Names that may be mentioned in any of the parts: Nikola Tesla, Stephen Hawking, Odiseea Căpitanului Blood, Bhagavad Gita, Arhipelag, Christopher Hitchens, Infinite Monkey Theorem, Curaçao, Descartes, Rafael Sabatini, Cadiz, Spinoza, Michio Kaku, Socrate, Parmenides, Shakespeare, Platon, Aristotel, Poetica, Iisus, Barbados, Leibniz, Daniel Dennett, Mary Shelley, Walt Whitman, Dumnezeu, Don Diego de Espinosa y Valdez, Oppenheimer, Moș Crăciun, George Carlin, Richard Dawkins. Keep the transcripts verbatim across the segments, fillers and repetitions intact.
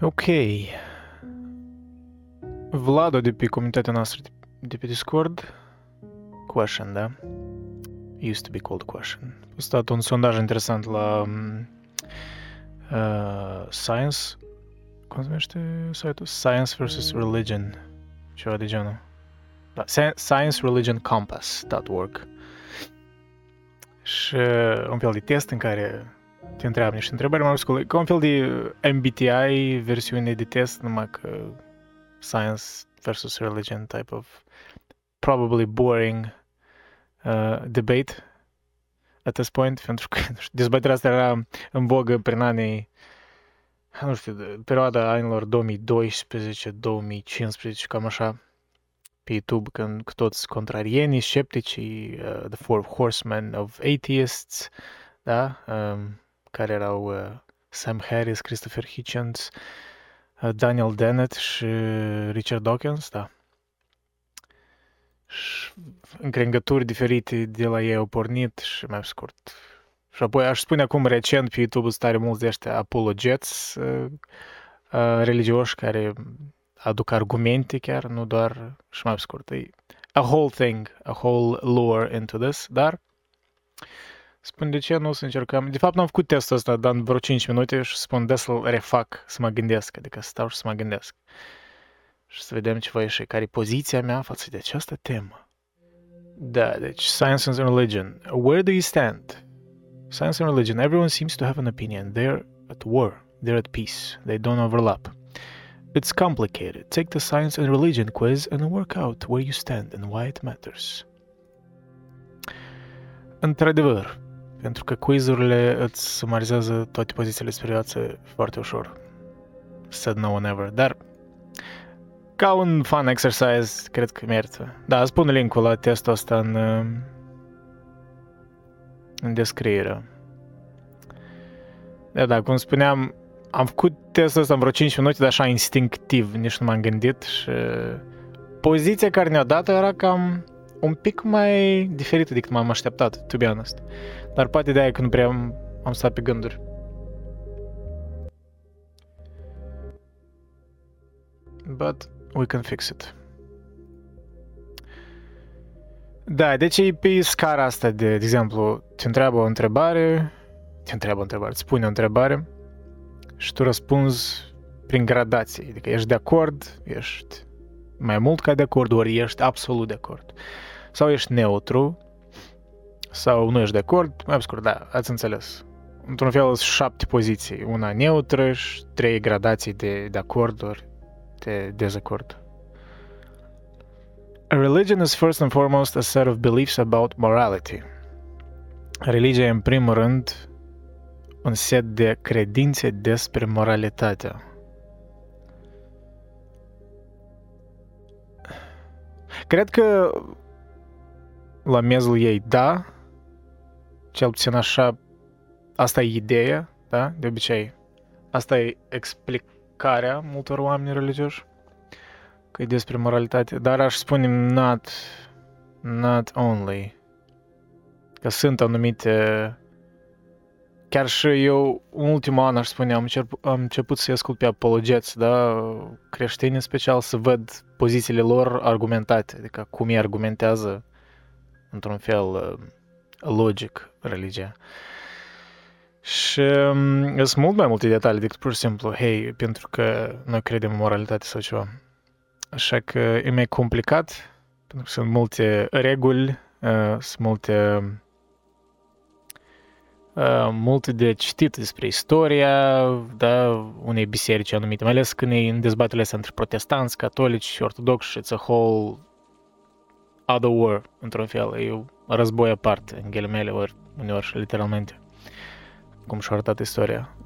Ok. Vlado de pe comunitatea noastră de pe Discord. Question, da? Used to be called question. A stat un sondaj interesant la uh, Science. Cum se numește site-ul? Science versus Religion. Ceva de genul. Da, Science-Religion-Compass punct org. Și un fel de test în care te întreabă niște întrebări, mai mult ca un fel de M B T I versiune de test, numai că science versus religion type of probably boring uh, debate at this point, pentru că dezbaterea asta era în vogă prin anii, nu știu, perioada anilor două mii doisprezece două mii cincisprezece, cam așa, pe YouTube, când toți contrarienii, scepticii, uh, the four horsemen of atheists, da, um, care erau uh, Sam Harris, Christopher Hitchens, uh, Daniel Dennett și Richard Dawkins, da. Și încrengături diferite de la ei au pornit și mai scurt. Și apoi aș spune acum recent pe YouTube sunt tare mulți de ăștia apologets uh, uh, religioși care aduc argumente chiar, nu doar, și mai scurt. E a whole thing, a whole lore into this, dar spun de ce nu o să încercăm. De fapt, n-am făcut testul ăsta, dar în vreo cinci minute și spun de să-l refac, să mă gândesc, adică să stau și să mă gândesc. Și să vedem ce va ieși, care e poziția mea față de această temă. Da, deci, Science and Religion. Where do you stand? Science and Religion. Everyone seems to have an opinion. They're at war. They're at peace. They don't overlap. It's complicated. Take the Science and Religion quiz and work out where you stand and why it matters. Într-adevăr, pentru că quiz-urile îți sumarizează toate pozițiile despre viață foarte ușor. Said no one ever. Dar, ca un fun exercise, cred că merită. Da, îți pun link-ul la testul ăsta în, în descriere. Da, da, cum spuneam, am făcut testul ăsta în vreo cinci minute, dar așa instinctiv, nici nu m-am gândit. Și poziția care ne-a dat era cam un pic mai diferită decât m-am așteptat, to be honest. Dar poate de-aia că nu prea am, am stat pe gânduri. But we can fix it. Da, deci e pe scara asta de, de exemplu, te întreabă o întrebare, te întreabă o întrebare, îți pune o întrebare și tu răspunzi prin gradație. Adică ești de acord, ești mai mult ca de acord, ori ești absolut de acord. Sau ești neutru, sau nu ești de acord, mai scurt, da, ați înțeles. Într-un fel sunt șapte poziții, una neutră și trei gradații de, de acord, ori de dezacord. A religion is first and foremost a set of beliefs about morality. Religia e în primul rând un set de credințe despre moralitatea. Cred că la miezul ei, da, cel puțin așa, asta e ideea, da, de obicei, asta e explicarea multor oameni religioși, că e despre moralitate, dar aș spune not, not only, că sunt anumite, chiar și eu, în ultimul an, aș spune, am început, am început să-i ascult pe apologeți, da, creștini în special, să văd pozițiile lor argumentate, adică cum ei argumentează într-un fel logic religia. Și sunt mult mai multe detalii decât pur și simplu, hei, pentru că noi credem în moralitate sau ceva. Așa că e mai complicat, pentru că sunt multe reguli, sunt multe... Uh, multe de citit despre istoria, da, unei biserici anumite, mai ales când e în dezbaterile astea între protestanți, catolici, ortodoxi, it's a whole other war, într-un fel, e un război aparte, în ghilimele, ori uneori literalmente, cum și-a arătat istoria.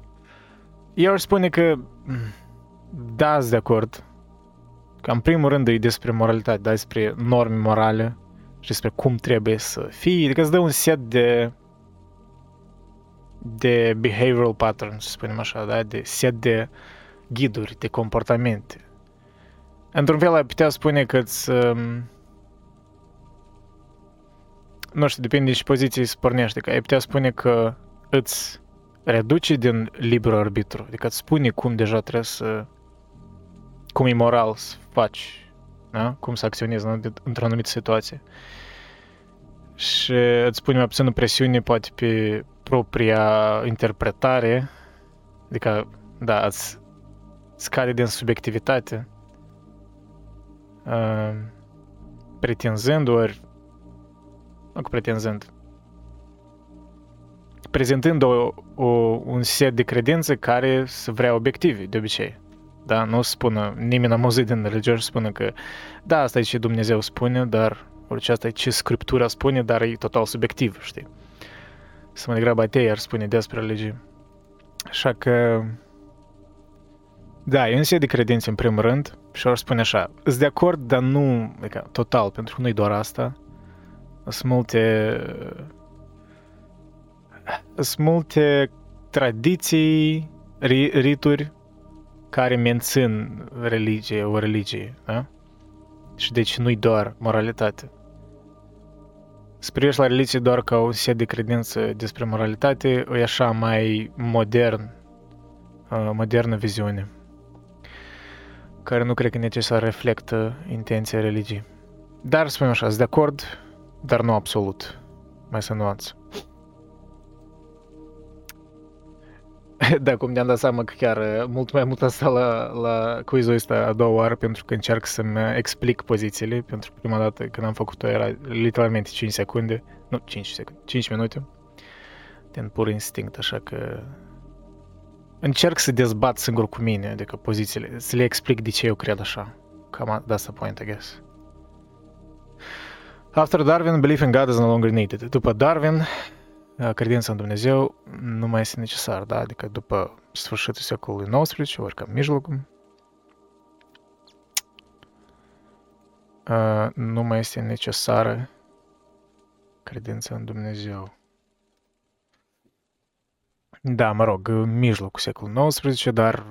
Eu aș spune că, da, sunt de acord, că în primul rând e despre moralitate, da, despre norme morale și despre cum trebuie să fii, adică îți dă un set de de behavioral patterns, să spunem așa, da? De set de ghiduri, de comportamente. Într-un fel, ai putea spune că îți... Um, nu știu, depinde de ce poziție îți pornește, că ai putea spune că îți reduce din liber arbitru. Adică îți spune cum deja trebuie să... cum e moral să faci, da? Cum să acționezi într-o anumită situație. Și îți spune mai puțin presiune poate pe propria interpretare. Adică, da, îți scade din subiectivitate. Uh, pretinzând ori... Nu cu pretinzând. Prezentând o, o, un set de credințe care să vrea obiective, de obicei. Da? Nu spună, nimeni amuzit din religios și spună că da, asta e ce Dumnezeu spune, dar orice asta e ce Scriptura spune, dar e total subiectiv, știi? Să mai degrabă atei ar spune despre religie. Așa că... Da, e un set de credințe în primul rând și ar spune așa, sunt de acord, dar nu adică, total, pentru că nu e doar asta. Sunt multe... Sunt multe tradiții, rituri care mențin religie, o religie, da? Și deci nu-i doar moralitate. Să privești la religie doar ca un set de credință despre moralitate, e așa mai modern, modernă viziune, care nu cred că necesar reflectă intenția religiei. Dar, spunem așa, sunt de acord, dar nu absolut. Mai sunt nuanțe. Da, cum ne-am dat seama că chiar mult mai mult asta la, la quiz-ul ăsta a doua oară, pentru că încerc să-mi explic pozițiile, pentru că prima dată când am făcut-o era literalmente cinci secunde, nu, cinci secunde, cinci minute, din pur instinct, așa că încerc să dezbat singur cu mine, adică pozițiile, să le explic de ce eu cred așa. Cam that's the point, I guess. After Darwin, belief in God is no longer needed. După Darwin, credința în Dumnezeu nu mai este necesar, da? Adică după sfârșitul secolului nouăsprezece, oricum mijlocul, nu mai este necesară credința în Dumnezeu. Da, mă rog, mijlocul secolului nouăsprezece, dar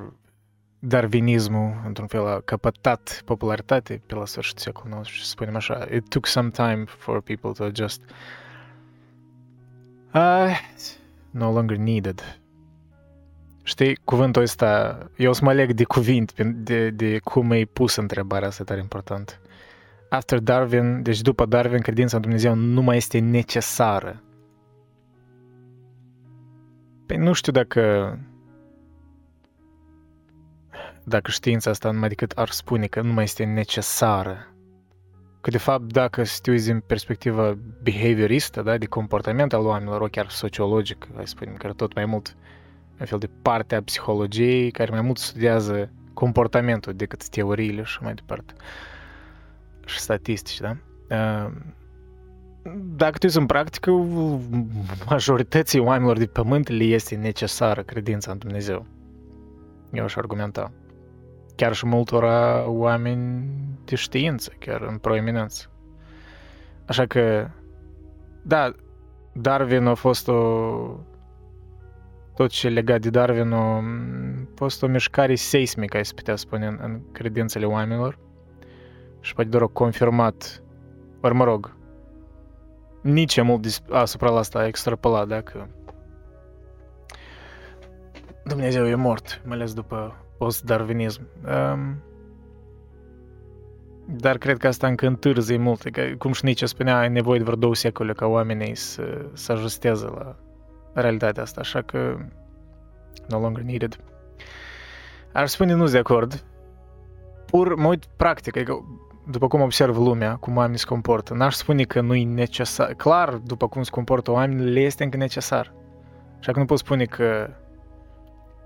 darwinismul, într-un fel, a căpătat popularitate pe la sfârșitul secolului nouăsprezece, spunem așa. It took some time for people to adjust. Uh, no longer needed. Știi, cuvântul ăsta, eu o să mă leg de cuvinte, de, de cum e pus întrebarea asta, tare important. After Darwin, deci după Darwin, credința în Dumnezeu nu mai este necesară. Păi nu știu dacă dacă știința asta numai decât ar spune că nu mai este necesară. Că de fapt, dacă să te uiți din perspectiva behavioristă, da, de comportament al oamenilor, o chiar sociologic, hai să spunem, care tot mai mult, în fel de parte a psihologiei, care mai mult studiază comportamentul decât teoriile și mai departe, și statistici, da? Dacă te uiți în practică, majorității oamenilor de pământ le este necesară credința în Dumnezeu. Eu aș argumenta. Chiar și multora oameni de știință, chiar în proeminență. Așa că, da, Darwin a fost o... Tot ce e legat de Darwin a fost o mișcare seismică, ai să putea spune, în, în credințele oamenilor. Și poate doar o confirmat, ori mă rog, nici e mult asupra la asta a extrapolat, dacă Dumnezeu e mort, mai ales după post-darwinism. Um, dar cred că asta încă întârzie mult. Că, cum și Nietzsche spunea, ai nevoie de vreo două secole ca oamenii să, să ajusteze la realitatea asta. Așa că no longer needed. Ar spune nu-s de acord. Pur, mă uit practic. Adică, după cum observ lumea, cum oamenii se comportă, n-aș spune că nu-i necesar. Clar, după cum se comportă oamenii, le este încă necesar. Așa că nu pot spune că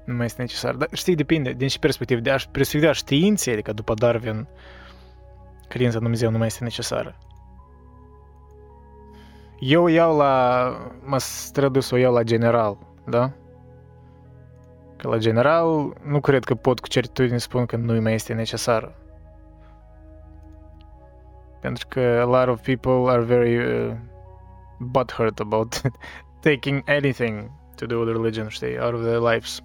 nu mai este necesar. Dar știi, depinde din ce perspectivă. De aș perspectiva științei, adică după Darwin, credința în Dumnezeu nu mai este necesară. Eu iau la... mă străduie să o iau la general, da? Că la general nu cred că pot cu certitudine spun că nu mai este necesară. Pentru că a lot of people are very uh, butthurt about taking anything to do with religion, știi, out of their lives.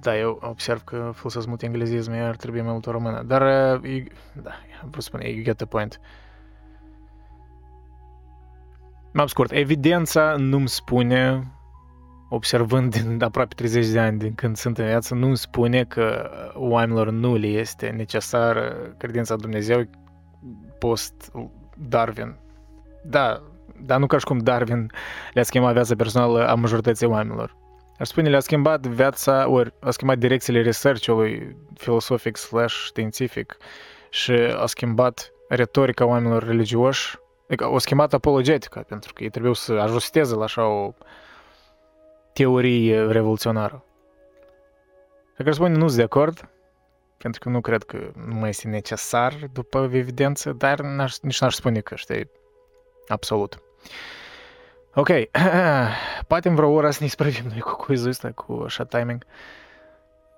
Da, eu observ că folosesc mult englezisme, ar trebui mai mult o română, dar, uh, da, am vrut să spun, you get the point. M-am scurt, evidența nu-mi spune observând din aproape treizeci de ani din când sunt în viață, nu spune că oamenilor nu le este necesară credința în Dumnezeu post-Darwin. Da, dar nu ca și cum Darwin le-a schimbat viața personală a majorității oamenilor. Aș spune, le-a schimbat viața, ori a schimbat direcțiile research-ului filosofic slash științific și a schimbat retorica oamenilor religioși, adică a schimbat apologetica, pentru că ei trebuiau să ajusteze la așa o teorie revoluționară. Dacă aș spune, nu sunt de acord, pentru că nu cred că nu mai este necesar după evidență, dar n-aș, nici n-aș spune că, știi, absolut. Ok, poate în vreo oră să ne spravim noi cu quizul ăsta, cu așa timing.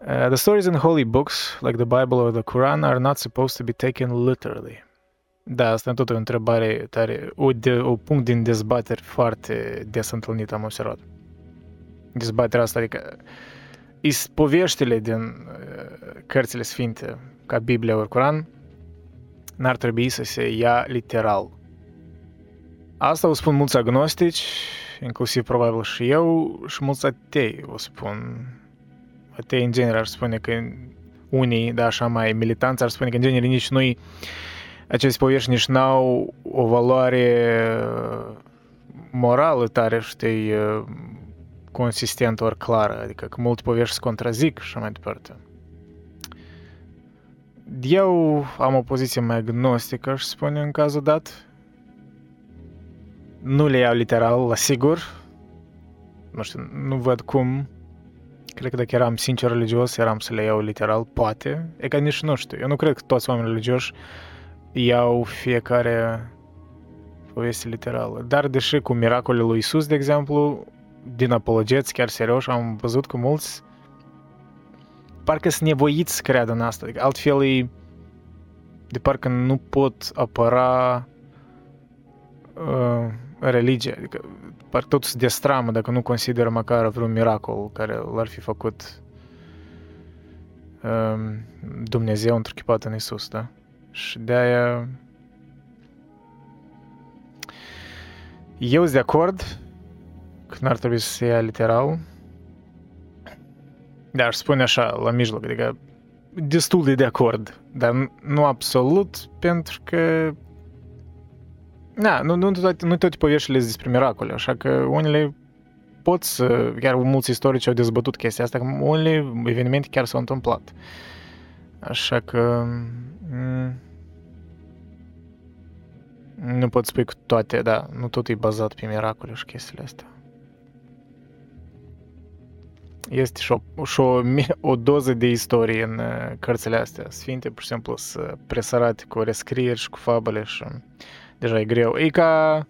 Uh, the stories in holy books, like the Bible or the Quran, are not supposed to be taken literally. Da, asta e tot o întrebare tare, o, de, o punct din dezbateri foarte des întâlnit, am observat. Dezbaterea asta, adică poveștile din uh, cărțile sfinte, ca Biblia ori Quran, n-ar trebui să se ia literal. Asta o spun mulți agnostici, inclusiv probabil și eu, și mulți atei o spun. Atei în general ar spune că unii, da, așa mai militanți, ar spune că în general nici noi, aceste povești nici n-au o valoare morală tare, știi, consistentă ori clară, adică că multe povești se contrazic și mai departe. Eu am o poziție mai agnostică, aș spune, în cazul dat. Nu le iau literal, la sigur. Nu știu, nu văd cum. Cred că dacă eram sincer religios, eram să le iau literal, poate. E ca nici nu știu. Eu nu cred că toți oamenii religioși iau fiecare poveste literală. Dar deși cu miracolele lui Iisus, de exemplu, din apologeți, chiar serios, am văzut că mulți parcă sunt nevoiți să creadă în asta. Adică altfel ei de parcă nu pot apăra uh, religie, adică parcă totul se destramă dacă nu consideră măcar vreun miracol care l-ar fi făcut um, Dumnezeu întruchipat în Iisus, da? Și de-aia eu sunt de acord că n-ar trebui să se ia literal, dar aș spune așa, la mijloc, adică destul de de acord, dar nu absolut, pentru că Na, nu, nu, toate, nu toate poveștile sunt despre miracole, așa că unele pot să, chiar mulți istorici au dezbătut chestia asta, că unele evenimente chiar s-au întâmplat. Așa că m- nu pot spui că toate, da, nu tot e bazat pe miracole și chestiile astea. Este și o, și o, o doză de istorie în cărțile astea sfinte, pur și simplu, să presărate cu rescrieri și cu fabele și... Deja e greu. E ca...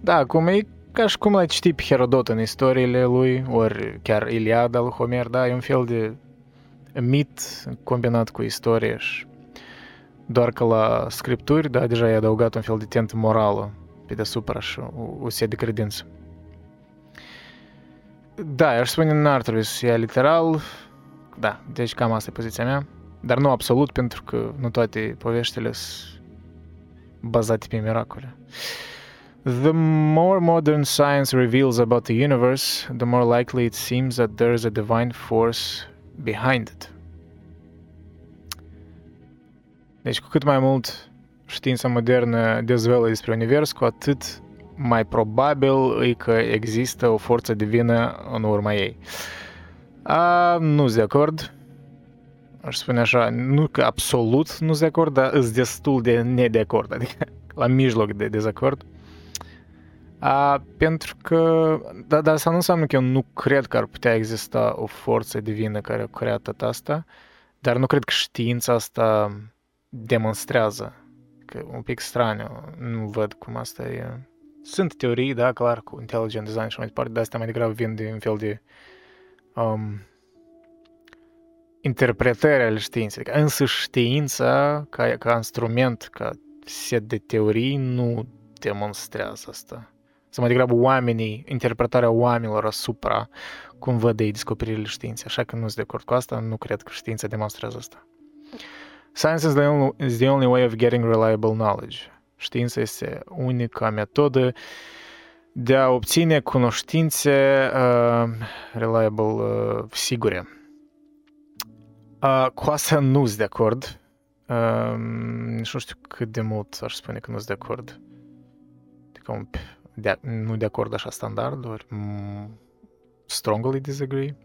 Da, cum e ca și cum l-ai citit pe Herodot în istoriile lui, ori chiar Iliada lui Homer, da? E un fel de mit combinat cu istorie și doar că la scripturi, da, deja e adăugat un fel de tentă morală pe deasupra și o, o set de credință. Da, aș spune, n-ar trebui să ia literal. Da, deci cam asta e poziția mea. Dar nu absolut, pentru că nu toate poveștile sunt bazate pe miracole. The more modern science reveals about the universe, the more likely it seems that there is a divine force behind it. Deci cu cât mai mult știința modernă dezvăluie despre univers, cu atât mai probabil e că există o forță divină în urma ei. A, nu sunt de acord. Aș spune așa, nu că absolut nu-s de acord, dar îs destul de nedeacord, adică la mijloc de dezacord. A, pentru că, dar da, asta nu înseamnă că eu nu cred că ar putea exista o forță divină care a creat tot asta, dar nu cred că știința asta demonstrează, că un pic straniu, nu văd cum asta e. Sunt teorii, da, clar, cu intelligent design și mai departe, dar astea mai degrabă vin de un fel de... Um, interpretarea ale științei. Adică însă știința, ca, ca instrument, ca set de teorii, nu demonstrează asta. Să mai degrabă oamenii, interpretarea oamenilor asupra cum văd ei descoperirile științei. Așa că nu sunt de acord cu asta, nu cred că știința demonstrează asta. Science is the only, is the only way of getting reliable knowledge. Știința este unica metodă de a obține cunoștințe uh, reliable, uh, sigure. Uh, cu asta nu sunt de acord. Uh, nici nu știu cât de mult aș spune că nu sunt de acord. Adică de, nu de acord așa standard, doar mm, strongly disagree.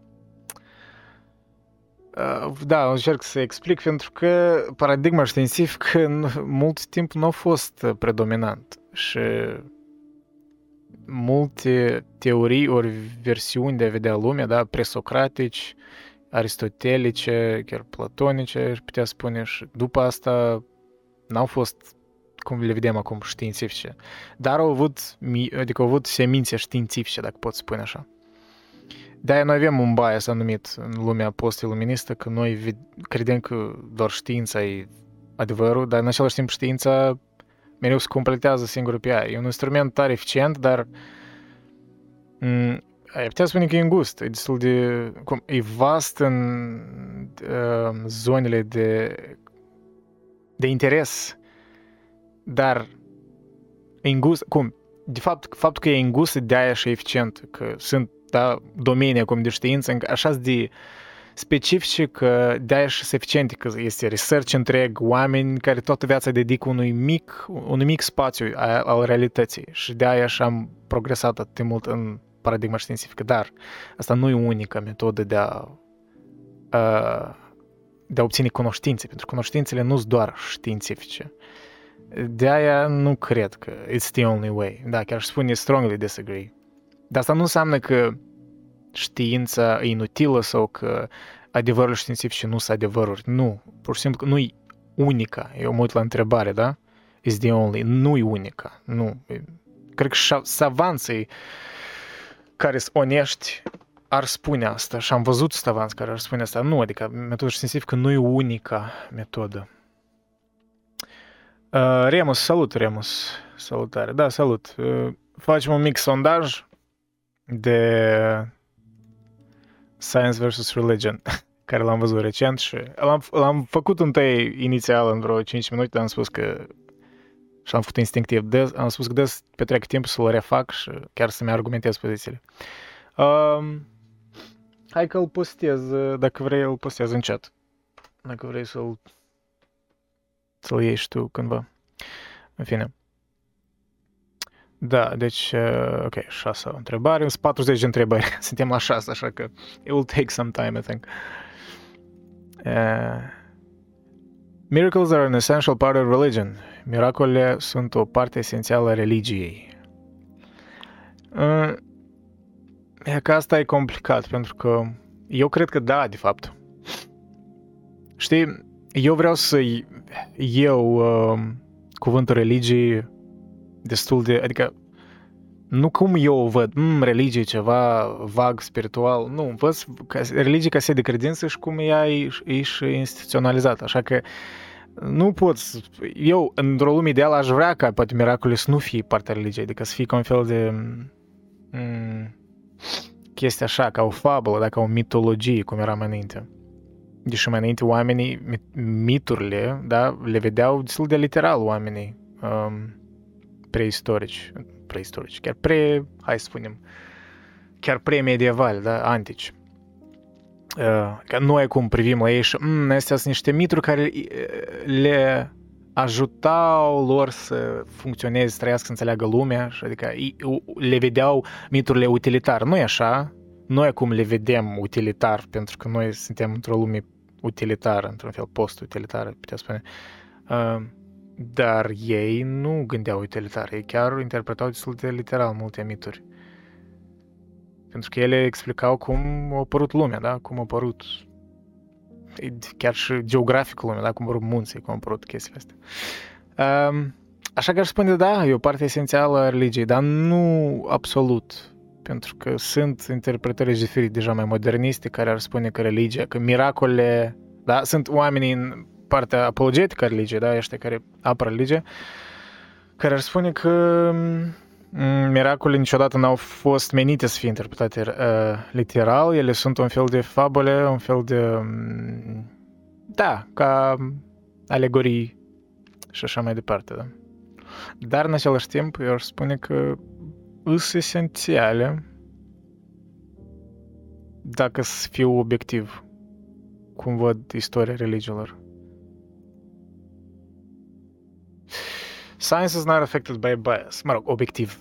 Da, încerc să explic, pentru că paradigma științifică mult timp nu a fost predominant și multe teorii ori versiuni de a vedea lumea, da, presocratici, aristotelice, chiar platonice, aș putea spune, și după asta n-au fost, cum le vedem acum, științifice, dar au avut, adică au avut semințe științifice, dacă pot spune așa. De-aia noi avem un bias anumit în lumea post-iluministă, că noi credem că doar știința e adevărul, dar în același timp știința mereu se completează singură pe ea. E un instrument tare eficient, dar m- ai putea spune că e îngust, e destul de... Cum, e vast în uh, zonele de, de interes, dar e îngust... Cum? De fapt, faptul că e îngust, de-aia și eficient, că sunt, da, domenii acum de știință, așa de specifice că de-aia și suficiente, că este research întreg, oameni care toată viața dedică unui mic, unui mic spațiu al realității și de-aia și am progresat atât de mult în paradigma științifică, dar asta nu e unica metodă de a, de a obține cunoștințe, pentru că cunoștințele nu sunt doar științifice. De-aia nu cred că it's the only way. Da, chiar aș spune strongly disagree. Dar asta nu înseamnă că știința e inutilă sau că adevărul științific nu sunt adevăruri. Nu, pur și simplu nu e unica. Eu mă uit la întrebare, da? Is the only. Nu e unica. Nu. Cred că savanții care sunt onești ar spune asta. Și am văzut savanți care ar spune asta. Nu, adică metoda științifică nu e unica metodă. Uh, Remus, salut, Remus. Salutare. Da, salut. Uh, facem un mic sondaj de Science versus Religion, care l-am văzut recent și l-am, l-am făcut întâi inițial în vreo cinci minute, dar am spus că și am făcut instinctiv, des, am spus că des petrec timpul să-l refac și chiar să-mi argumentez pozițiile. Um, hai că îl postez, dacă vrei îl postez în chat, dacă vrei să-l, să-l iei și tu cândva. În fine. Da, deci, ok, șase întrebări, sunt patruzeci de întrebări, suntem la șase, așa că it will take some time, I think. Uh, miracles are an essential part of religion. Miracolele sunt o parte esențială a religiei. Uh, e că asta e complicat, pentru că eu cred că da, de fapt. Știi, eu vreau să iau uh, cuvântul religiei destul de, adică nu cum eu o văd, mm, religie ceva vag, spiritual, nu, văd religie ca set de credință și cum ea e, e și instituționalizată, așa că nu poți, eu într-o lume ideală aș vrea ca poate miracole să nu fie partea religiei, adică să fie ca un fel de mm, chestie așa, ca o fabulă, da, ca o mitologie, cum era mai înainte. Deși mai înainte oamenii, miturile, da, le vedeau destul de literal oamenii. Um, preistorici, preistorici, chiar pre, hai să spunem, chiar pre-medievali, da, antici. Uh, că noi cum privim la ei și mm, astea sunt niște mituri care le ajutau lor să funcționeze, să trăiască, să înțeleagă lumea, și adică le vedeau miturile utilitar. Nu e așa, noi acum le vedem utilitar, pentru că noi suntem într-o lume utilitară, într-un fel post-utilitară, putea spune. Uh, Dar ei nu gândeau utilitar, ei chiar interpretau destul de literal multe mituri. Pentru că ele explicau cum a apărut lumea, da? Cum a apărut chiar și geografic lumea, da? Cum au apărut munții, cum au apărut chestiile astea. Um, așa că aș spune, da, e o parte esențială a religiei, dar nu absolut. Pentru că sunt interpretări diferite, deja mai moderniste, care ar spune că religia, că miracole, da? Sunt oamenii în partea apologetică a religiei, da, ăștia care apără religia, care ar spune că miracolele niciodată n-au fost menite să fie interpretate uh, literal, ele sunt un fel de fabule, un fel de, um, da, ca alegorii și așa mai departe, da. Dar în același timp, eu aș spune că îs esențiale dacă să fiu obiectiv, cum văd istoria religiilor. Science is not affected by bias. Mă rog, obiectiv.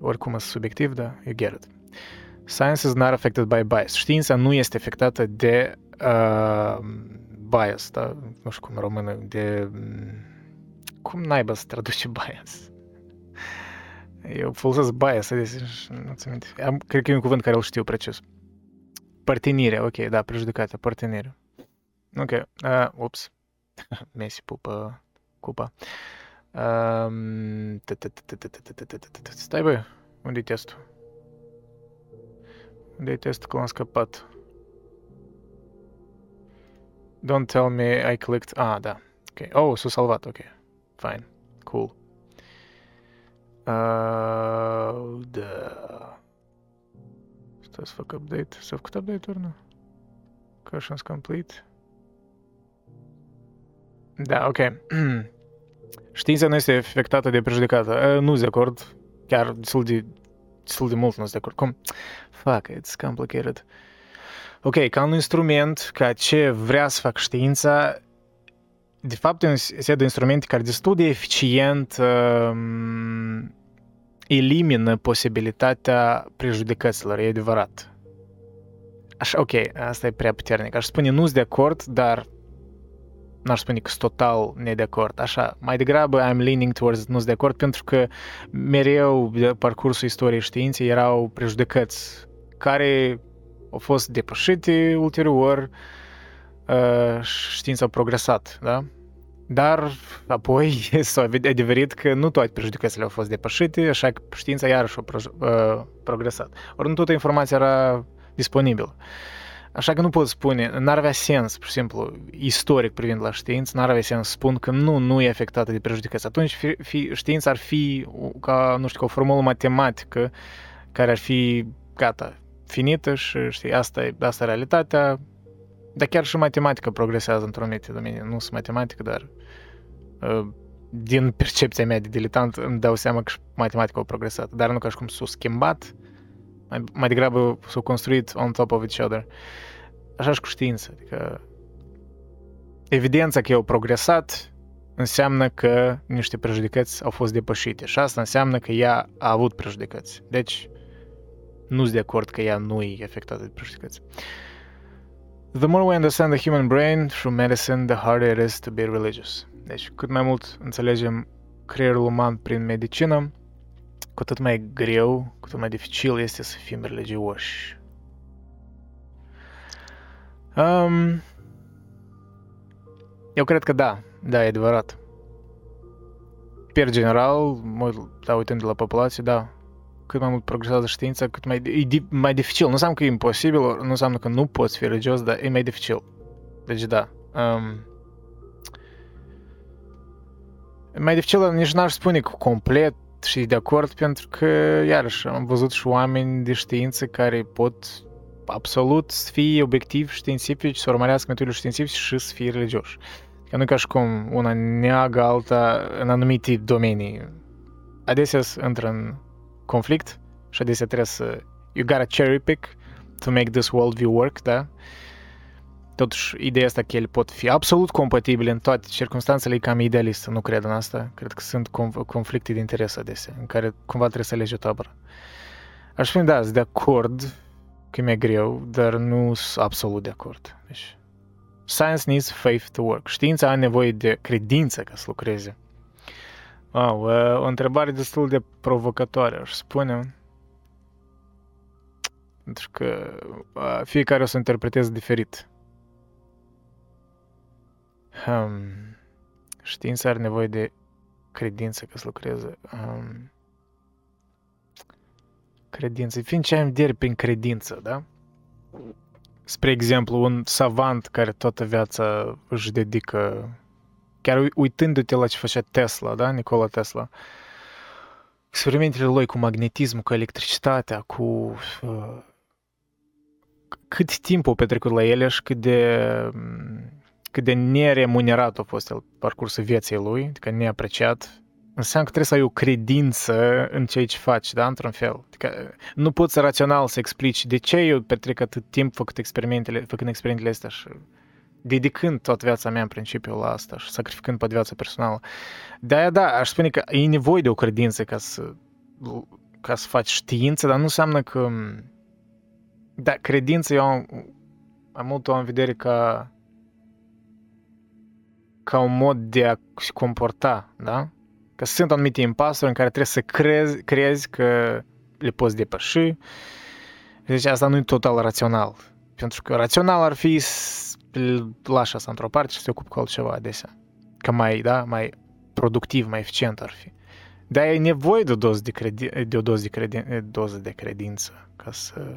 Oricum e subiectiv, da, you get it. Science is not affected by bias. Știința nu este afectată de uh, bias, da? Nu știu cum în română, de... Cum naiba se traduce bias? Eu folosesc bias, deci nu-ți aminte. Am, cred că e un cuvânt care îl știu precis. Părtinire, ok, da, prejudecată, părtinire. Ok, uh, ups. Messi pupă cupa. Stai băi, unde-i testul? Unde-i testul că l-am scăpat? Don't tell me I clicked... Ah, da. Ok. Oh, s-a salvat, ok. Fine. Cool. Uh, da. Stai să fac update. S-a făcut update-uri, nu? Questions complete. Da, ok. Știința nu este afectată de prejudecată. Nu-s de acord. Chiar destul de, destul de mult nu-s de acord. Cum? Fuck, it's complicated. Ok, ca un instrument, ca ce vrea să fac știința, de fapt e un set de instrumente care destul de eficient um, elimină posibilitatea prejudecăților. E adevărat. Așa, ok, asta e prea puternic. Aș spune nu-s de acord, dar... n-aș spune că sunt total ne de acord. Așa, mai degrabă I'm leaning towards nu-s de acord, pentru că mereu de parcursul istoriei științei erau prejudecăți care au fost depășite ulterior, știința a progresat, da? Dar apoi s-a adeverit că nu toate prejudecățile au fost depășite, așa că știința iarăși a progresat. Ori nu toată informația era disponibilă. Așa că nu pot spune, n-ar avea sens, pur și simplu, istoric privind la știință, n-ar avea sens să spun că nu, nu e afectată de prejudecăți. Atunci fi, fi, știința ar fi ca, nu știu, ca o formulă matematică care ar fi, gata, finită și, știi, asta e, asta e realitatea, dar chiar și matematica progresează într-o anumită domeniu. Nu sunt matematică, dar din percepția mea de diletant îmi dau seama că și matematica a progresat, dar nu ca și cum s-a schimbat. Mai, mai degrabă s-au construit on top of each other. Așa și cu știința. Adică evidența că eu progresat înseamnă că niște prejudecăți au fost depășite și asta înseamnă că ea a avut prejudecăți. Deci nu-s de acord că ea nu e afectată de prejudecăți. The more we understand the human brain through medicine, the harder it is to be religious. Deci cât mai mult înțelegem creierul uman prin medicină, cu atât mai greu, cu atât mai dificil este să fim religioși. Um, eu cred că da, da, e adevărat. Per general, mă, da, uitând de la populație, da, cât mai mult progresează știința, cât mai, e mai dificil. Nu înseamnă că e imposibil, nu înseamnă că nu poți fi religios, dar e mai dificil. Deci da. Um, e mai dificil, nici n-aș spune că complet, și de acord, pentru că, iarăși, am văzut și oameni de știință care pot absolut să fie obiectivi științifici, să urmărească metodele științifice și să fie religioși. Că nu ca și cum una neagă alta în anumite domenii. Adesea intră în conflict și adesea trebuie să... You gotta cherry pick to make this worldview work, da? Totuși, ideea asta că ele pot fi absolut compatibile în toate circunstanțele e cam idealistă, nu cred în asta. Cred că sunt conflicte de interes adesea, în care cumva trebuie să alegi o tabără. Aș spune, da, sunt de acord că mi-e greu, dar nu sunt absolut de acord. Deci, science needs faith to work. Știința are nevoie de credință ca să lucreze. Wow, o întrebare destul de provocatoare, aș spune. Pentru că fiecare o să interpreteze diferit. Um, știința are nevoie de credință ca să lucreze. Um, credință. Fiind ce am de prin credință, da? Spre exemplu, un savant care toată viața își dedică, chiar uitându-te la ce făcea Tesla, da? Nikola Tesla. Experimentele lui cu magnetism, cu electricitatea, cu... Uh, cât timp au petrecut la ele și cât de... Um, cât de neremunerat a fost el parcursul vieții lui, adică neapreciat, înseamnă că trebuie să ai o credință în ceea ce faci, da, într-un fel. Adică nu poți rațional să explici de ce eu petrec atât timp făcând experimentele, făcând experimentele astea și dedicând toată viața mea în principiu la asta și sacrificând pe viața personală. De-aia, da, aș spune că e nevoie de o credință ca să, ca să faci știință, dar nu înseamnă că... Da, credință eu am, am mult o în vedere ca, ca un mod de a se comporta, da? Că sunt anumite impasuri în care trebuie să crezi, crezi că le poți depăși. Deci asta nu e total rațional. Pentru că rațional ar fi să lași asta într-o parte și să te ocupi cu altceva adesea. Că mai, da, mai productiv, mai eficient ar fi. Dar e nevoie de o doză de, credi- de, o doză de, credin- doză de credință ca să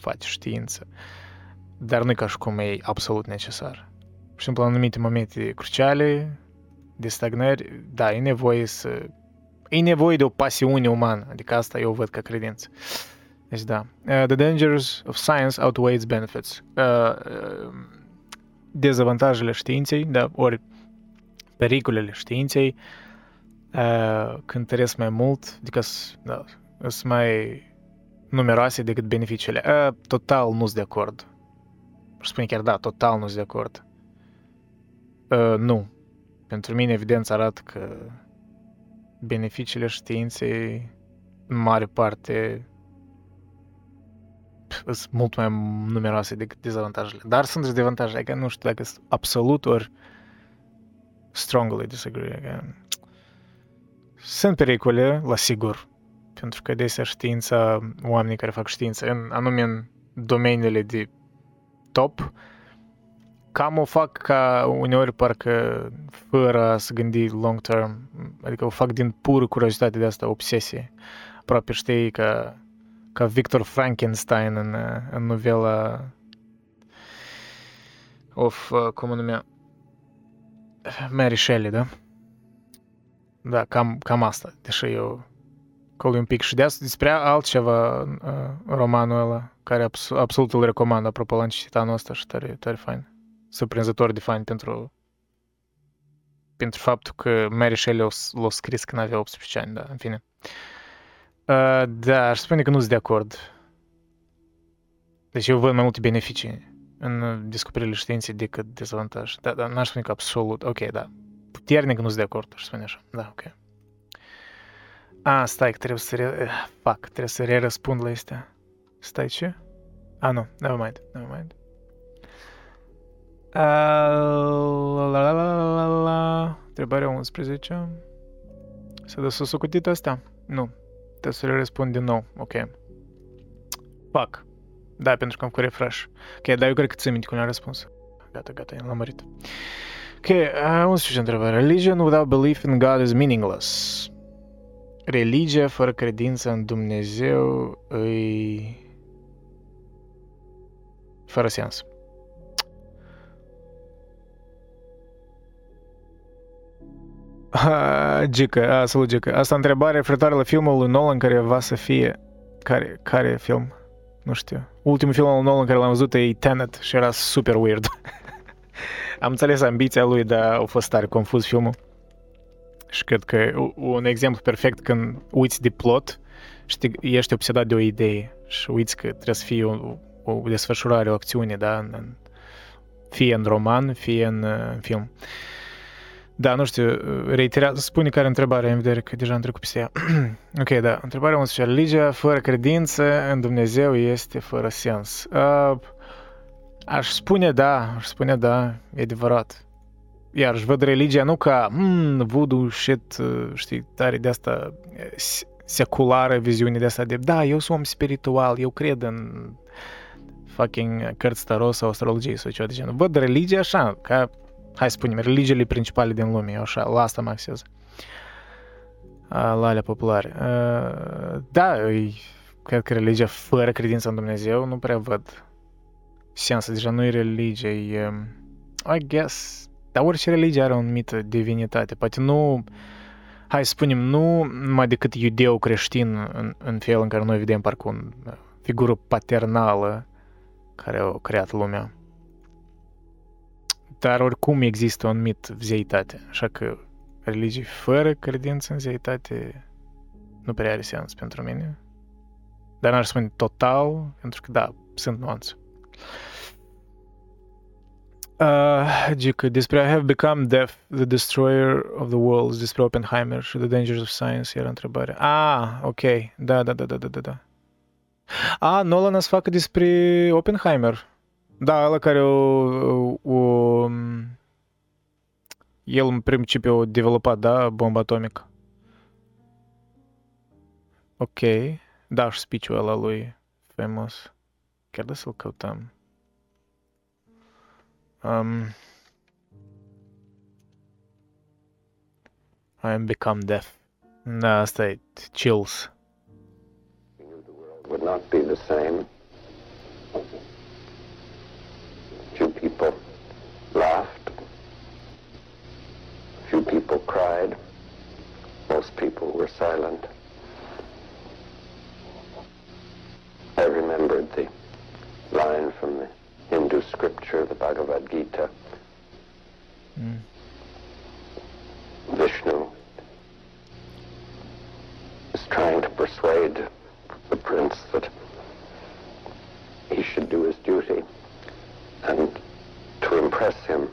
faci știință. Dar nu e ca și cum e absolut necesar. Pur și simplu, în anumite momente cruciale... de stagnări, da, e nevoie să... E nevoie de o pasiune umană, adică asta eu văd ca credință. Deci da. Uh, the dangers of science outweigh its benefits. Uh, uh, dezavantajele științei, da, ori pericolele științei, uh, când trăiesc mai mult, adică da, sunt mai numeroase decât beneficiile. Uh, total nu sunt de acord. Aș spune chiar da, total nu sunt de acord. Uh, nu. Pentru mine, evident, arată că beneficiile științei, în mare parte, sunt mult mai numeroase decât dezavantajele. Dar sunt dezavantaje, adică nu știu dacă sunt absolut ori strongly disagree. Adică sunt pericole, la sigur, pentru că adesea știința, oamenii care fac știință, în, anume în domeniile de top, cam o fac ca uneori parcă fără să gândi long term, adică o fac din pură curiozitate de asta, obsesie. Aproape știi ca, ca Victor Frankenstein în, în novela of, cum o numea, Mary Shelley, da? Da, cam, cam asta, deși eu coli un pic și de asta, despre altceva romanul ăla, care abs- absolut îl recomand, apropo l-am citit anul ăsta și tare, tare fain. Surprinzător de fain pentru, pentru faptul că Mary Shelley l-a scris când avea optsprezece ani, da, în fine. Uh, da, aș spune că nu sunt de acord. Deci eu văd mai multe beneficii în descoperirile științei decât dezavantaje. Da, da, n-aș spune că absolut, ok, da. Puternic nu sunt de acord, aș spune așa, da, ok. A, stai, că trebuie să re... Fuck, trebuie să re-răspund la astea. Stai, ce? A, nu, never mind, never mind. Uh, la, la, la, la, la. Întrebarea unsprezece. S-a dat socotit asta? Nu. Trebuie să le răspund din nou. Ok. Fuck. Da, pentru că am cu refresh. Ok, dar eu cred că ți-am minte cum le-am răspuns. Gata, gata, l-am lămurit. Ok, uh, unsprezece întrebare. Religion without belief in God is meaningless. Religia fără credință în Dumnezeu îi... fără sens. Ah, Gica, ah, salut Gica. Asta întrebare referitoare la filmul lui Nolan care va să fie... Care, care film? Nu știu. Ultimul film al lui Nolan care l-am văzut e Tenet și era super weird. Am înțeles ambiția lui, dar a fost tare confuz filmul. Și cred că e un exemplu perfect când uiți de plot și te, ești obsedat de o idee și uiți că trebuie să fie o, o desfășurare, o acțiune, da? În, în, fie în roman, fie în, în film. Da, nu știu, reiterează, spune care întrebare, în vedere că deja am trecut peste ea. Ok, da, întrebarea unsprezece. Religia fără credință în Dumnezeu este fără sens. Uh, aș spune da, aș spune da, e adevărat. Iar își văd religia nu ca hmm, voodoo, shit, știi, tare de asta seculară, viziune de asta de, da, eu sunt om spiritual, eu cred în fucking cărți tarot sau astrologie sau ceva de genul. Văd religia așa, ca... Hai să spunem, religiile principale din lume, eu așa, la asta mă axez. La alea populare. Da, cred că religia fără credință în Dumnezeu nu prea văd sensul, deja nu e religie, e, I guess, dar orice religie are o anumită divinitate, poate nu, hai să spunem, nu numai decât iudeo-creștin în, în felul în care noi vedem parcă o figură paternală care a creat lumea. Dar oricum există o anumită zeitate, așa că religii fără credință în zeitate nu prea are sens pentru mine. Dar n-aș spune total, pentru că, da, sunt nuanțe. Uh, despre I have become deaf, the destroyer of the worlds, despre Oppenheimer și the dangers of science era întrebarea. Ah, ok, da, da, da, da, da, da. Ah, Nolan ați facă despre Oppenheimer. Da, ăla care o, o, o... El în principiu a dezvoltat, da, bomba atomică. Ok, da, și speech-ul ăla lui famous. Chiar da să-l căutăm. Um, I am become deaf. Da, asta e chills. We knew the world would not be the same. Few people laughed. Few people cried. Most people were silent. I remembered the line from the Hindu scripture, the Bhagavad Gita. Mm. Vishnu is trying to persuade the prince that he should do his duty, and to impress him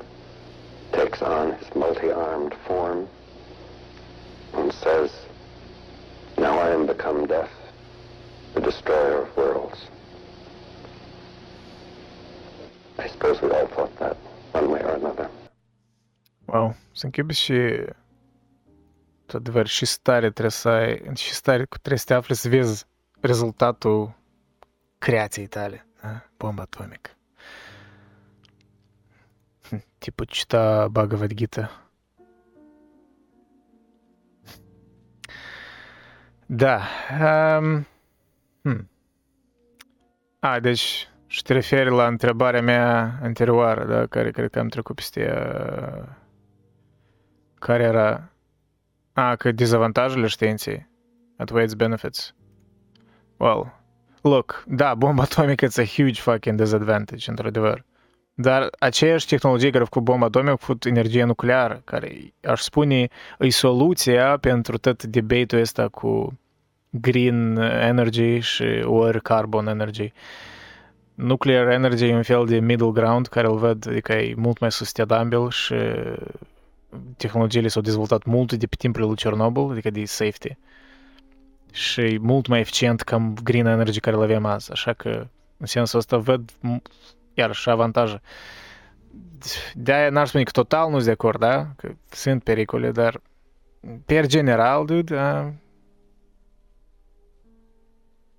takes on his multi-armed form and says, now I am become death, the destroyer of worlds. I suppose we all thought that one way or another. Wow, să închipi și adevăr, și stare trebuie să ai, și stare trebuie să te afli să vezi rezultatul creației tale, bomba atomică. Типа чита Bhagavad Gita. Da. Um, hmm. A, deci și te referi la întrebarea mea anterioară, da, care cred că am trecut peste uh, care era a, că dezavantajele științei outweighs benefits. Well, look, da, bomba atomică it's a huge fucking disadvantage, într-adevăr. Dar aceeași tehnologie care a făcut bomba atomică a făcut energie nucleară, care, aș spune, e soluția pentru tot debate-ul ăsta cu green energy și ori carbon energy. Nuclear energy e un fel de middle ground care îl văd, adică e mult mai sustenabil și tehnologiile s-au dezvoltat mult de pe timpul lui Chernobyl, adică de safety. Și e mult mai eficient ca green energy care îl avem azi, așa că în sensul ăsta văd iar și avantaje. De-aia n-ar spune că total nu-s de acord, da? Că sunt pericole, dar per general, dude, a...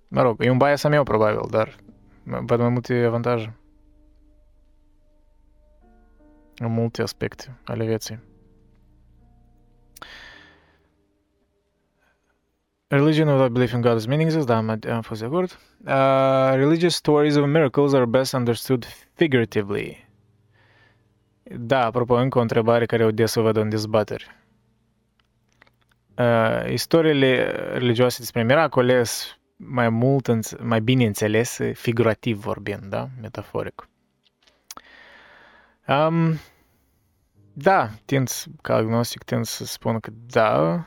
mă rog, e un bias al meu, probabil, dar văd mai multe avantaje. În multe aspecte ale vieții. Religion without belief in God is meaningless, da, am, am fost de acord. Uh, religious stories of miracles are best understood figuratively. Da, apropo, încă o întrebare care eu des o văd în dezbateri. Uh, istoriile religioase despre miracole sunt mai mult, înțe- mai bine înțelese, figurativ vorbind, da, metaforic. Um, da, tind, ca agnostic, tind să spun că da...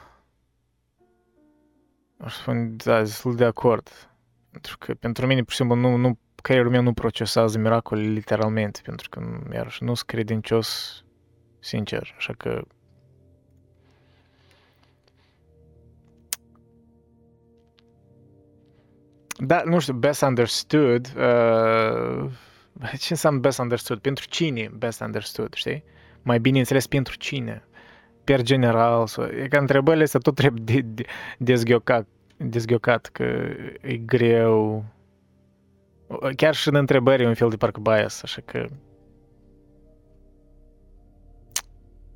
Aș spune, da, destul de acord. Pentru că pentru mine, pur și simplu, nu, nu, creierul meu nu procesează miracolele literalmente, pentru că, iarăși, nu sunt credincios, sincer, așa că... Da, nu știu, best understood... Uh, ce înseamnă best understood? Pentru cine best understood, știi? Mai bine înțeles pentru cine... per general, sau, e că întrebările astea tot trebuie de, de, dezghiocat, dezghiocat, că e greu. Chiar și în întrebări e un fel de parcă bias, așa că...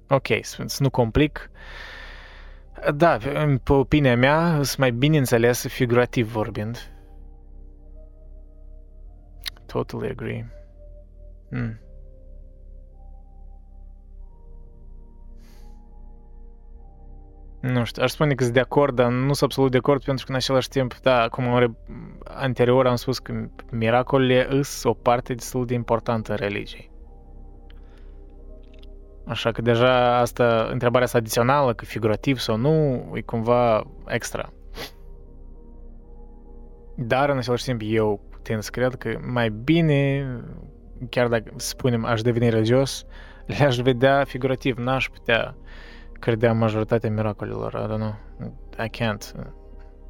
Ok, să nu complic. Da, pe opinia mea, sunt mai bine înțeles, figurativ vorbind. Totally agree. Hmm. Nu știu, aș spune că sunt de acord, dar nu sunt absolut de acord, pentru că în același timp, da, cum anterior am spus că miracolele sunt o parte destul de importantă în religie. Așa că deja asta, întrebarea asta adițională, că figurativ sau nu, e cumva extra. Dar, în același timp, eu tind să cred că mai bine, chiar dacă, spunem, aș deveni religios, le-aș vedea figurativ, n-aș putea credea majoritatea miracolelor, I don't know, I can't,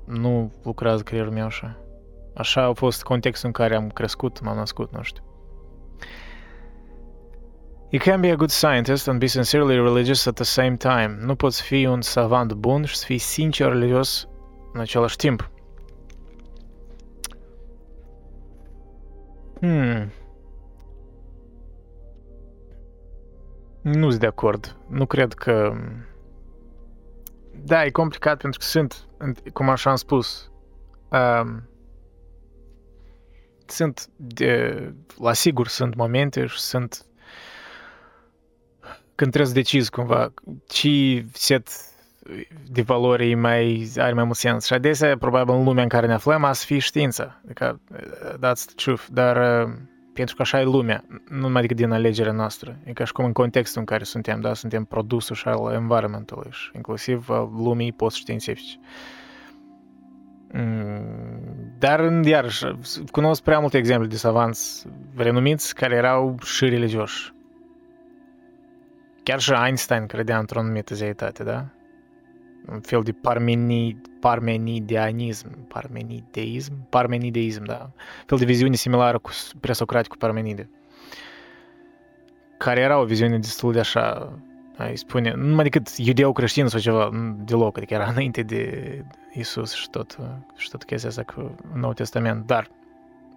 nu lucrează creierul meu așa. Așa a fost contextul în care am crescut, m-am născut, nu știu. You can be a good scientist and be sincerely religious at the same time. Nu poți fi un savant bun și să fii sincer religios în același timp. Hmm. Nu sunt de acord. Nu cred că... Da, e complicat pentru că sunt, cum așa am spus, um, sunt, de, la sigur, sunt momente și sunt... Când trebuie să decizi cumva ce set de valori mai, are mai mult sens. Și adesea, probabil, în lumea în care ne aflăm, a să fie știința. Adică, that's the truth. Dar pentru că așa e lumea, nu numai decât din alegerea noastră. E ca și cum în contextul în care suntem, da, suntem produsul și al environment-ului, și inclusiv lumii post-științifice. Dar, iarăși, cunosc prea multe exemple de savanți renumiți care erau și religioși. Chiar și Einstein credea într-o anumită zeitate, da? Un fel de parmeni, parmenideanism, parmenideism, parmenideism, da? Un fel de viziune similară cu presocratic, cu Parmenide. Care era o viziune destul de așa, ai spune, numai decât iudeo-creștin sau ceva, deloc, adică era înainte de Iisus și tot, și tot chestia asta cu Noul Testament, dar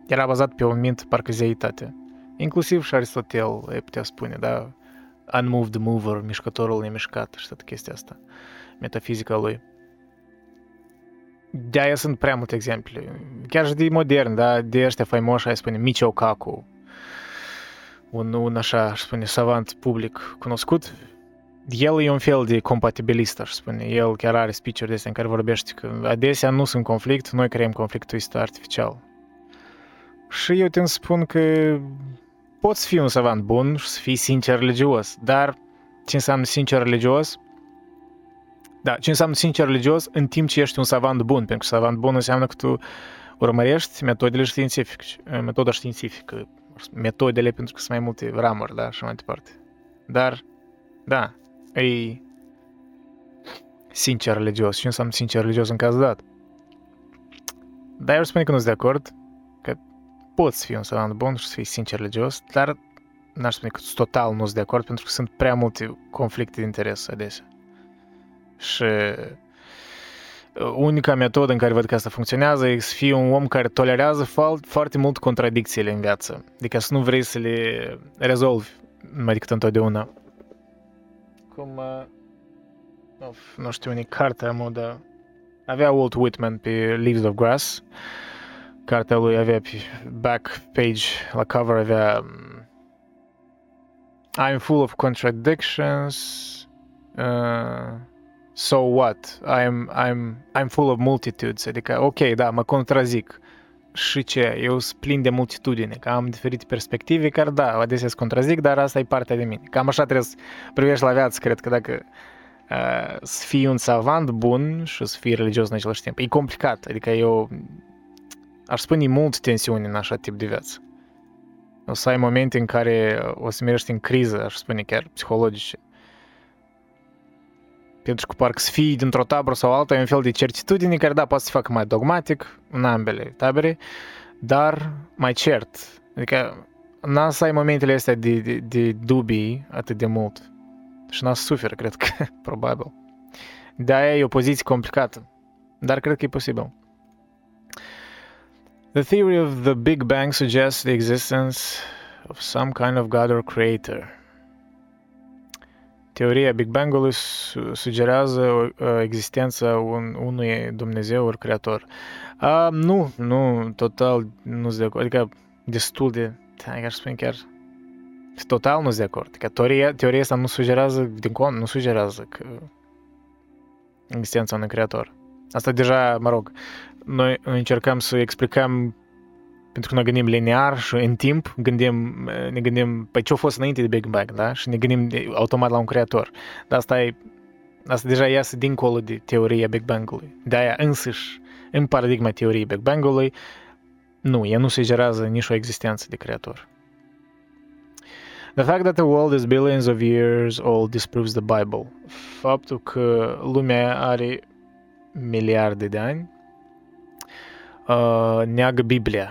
era bazat pe o mint, parcă zeitate. Inclusiv și Aristotel, ai putea spune, da? Unmoved mover, mișcătorul nemișcat și toată chestia asta, metafizica lui. De-aia sunt prea multe exemple, chiar și de modern, da? De ăștia faimoși, ai spune, Michio Kaku, un, un așa, aș spune, savant public cunoscut. El e un fel de compatibilist, aș spune, el chiar are speech-uri de astea în care vorbește că adesea nu sunt conflict, noi creăm conflictul ăsta artificial. Și eu te spun că... Poți fi un savant bun și să fii sincer religios, dar ce înseamnă sincer religios? Da, ce înseamnă sincer religios în timp ce ești un savant bun, pentru că savant bun înseamnă că tu urmărești metodele științifice, metoda științifică, metodele, pentru că sunt mai multe ramuri, da, și mai departe. Dar, da, e sincer religios. Ce înseamnă sincer religios în cazul dat? Dar eu spun că nu sunt de acord. Poți fi un savant bun și să fii sincer religios, dar n-aș spune că total nu sunt de acord, pentru că sunt prea multe conflicte de interes adesea. Și unica metodă în care văd că asta funcționează e să fii un om care tolerează foarte mult contradicțiile în viață. Adică să nu vrei să le rezolvi mai decât întotdeauna. Cum, of, nu știu, unii carte am, dar avea Walt Whitman pe Leaves of Grass. Cartea lui avea pe back page, la cover avea I'm full of contradictions, uh, so what? I'm, I'm, I'm full of multitudes. Adică, ok, da, mă contrazic. Și ce? Eu sunt plin de multitudine, că am diferite perspective, care da, adesea se contrazic, dar asta e partea de mine. Cam așa trebuie să privești la viață, cred că dacă... Uh, să fii un savant bun și să fii religios în același timp. E complicat, adică eu... Aș spune, e multă tensiune în așa tip de viață. O să ai momente în care o să merești în criză, aș spune, chiar psihologice. Pentru că parcă să fii dintr-o tabără sau alta, e un fel de certitudine care, da, poate să facă mai dogmatic în ambele tabere, dar mai cert. Adică n-a să ai momentele astea de, de, de dubii atât de mult. Și n-a să suferi, cred că, probabil. De-aia e o poziție complicată, dar cred că e posibil. The theory of the Big Bang suggests the existence of some kind of God or creator. Teoria Big Bang-ului sugerează existența un, unui Dumnezeu ori creator. Uh, nu, nu, total nu sunt de acord. Adică destul de, aș spune chiar, total nu sunt de acord. Adică teoria, teoria asta nu sugerează, din cont, nu sugerează că existența unui creator. Asta deja, mă rog, noi încercăm să explicăm Pentru că noi gândim linear și în timp gândim, ne gândim pe ce a fost înainte de Big Bang, da? Și ne gândim automat la un creator. Dar asta, e, asta deja iasă dincolo de teoria Big Bang-ului. De-aia însăși, în paradigma teoriei Big Bang-ului, nu, ea nu sugerează nici o existență de creator. The fact that the world is billions of years old disproves the Bible. Faptul că lumea are miliarde de ani uh, neagă Biblia.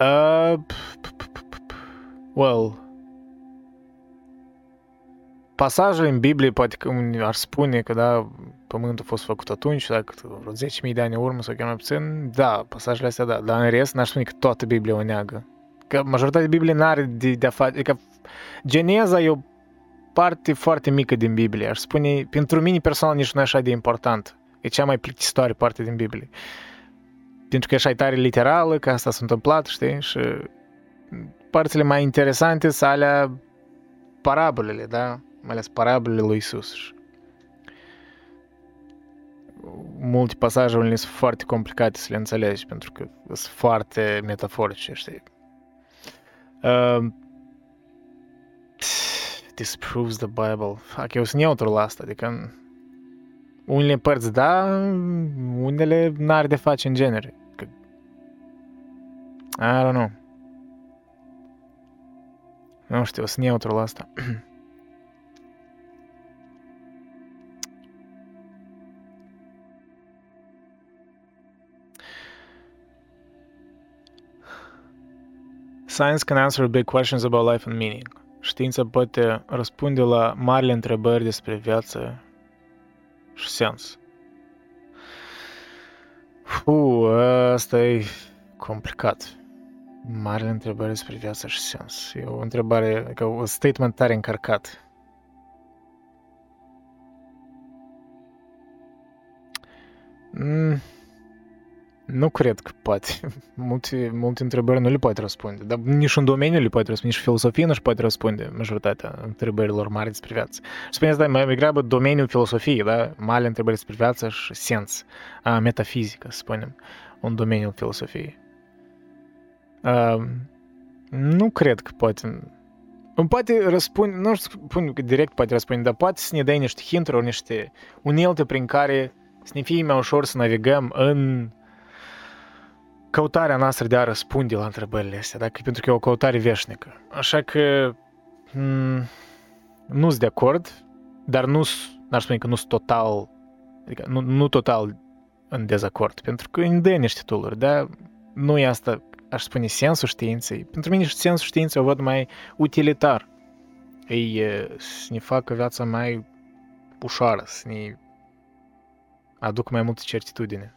Uh, p- p- p- p- p- well, pasajele în Biblie poate că ar spune că da, pământul a fost făcut atunci, dacă vreo zece mii de ani în urmă sau chiar mai puțin, da, pasajele astea da, dar în rest n-aș spune că toată Biblia o neagă. Că majoritatea Bibliei n-are de, de a face, adică Geneza e o parte foarte mică din Biblie, aș spune, pentru mine personal nici nu e așa de important, e cea mai plictisitoare parte din Biblie. Pentru că e așa e tare literală, că asta s-a întâmplat, știi? Și părțile mai interesante sunt alea parabolele, da? Mai ales parabolele lui Iisus. Multe pasaje unele sunt foarte complicate să le înțelegi, pentru că sunt foarte metaforice, știi? Uh, disproves the Bible. Fuck, eu sunt neutru la asta, adică... Unele părți da, unele n-ar de face în genere. I don't know. Nu știu, o să neutru la asta. Science can answer big questions about life and meaning. Știința poate răspunde la marile întrebări despre viață și sens. Uu, asta e complicat. Marile întrebări despre viață și sens. E o întrebare, adică un statement tare încărcat. Mm, nu cred că poate. Multe, multe întrebări nu le poate răspunde. Dar nici în domeniu le poate răspunde, nici filosofia nu își poate răspunde majoritatea întrebărilor mari despre viață. Spune asta mai degrabă domeniul filosofiei, da? Mari întrebări despre viață și sens. A, metafizică, să spunem, un domeniu filosofiei. Uh, nu cred că poate... Poate răspunde, nu știu că direct poate răspunde, dar poate să ne dai niște hinturi, niște unelte prin care să ne fie mai ușor să navigăm în căutarea noastră de a răspunde la întrebările astea, dacă, pentru că e o căutare veșnică. Așa că m- nu sunt de acord, dar nu n-ar spune că nu sunt total, adică nu, nu total în dezacord, pentru că îmi dă niște tooluri, dar nu e asta, aș spune, sensul științei. Pentru mine sensul științei o văd mai utilitar. Ei să ne facă viața mai ușoară, să ne aducă mai multă certitudine.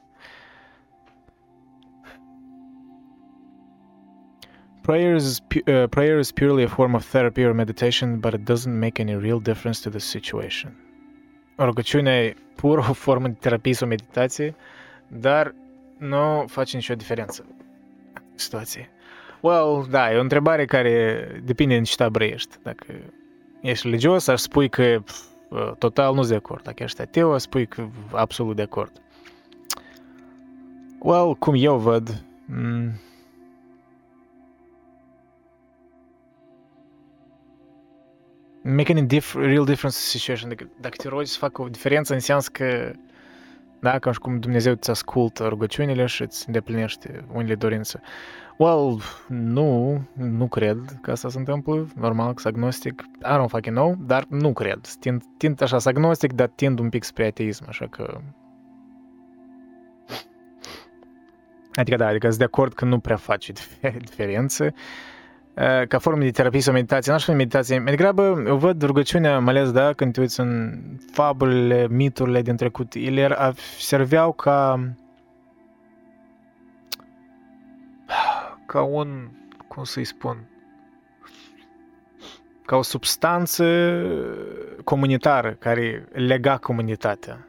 Prayer is, uh, prayer is purely a form of therapy or meditation, but it doesn't make any real difference to the situation. Rugăciunea e pur o formă de terapie sau meditație, dar nu face nicio diferență în situație. Well, da, e o întrebare care depinde din ce tabără ești. Dacă ești religios, aș spui că pf, total nu-s de acord. Dacă ești ateu, aș spui că absolut de acord. Well, cum eu văd... M- Make any diff- real difference situation. Dacă, dacă te rogi să facă o diferență, înseamnă că da, ca și cum Dumnezeu îți ascultă rugăciunile și îți îndeplinește unele dorințe. Well, nu, nu cred că asta se întâmplă. Normal că sunt agnostic. I don't fucking know, dar nu cred. Tind, tind așa, sunt agnostic, dar tind un pic spre ateism, așa că... Adică da, adică sunt de acord că nu prea face diferență. Ca formă de terapie sau meditație, n-aș spune meditație, mai degrabă eu văd rugăciunea, mai ales da, când te uiți în fabulele, miturile din trecut, ele serveau ca ca un, cum să-i spun, ca o substanță comunitară care lega comunitatea.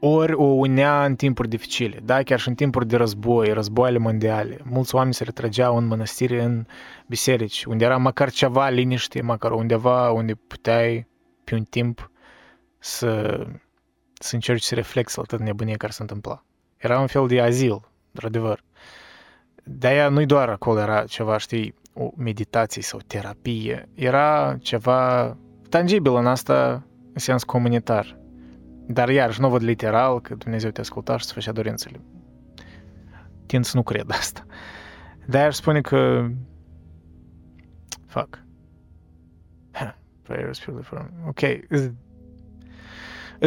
Ori o unea în timpuri dificile, da? Chiar și în timpuri de război, războaiele mondiale. Mulți oameni se retrăgeau în mănăstiri, în biserici, unde era măcar ceva liniște, măcar undeva unde puteai, pe un timp, să, să încerci să reflecți la tot nebunie care se întâmpla. Era un fel de azil, într-adevăr. de-aia nu-i doar acolo era ceva, știi, o meditație sau terapie, era ceva tangibil în asta, în sens comunitar. Dar iarăși, nu văd literal că Dumnezeu te asculta și îți făcea dorințele. Tind să nu cred asta. De-aia aș spune că... Fuck. Ok, îți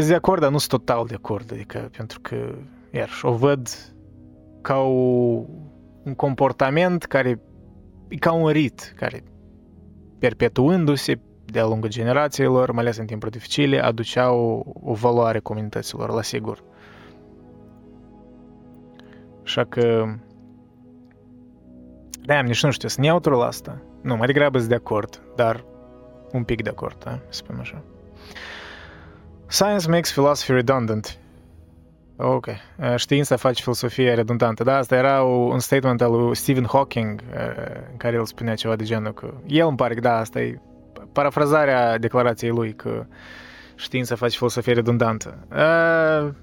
de acord, dar nu sunt total de acord, adică pentru că, iarăși, o văd ca o, un comportament care e ca un rit, care perpetuându-se de-a lungul generațiilor, mai ales în timpuri dificile, aducea o, o valoare comunităților, la sigur. Așa că, de-aia nici nu știu, sunt neutru la asta. Nu, mai degrabă sunt de acord, dar un pic de acord, da? Să spunem așa. Science makes philosophy redundant. Ok. Știința face filosofia redundantă. Da, asta era un statement al lui Stephen Hawking, în care el spunea ceva de genul că... El îmi pare că da, asta e parafrazarea declarației lui, că știința face filosofia redundantă. Uh,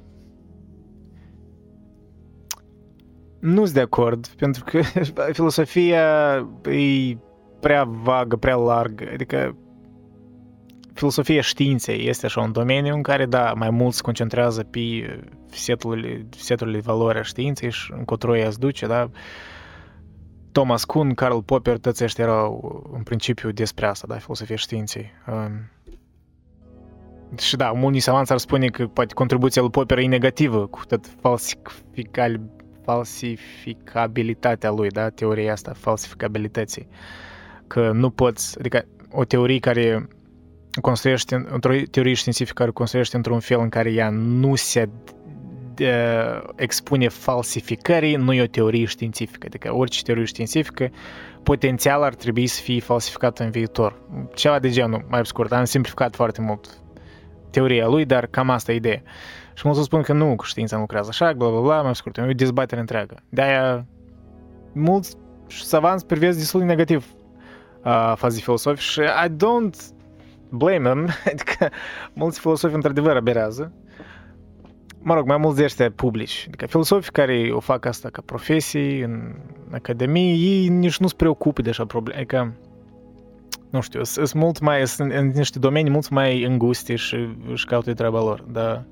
nu sunt de acord, pentru că filosofia e prea vagă, prea largă, adică... Filosofia științei este așa un domeniu în care, da, mai mult se concentrează pe seturile, seturile de valoare a științei și încotro ea se duce, da? Thomas Kuhn, Karl Popper, toți ăștia erau în principiu despre asta, da, filosofia științei. Um, și da, unii savanți ar spune că poate contribuția lui Popper e negativă, cu tot falsificabilitatea lui, da, teoria asta, falsificabilității. Că nu poți, adică o teorie care... construiești într-o teorie științifică care construiești într-un fel în care ea nu se uh, expune falsificării, nu e o teorie științifică. Adică orice teorie științifică potențial ar trebui să fie falsificată în viitor. Ceva de genul, mai scurt, am simplificat foarte mult teoria lui, dar cam asta e ideea. Și mulți spun că nu, că știința nu lucrează așa, bla bla bla, mai scurt, e o dezbatere întreagă. De-aia mulți savanți privesc destul de negativ uh, față de filosofi și I don't blame them, adică mulți filosofi într-adevăr aberează. Mă rog, mai mulți de ăștia publici. Adică filosofii care o fac asta ca profesii, în academie, ei nici nu se preocupă de așa probleme. Adică, nu știu, sunt mult mai, sunt în niște domenii mult mai înguste și își caută treaba lor. Dar,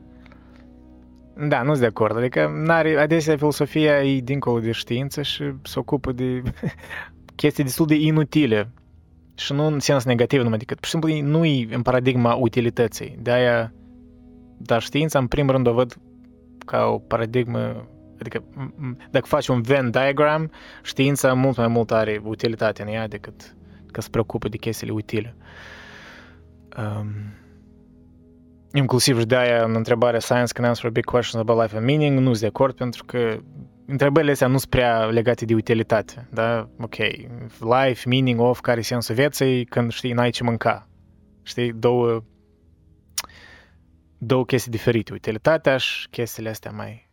da, nu sunt de acord. Adică, n-are, adesea filosofia e dincolo de știință și se ocupă de chestii destul de inutile. Și nu în sens negativ numai decât, pur și simplu nu e în paradigma utilității. De-aia, dar știința, în primul rând, o văd ca o paradigmă, adică dacă faci un Venn diagram, știința mult mai mult are utilitate în ea decât că se preocupă de chestiile utile. Um, inclusiv și de-aia, în întrebarea Science can answer big questions about life and meaning, nu sunt de acord, pentru că întrebările astea nu sunt prea legate de utilitate, da? Ok, life, meaning of, care e sensul vieții când, știi, n-ai ce mânca. Știi, două, două chestii diferite, utilitatea și chestiile astea mai,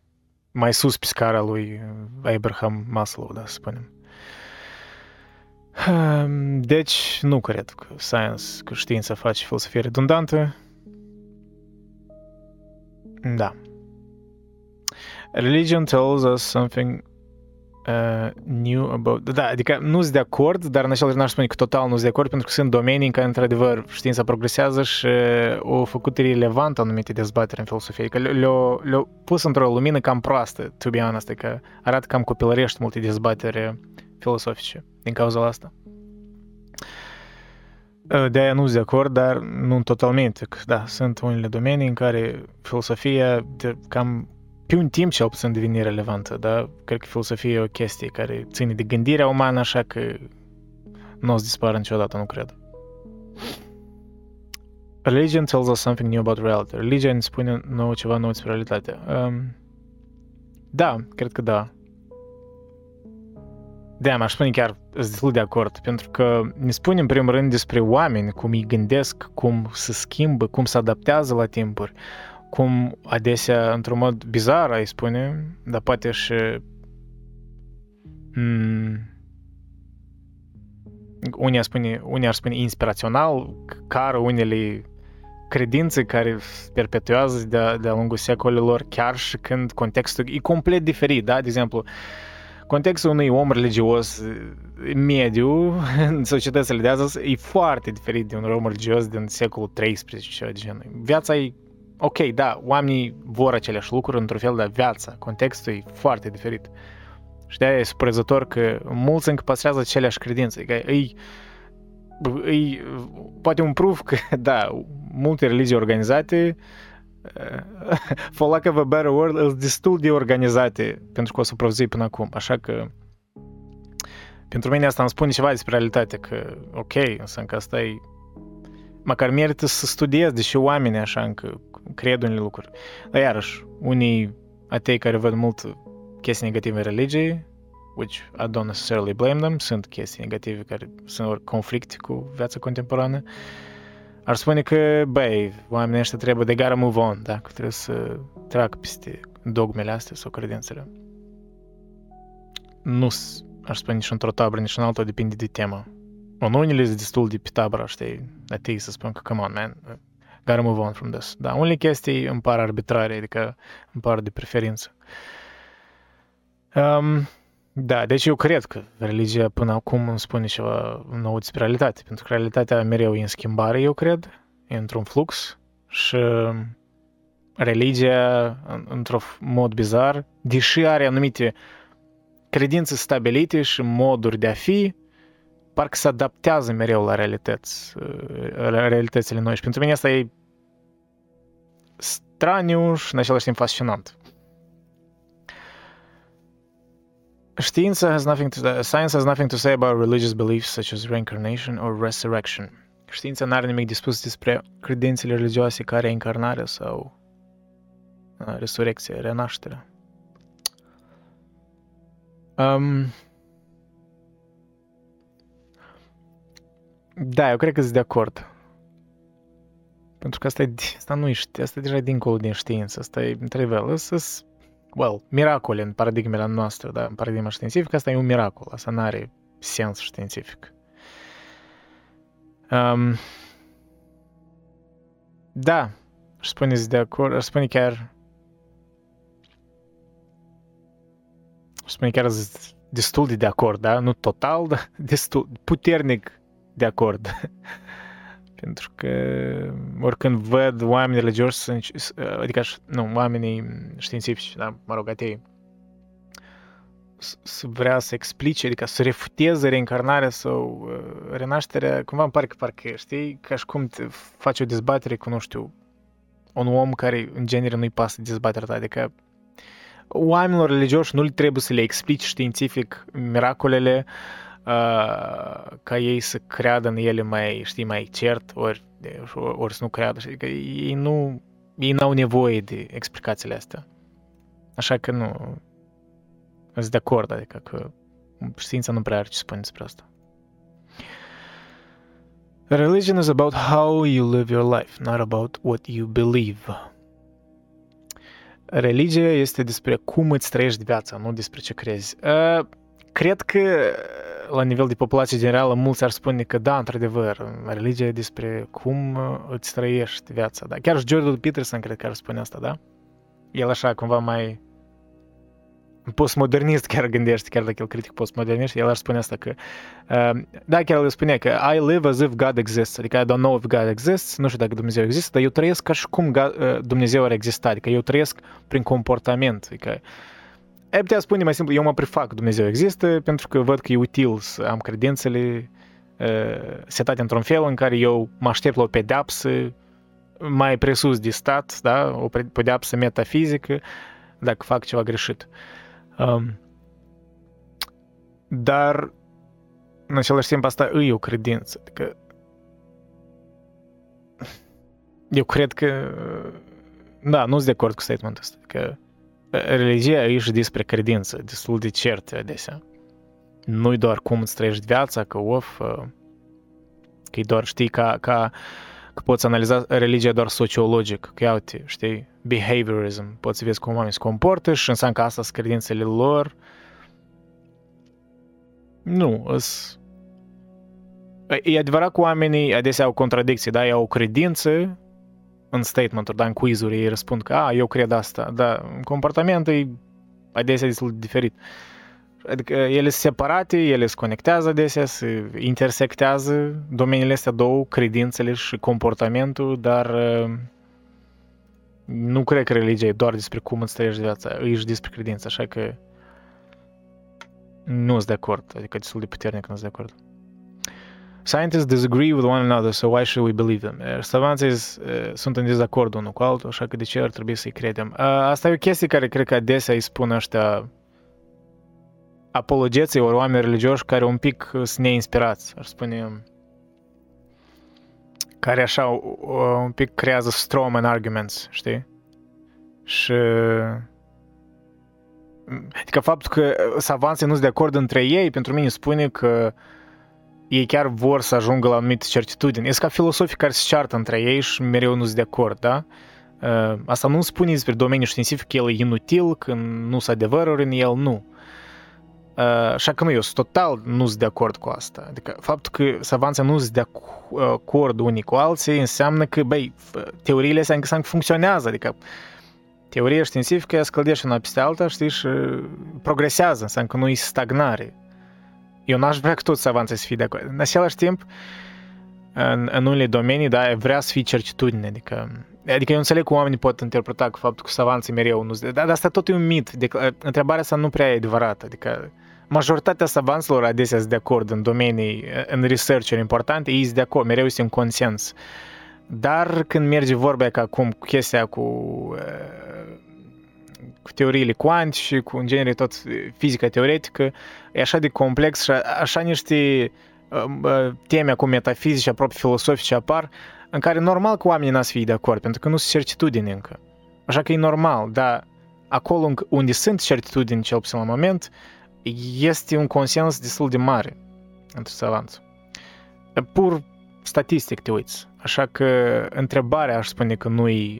mai sus pe scara lui Abraham Maslow, da, să spunem. Deci, nu cred că science, că știința face filosofie redundantă. Da. Religion tells us something uh, new about... Da, adică nu sunt de acord, dar în același n-aș spune că total nu sunt de acord, pentru că sunt domenii în care, într-adevăr, știința progresează și uh, o făcut relevantă anumite dezbateri în filosofie. Adică le-au le-o pus într-o lumină cam proastă, to be honest, că arată cam copilărești multe dezbateri filosofice din cauza asta. Uh, de-aia nu sunt de acord, dar nu totalmente. Că, da, sunt unele domenii în care filosofia de, cam... Pe un timp cel puțin deveni relevantă, dar cred că filosofia e o chestie care ține de gândirea umană, așa că nu o să dispară niciodată, nu cred. Religion tells us something new about reality. Religion spune nouă ceva nou despre realitate. Um, da, cred că da. Da, m-aș spune chiar sunt destul de acord, pentru că ne spune în primul rând despre oameni, cum îi gândesc, cum se schimbă, cum se adaptează la timpuri. Cum adesea, într-un mod bizar, ai spune, dar poate și m- unii, ar spune, unii ar spune inspirațional, chiar unele credințe care perpetuează de-a, de-a lungul secolelor, chiar și când contextul e complet diferit, da? De exemplu, contextul unui om religios mediu în societățile de azi e foarte diferit de un om religios din secolul treisprezece. Viața e, ok, da, oamenii vor aceleași lucruri într-un fel, dar viața, contextul e foarte diferit. Și de-aia e surprinzător că mulți încă păstrează aceleași credințe. Că îi, îi, poate un proof că, da, multe religii organizate, for lack of a better word, sunt destul de organizate pentru că o supraviețui până acum. Așa că, pentru mine asta îmi spune ceva despre realitate, că, ok, însă că asta e, măcar merită să studiez, deși oamenii așa încă cred unele lucruri. Dar iarăși, unii atei care văd mult chestii negative în religie, which I don't necessarily blame them, sunt chestii negative care sunt ori conflicte cu viața contemporană, ar spune că, băi, oamenii ăștia trebuie de gara move on, da? Că trebuie să trag peste dogmele astea sau credințele. Nu aș spune nici într-o tabără, nici în altă, depinde de temă. În unele sunt destul de pe tabără, știi, atei să spun că, come on, man, gara move on from this. Da, unele chestii îmi par arbitrare, adică îmi par de preferință. Um, da, deci eu cred că religia până acum îmi spune ceva nou despre realitate, pentru că realitatea mereu e în schimbare, eu cred, e într-un flux și religia, într-un mod bizar, deși are anumite credințe stabilite și moduri de a fi, parcă se adaptează mereu la realități, la realitățile noi. Și pentru mine asta e straniu și în același timp fascinant. Știința has nothing to, science has nothing to say about religious beliefs such as reincarnation or resurrection. Știința n-are nimic de spus despre credințele religioase ca reincarnarea sau resurrecție, renașterea. Um, da, eu cred că sunt de acord. Pentru că asta, e, asta nu e știință, asta e deja dincolo din știință, asta e întrebările, să-s well, miracole în paradigma noastră, da, în paradigma științifică, asta e un miracol, asta nu are sens științific. Um, da, aș spune de acord, aș spune chiar, aș spune chiar destul de de acord, da, nu total, dar destul, puternic de acord. Pentru că oricând văd oameni religioși, adică nu, oamenii științifici, da, mă rog, atei, să vrea să explice, adică să refuteze reincarnarea sau renașterea, cumva îmi pare că parcă, știi, ca și cum te faci o dezbatere cu, nu știu, un om care în genere nu-i pasă dezbaterea ta, adică oamenilor religioși nu trebuie să le explici științific miracolele, Uh, ca ei să creadă în ele mai, știi, mai cert, ori, ori să nu creadă, știi, că ei nu, ei n-au nevoie de explicațiile astea. Așa că nu, sunt de acord, adică că știința nu prea are ce spune despre asta. Religion is about how you live your life, not about what you believe. Religia este despre cum îți trăiești viața, nu despre ce crezi. Uh, Cred că, la nivel de populație generală, mulți ar spune că da, într-adevăr, religia e despre cum îți trăiești viața. Da? Chiar și Jordan Peterson cred că ar spune asta, da? El așa, cumva mai postmodernist chiar gândește, chiar dacă el critic postmodernist, el ar spune asta că... Uh, da, chiar el spunea că I live as if God exists, adică I don't know if God exists, nu știu dacă Dumnezeu există, dar eu trăiesc ca și cum God, uh, Dumnezeu ar exista, adică eu trăiesc prin comportament, adică... Ai putea spune mai simplu, eu mă prefac, Dumnezeu există, pentru că văd că e util să am credințele uh, setate într-un fel în care eu mă aștept la o pedeapsă mai presus de stat, da? O pedeapsă metafizică, dacă fac ceva greșit. Um, dar, în același timp, asta e o credință. Adică, eu cred că... Da, nu sunt de acord cu statementul ăsta, că religia e și despre credință, destul de certe adesea. Nu-i doar cum îți trăiești viața, că of, că-i doar, știi, ca, ca, că poți analiza religia doar sociologic, că iau te, știi, behaviorism, poți să vezi cum oamenii se comportă și înseamnă că asta sunt credințele lor. Nu, îs... E adevărat că oamenii adesea au contradicții, da, ei au o credință, în statement-uri, da, în quiz-uri, ei răspund că, a, eu cred asta, dar comportamentul e adesea destul de diferit. Adică ele sunt separate, ele se conectează adesea, se intersectează domeniile astea două, credințele și comportamentul, dar nu cred că religia e doar despre cum îți trăiești viața, e și despre credință, așa că nu sunt de acord, adică destul de puternic nu sunt de acord. Scientists disagree with one another, so why should we believe them? Savanții uh, sunt în dezacord unul cu altul, așa că de ce ar trebui să-i credem? Uh, asta e o chestie care cred că adesea îi spun ăștia apologeții ori oameni religioși care un pic sunt neinspirați, ar spune, care așa un pic creează straw man arguments, știi? Și adică faptul că savanții nu sunt de acord între ei, pentru mine spune că ei chiar vor să ajungă la anumite certitudini. Este ca filosofii care se ceartă între ei și mereu nu sunt de acord, da? Asta nu spune despre domeniul științific că el e inutil, că nu sunt adevăruri în el, nu. Așa că nu, eu sunt total nu sunt de acord cu asta. Adică faptul că savanții nu sunt de acord unii cu alții înseamnă că, băi, teoriile astea încă funcționează, adică teoria științifică ea scăldește una peste alta, știi, și progresează, înseamnă că nu e stagnare. Eu n-aș vrea că toți savanții să fie de acord. În același timp, în, în unele domenii, da, vrea să fie certitudine. Adică, adică eu înțeleg cum oamenii pot interpreta cu faptul că savanții mereu nu... Dar, dar asta tot e un mit. Adică, întrebarea asta nu prea e adevărată. Adică majoritatea savanților adesea sunt de acord în domenii, în research-uri importante, ei sunt de acord, mereu este un consens. Dar când merge vorba ca acum cu chestia cu... cu teoriile cuantice, cu în genere tot fizica teoretică, e așa de complex și așa niște uh, teme acum metafizice, aproape filosofice apar, în care normal că oamenii n-ați fi de acord, pentru că nu sunt certitudini încă. Așa că e normal, dar acolo unde sunt certitudini, cel puțin la moment, este un consens destul de mare între savanți. Pur statistic te uiți. Așa că întrebarea aș spune că nu e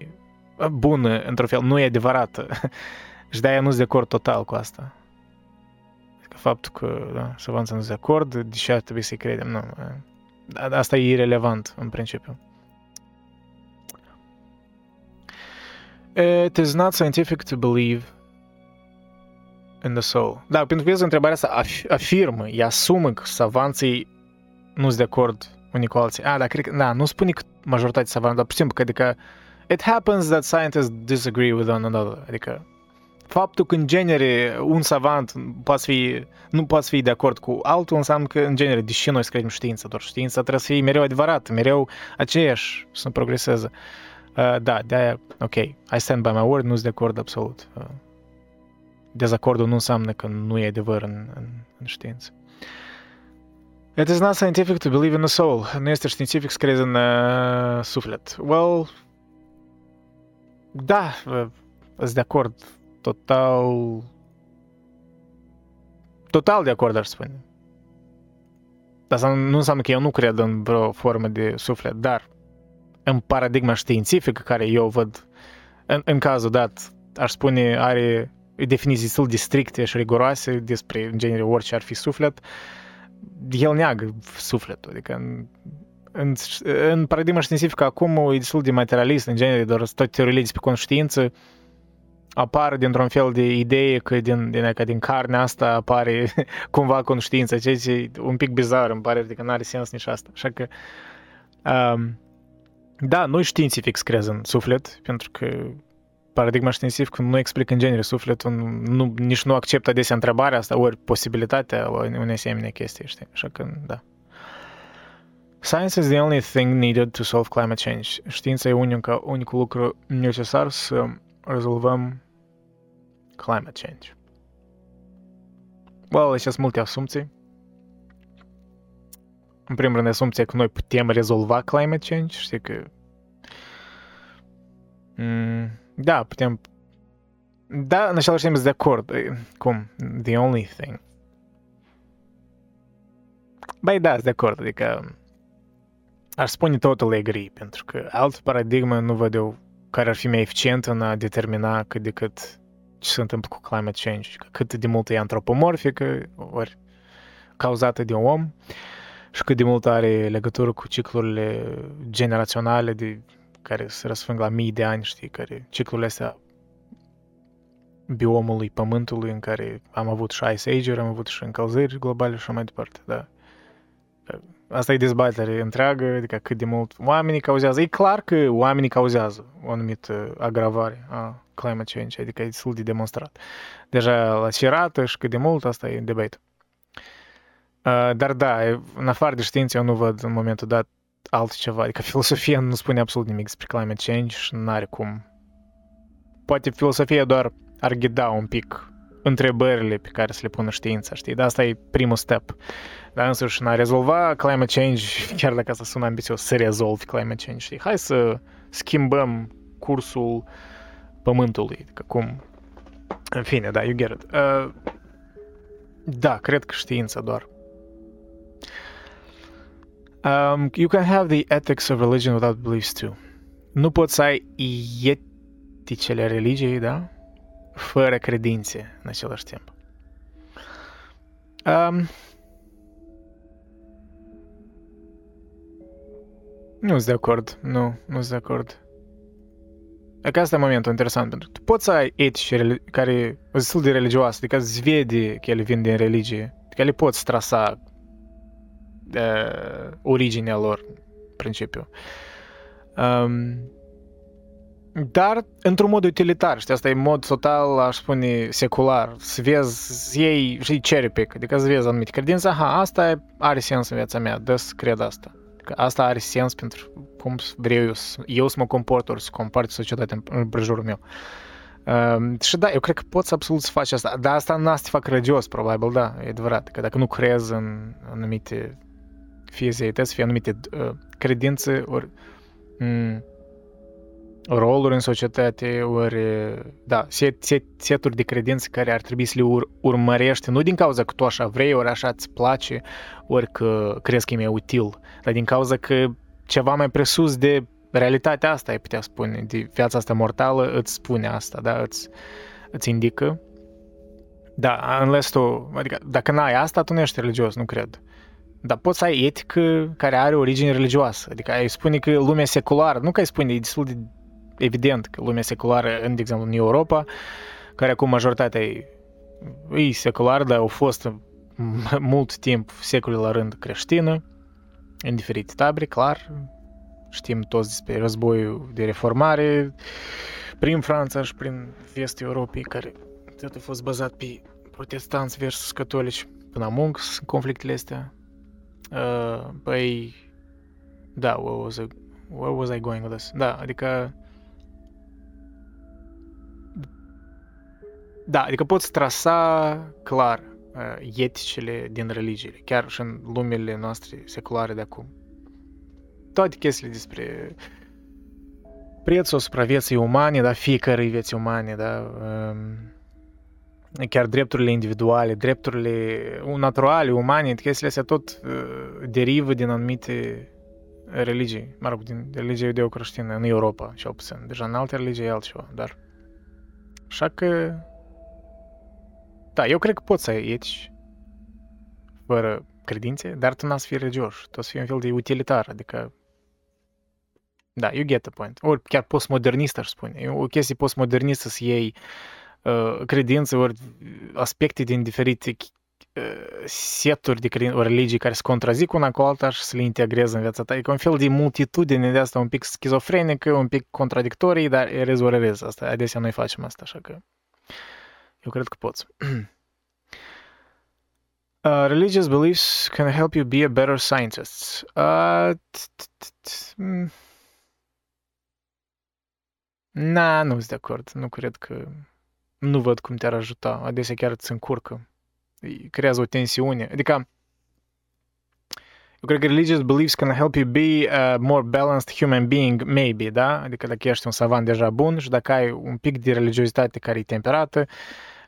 bună, într-un fel, nu e adevărată. Și de-aia nu-s de acord total cu asta. Adică faptul că, da, savanții nu-s de acord, deși ar trebui să-i credem, nu. Asta e irelevant, în principiu. It is not scientific to believe in the soul. Da, pentru că întrebarea asta afirmă, îi asumă că savanții nu-s de acord unii cu alții. Ah, da, cred că, da, nu spune că majoritatea savanții, dar, pur și simplu, că adică it happens that scientists disagree with one another. Adică faptul că în genere un savant poate fi, nu poate fi de acord cu altul înseamnă că în genere, deși noi scrim știința, doar știința trebuie să fie mereu adevărată, mereu aceeași să progreseze. Uh, da, de-aia, ok, I stand by my word, nu sunt de acord absolut. Uh, dezacordul nu înseamnă că nu e adevăr în, în, în știință. It is not scientific to believe in the soul. Nu este științific să crezi în uh, suflet. Well... Da, sunt de acord, total, total de acord, aș spune. Asta nu înseamnă că eu nu cred în vreo formă de suflet, dar în paradigma științifică care eu văd, în, în cazul dat, aș spune, are definiții destul de stricte și riguroase despre, în genere, orice ar fi suflet, el neagă sufletul, adică... În, în paradigma științifică acum e destul de materialist, în genere, doar toate teoriile despre conștiință apar dintr-un fel de idee că din, din, că din carnea asta apare cumva conștiința, ceea ce e un pic bizar, îmi pare, că nu are sens nici asta. Așa că, um, da, nu științific să crezi în suflet, pentru că paradigma științifică nu explică în genere sufletul, nu, nici nu acceptă adesea întrebarea asta, ori posibilitatea unei asemenea chestii, știi? Așa că, da. Science is the only thing needed to solve climate change. Știința e unica, unicul lucru necesar să rezolvăm climate change. Well, aici sunt multe asumții. În primul rând, asumția că noi putem rezolva climate change. Știi că... Mm, da, putem... Da, în același timp sunt de acord. Cum? The only thing. Băi, da, sunt de acord, adică... Aș spune totul agree, pentru că altă paradigmă nu văd eu care ar fi mai eficientă în a determina cât de cât ce se întâmplă cu climate change, cât de mult e antropomorfică, ori cauzată de om, și cât de mult are legătură cu ciclurile generaționale de, care se răsfrâng la mii de ani, știi, care ciclurile astea biomului Pământului, în care am avut și Ice Age-uri, am avut și încălziri globale și mai departe, da. Asta e dezbatere întreagă, adică cât de mult oamenii cauzează. E clar că oamenii cauzează o anumită agravare a climate change, adică e destul de demonstrat. Deja la ce rată și cât de mult, asta e debate. Dar da, în afară de știință, eu nu văd în momentul dat altceva. Adică filosofia nu spune absolut nimic despre climate change și n-are cum. Poate filosofia doar ar ghida un pic întrebările pe care să le pună știința, știi? Dar asta e primul step. Dar însuși, n-a rezolva climate change, chiar dacă asta sună ambițios, să rezolvi climate change, știi? Hai să schimbăm cursul Pământului, adică cum... În fine, da, you get it. Uh, da, cred că știința doar. Um, you can have the ethics of religion without beliefs too. Nu poți să ai eticele religiei, da? Fără credințe în același timp. Um, nu sunt de acord, nu, nu sunt de acord. Că asta e momentul interesant, pentru că tu poți să ai etici care sunt destul de religioase, adică îți vede că ele vin din religie, că le poți trasa uh, originea lor, în principiu. Um, Dar într-un mod utilitar, știi, asta e mod total, aș spune, secular. Să vezi, ei și cherry pick, adică să vezi anumite credințe, aha, asta are sens în viața mea, dă să cred asta. Că asta are sens pentru cum vreau eu, eu să mă comport ori să compart societatea împrejurul meu. Um, și da, eu cred că poți absolut să faci asta, dar asta n-a să te fac religios, probabil, da, e adevărat. Că dacă nu crezi în anumite fizietăți, fie anumite uh, credințe, ori... M- roluri în societate, ori, da, set, set, seturi de credințe care ar trebui să le ur, urmărești, nu din cauza că tu așa vrei, ori așa îți place, ori că crezi că e mai util, dar din cauza că ceva mai presus de realitatea asta, ai putea spune, de viața asta mortală, îți spune asta, da, îți, îți indică. Da, unless tu, adică, dacă n-ai asta, tu nu ești religios, nu cred. Dar poți să ai etică care are origine religioasă, adică ai spune că lumea seculară, nu că ai spune, e destul de evident că lumea seculară, în, de exemplu, în Europa, care acum majoritatea e, e seculară, dar au fost mult timp, secole la rând, creștină, în diferite tabere, clar. Știm toți despre războiul de reformare prin Franța și prin vestul Europei, care tot a fost bazat pe protestanți versus catolici. Până amung sunt conflictele astea. Uh, păi, da, where was, I, where was I going with this? Da, adică Da, adică poți trasa clar uh, eticile din religiile, chiar și în lumele noastre seculare de acum. Toate chestiile despre prețul asupra vieții umane, da, fiecare vieții umane, da, uh, chiar drepturile individuale, drepturile naturale, umane, chestiile astea tot uh, derivă din anumite religii, mă rog, din religia iudeo-creștină în Europa, cel puțin. Deja în alte religii e altceva, dar așa că da, eu cred că poți să ai etici fără credințe, dar tu n-ai să fii religios, tu să fii un fel de utilitar, adică, da, you get the point. Ori chiar postmodernist, aș spune. E o chestie postmodernistă să iei uh, credințe, ori aspecte din diferite uh, seturi de credințe, ori religii care se contrazic una cu alta și să le integrezi în viața ta. E un fel de multitudine de asta, un pic schizofrenică, un pic contradictorii, dar e rezolvez asta. Adesea noi facem asta, așa că... Eu cred că poți. Uh, religious beliefs can help you be a better scientist. Uh, mm. Na, nu sunt de acord. Nu cred că... Nu văd cum te-ar ajuta. Adesea chiar îți încurcă. Creează o tensiune. Adică... Eu cred că religious beliefs can help you be a more balanced human being, maybe, da? Adică dacă ești un savant deja bun și dacă ai un pic de religiozitate care e temperată,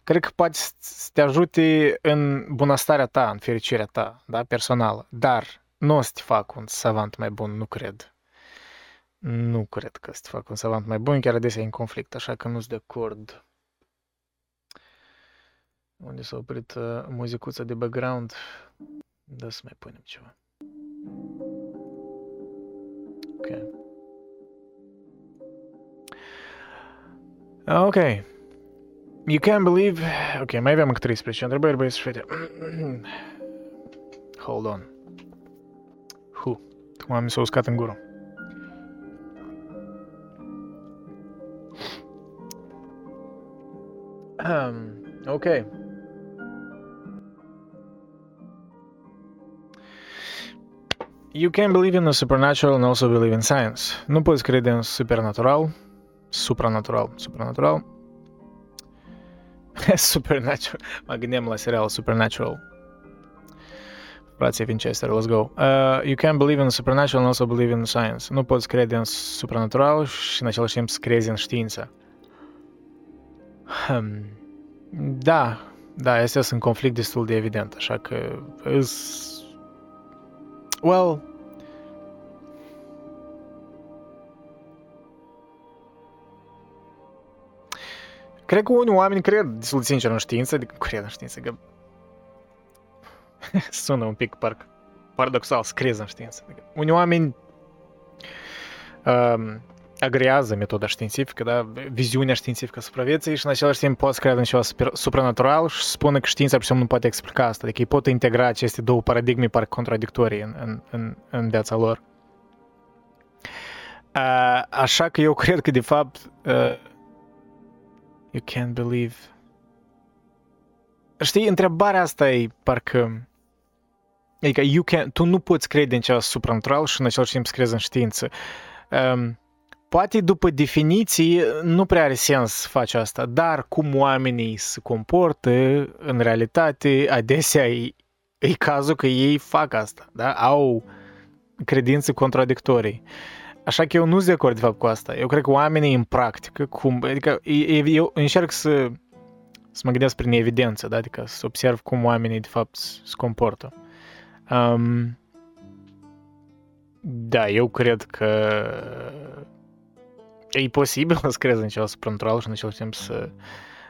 cred că poate să te ajute în bunăstarea ta, în fericirea ta, da? Personală. Dar nu o să te fac un savant mai bun, nu cred. Nu cred că o să te fac un savant mai bun, chiar adesea e în conflict, așa că nu sunt de acord. Unde s-a oprit uh, muzicuța de background? Da, să mai punem ceva. Okay. Okay. You can't believe... Ok, mai aveam încă treisprezece întrebări, băieți și fete. Hold on. Hu, tocmai mi s-a uscat în gură. Ok. You can believe in the supernatural and also believe in science. Nu poți crede în supernatural, supranatural, supranatural, supernatural. Mă gândeam la serial Supernatural. Frații Winchester, let's go. Uh, you can believe in the supernatural and also believe in science. Nu poți crede în supranatural și în același timp să crezi în știință. Hmm. Da, da, astea sunt conflict destul de evident, așa că îs... Well, cred că unii oameni cred destul de sincer în știință, adică cred în știință, că sună un pic parc, paradoxal să crezi în știință. Adică, unii oameni um, agrează metoda științifică, da? Viziunea științifică asupra vieții și în același timp poți crede în ceva supranatural și spune că știința pe nu poate explica asta, adică ei pot integra aceste două paradigme par contradictorii în, în, în, în viața lor. Uh, așa că eu cred că de fapt uh, you can't believe. Știi, întrebarea asta e parcă... Adică you can, tu nu poți crede în ceva supranatural și în același timp să crezi în știință. Um, Poate după definiții nu prea are sens să faci asta, dar cum oamenii se comportă în realitate, adesea e, e cazul că ei fac asta, da? Au credințe contradictorii. Așa că eu nu sunt de acord de fapt cu asta. Eu cred că oamenii în practică, cum, adică eu încerc să, să mă gândesc prin evidență, da? Adică să observ cum oamenii de fapt se comportă. Um, da, eu cred că... E posibil să crezi în ceva supranatural și în același timp să,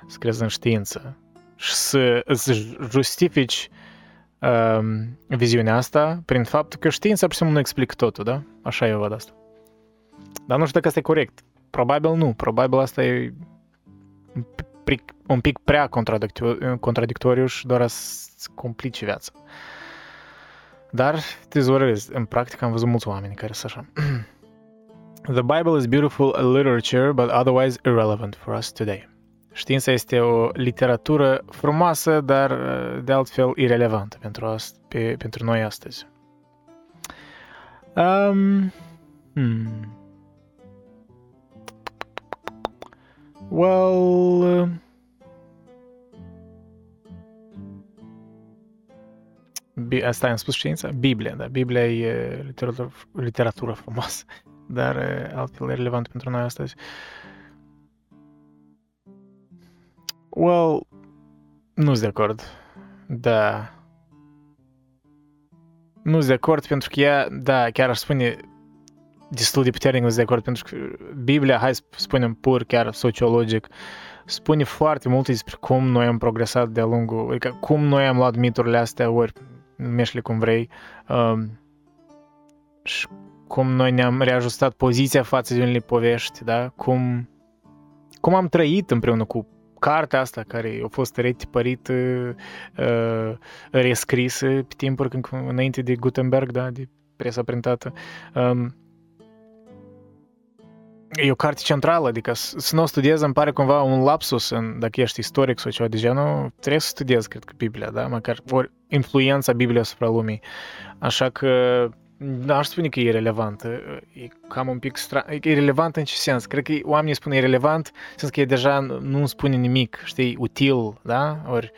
să crezi în știință și să, să justifici um, viziunea asta prin faptul că știința absolut nu explică totul, da? Așa eu văd asta. Dar nu știu dacă asta e corect. Probabil nu. Probabil asta e un pic, un pic prea contradictoriu, contradictoriu și doar să complici viața. Dar te zorez. În practică am văzut mulți oameni care sunt așa... The Bible is beautiful literature, but otherwise irrelevant for us today. Știința este o literatură frumoasă, dar de altfel irelevantă pentru, ast- pe, pentru noi astăzi. Um, hmm. Well... Bi- asta am spus știința? Biblia, da. Biblia e literatură, literatură frumoasă. Dar altfel e relevant pentru noi astăzi. Well, nu-s de acord. Da. Nu-s de acord pentru că ea, da, chiar aș spune destul de puternic nu-s de acord pentru că Biblia, hai să spunem pur, chiar sociologic, spune foarte multe despre cum noi am progresat de-a lungul, adică cum noi am luat miturile astea, ori numește-le cum vrei, um, și cum noi ne-am reajustat poziția față de unele povești, da? Cum, cum am trăit împreună cu cartea asta care a fost retipărită, uh, rescrisă pe timpuri când, înainte de Gutenberg, da? De presa printată. Um, e o carte centrală, adică să nu o studiez îmi pare cumva un lapsus în, dacă ești istoric sau ceva de genul, trebuie să studiez, cred că, Biblia, da? Măcar ori influența Bibliei asupra lumii. Așa că da, aș spune că e relevantă. E cam un pic straniu. E relevant în ce sens? Cred că oamenii spun e relevant, în sens că e deja nu spune nimic, știi, util, da? Ori,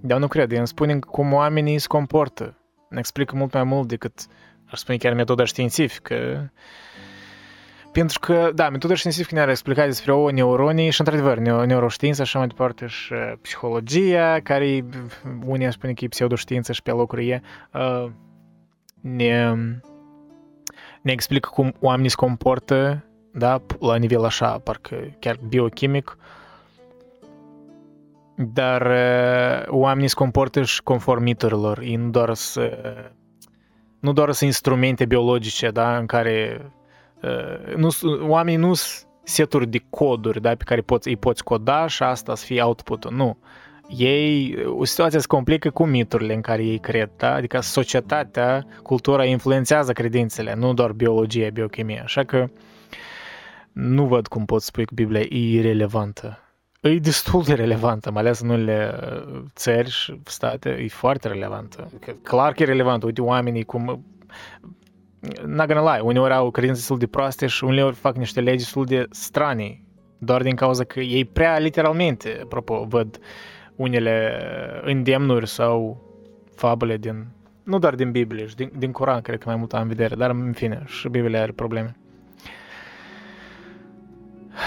dar nu cred. Îmi spune cum oamenii se comportă. Ne explică mult mai mult decât, aș spune chiar, metoda științifică. Pentru că, da, metoda științifică ne-ar explica despre o neuronii și, într-adevăr, neuroștiință, așa mai departe, și psihologia, care unii spune că e pseudoștiință și pe locuri e... Uh, Ne, ne explică cum oamenii se comportă, da, la nivel așa, parcă chiar biochimic, dar oamenii se comportă și conform miturilor, ei nu doar să, nu doar să instrumente biologice, da, în care nu, oamenii nu sunt seturi de coduri, da, pe care poți, îi poți coda și asta să fie output-ul. Nu. Ei, o situație se complică cu miturile în care ei cred, da? Adică societatea, cultura influențează credințele, nu doar biologia, biochimia. Așa că nu văd cum pot spui că Biblia e irelevantă. E destul de relevantă, mai ales în unele țări și state, e foarte relevantă. Clar că e relevantă. Uite, oamenii cum... N-a gonna lie, uneori au credințe destul de proaste și uneori fac niște legi destul de stranii, doar din cauza că ei prea literalmente, apropo, văd unele îndemnuri sau fabule din, nu doar din Biblie, din, din Coran, cred că mai mult am în vedere, dar în fine, și Biblia are probleme.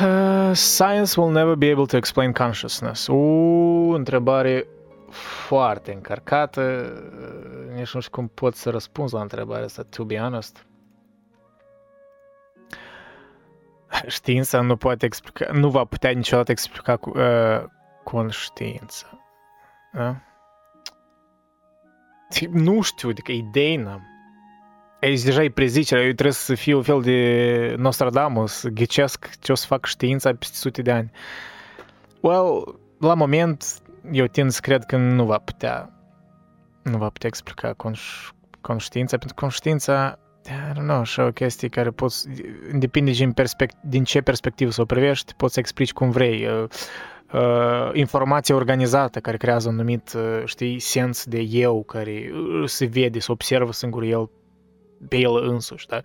Uh, science will never be able to explain consciousness. Uuu, întrebare foarte încărcată, nici nu știu cum pot să răspund la întrebarea asta, to be honest. Știința nu poate explica, nu va putea niciodată explica cu, uh, conștiința. Da? Nu știu, adică idei n-am. Aici deja e prezicerea, eu trebuie să fiu un fel de Nostradamus, ghicesc ce o să fac știința peste sute de ani. Well, la moment, eu tind să cred că nu va putea, nu va putea explica conș- conștiința, pentru că conștiința, I don't know, așa o chestie care poți, depinde din, perspect- din ce perspectivă să o privești, poți să explici cum vrei. Uh, uh, informația organizată care creează un anumit, uh, știi, sens de eu, care uh, se vede, se observă singur el pe el însuși, da?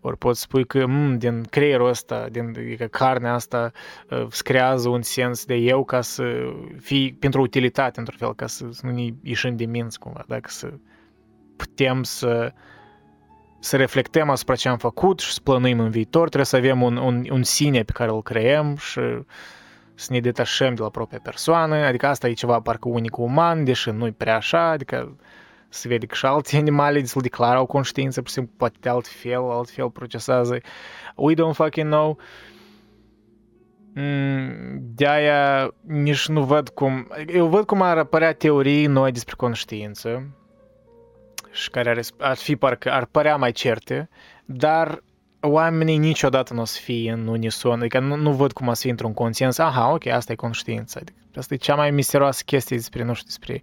Ori poți spui că m, din creierul ăsta, din adică carnea asta, uh, îți creează un sens de eu ca să fii, pentru utilitate, într-un fel, ca să, să nu ne ieșim de minți cumva, dacă să putem să să reflectăm asupra ce am făcut și să plănuim în viitor, trebuie să avem un, un, un sine pe care îl creăm și să ne detașăm de la propria persoană, adică asta e ceva parcă unic uman, deși nu-i prea așa, adică se vede că și alte animale destul de clar au conștiință, pur și simplu poate altfel, altfel procesează. We don't fucking know. De-aia nici nu văd cum... Eu văd cum ar apărea teorii noi despre conștiință, și care ar, ar fi parcă, ar părea mai certe, dar oamenii niciodată nu o să fie în unison, adică nu, nu văd cum o să fie într-un consens, aha, ok, asta e conștiința, adică asta e cea mai misterioasă chestie despre, nu știu, despre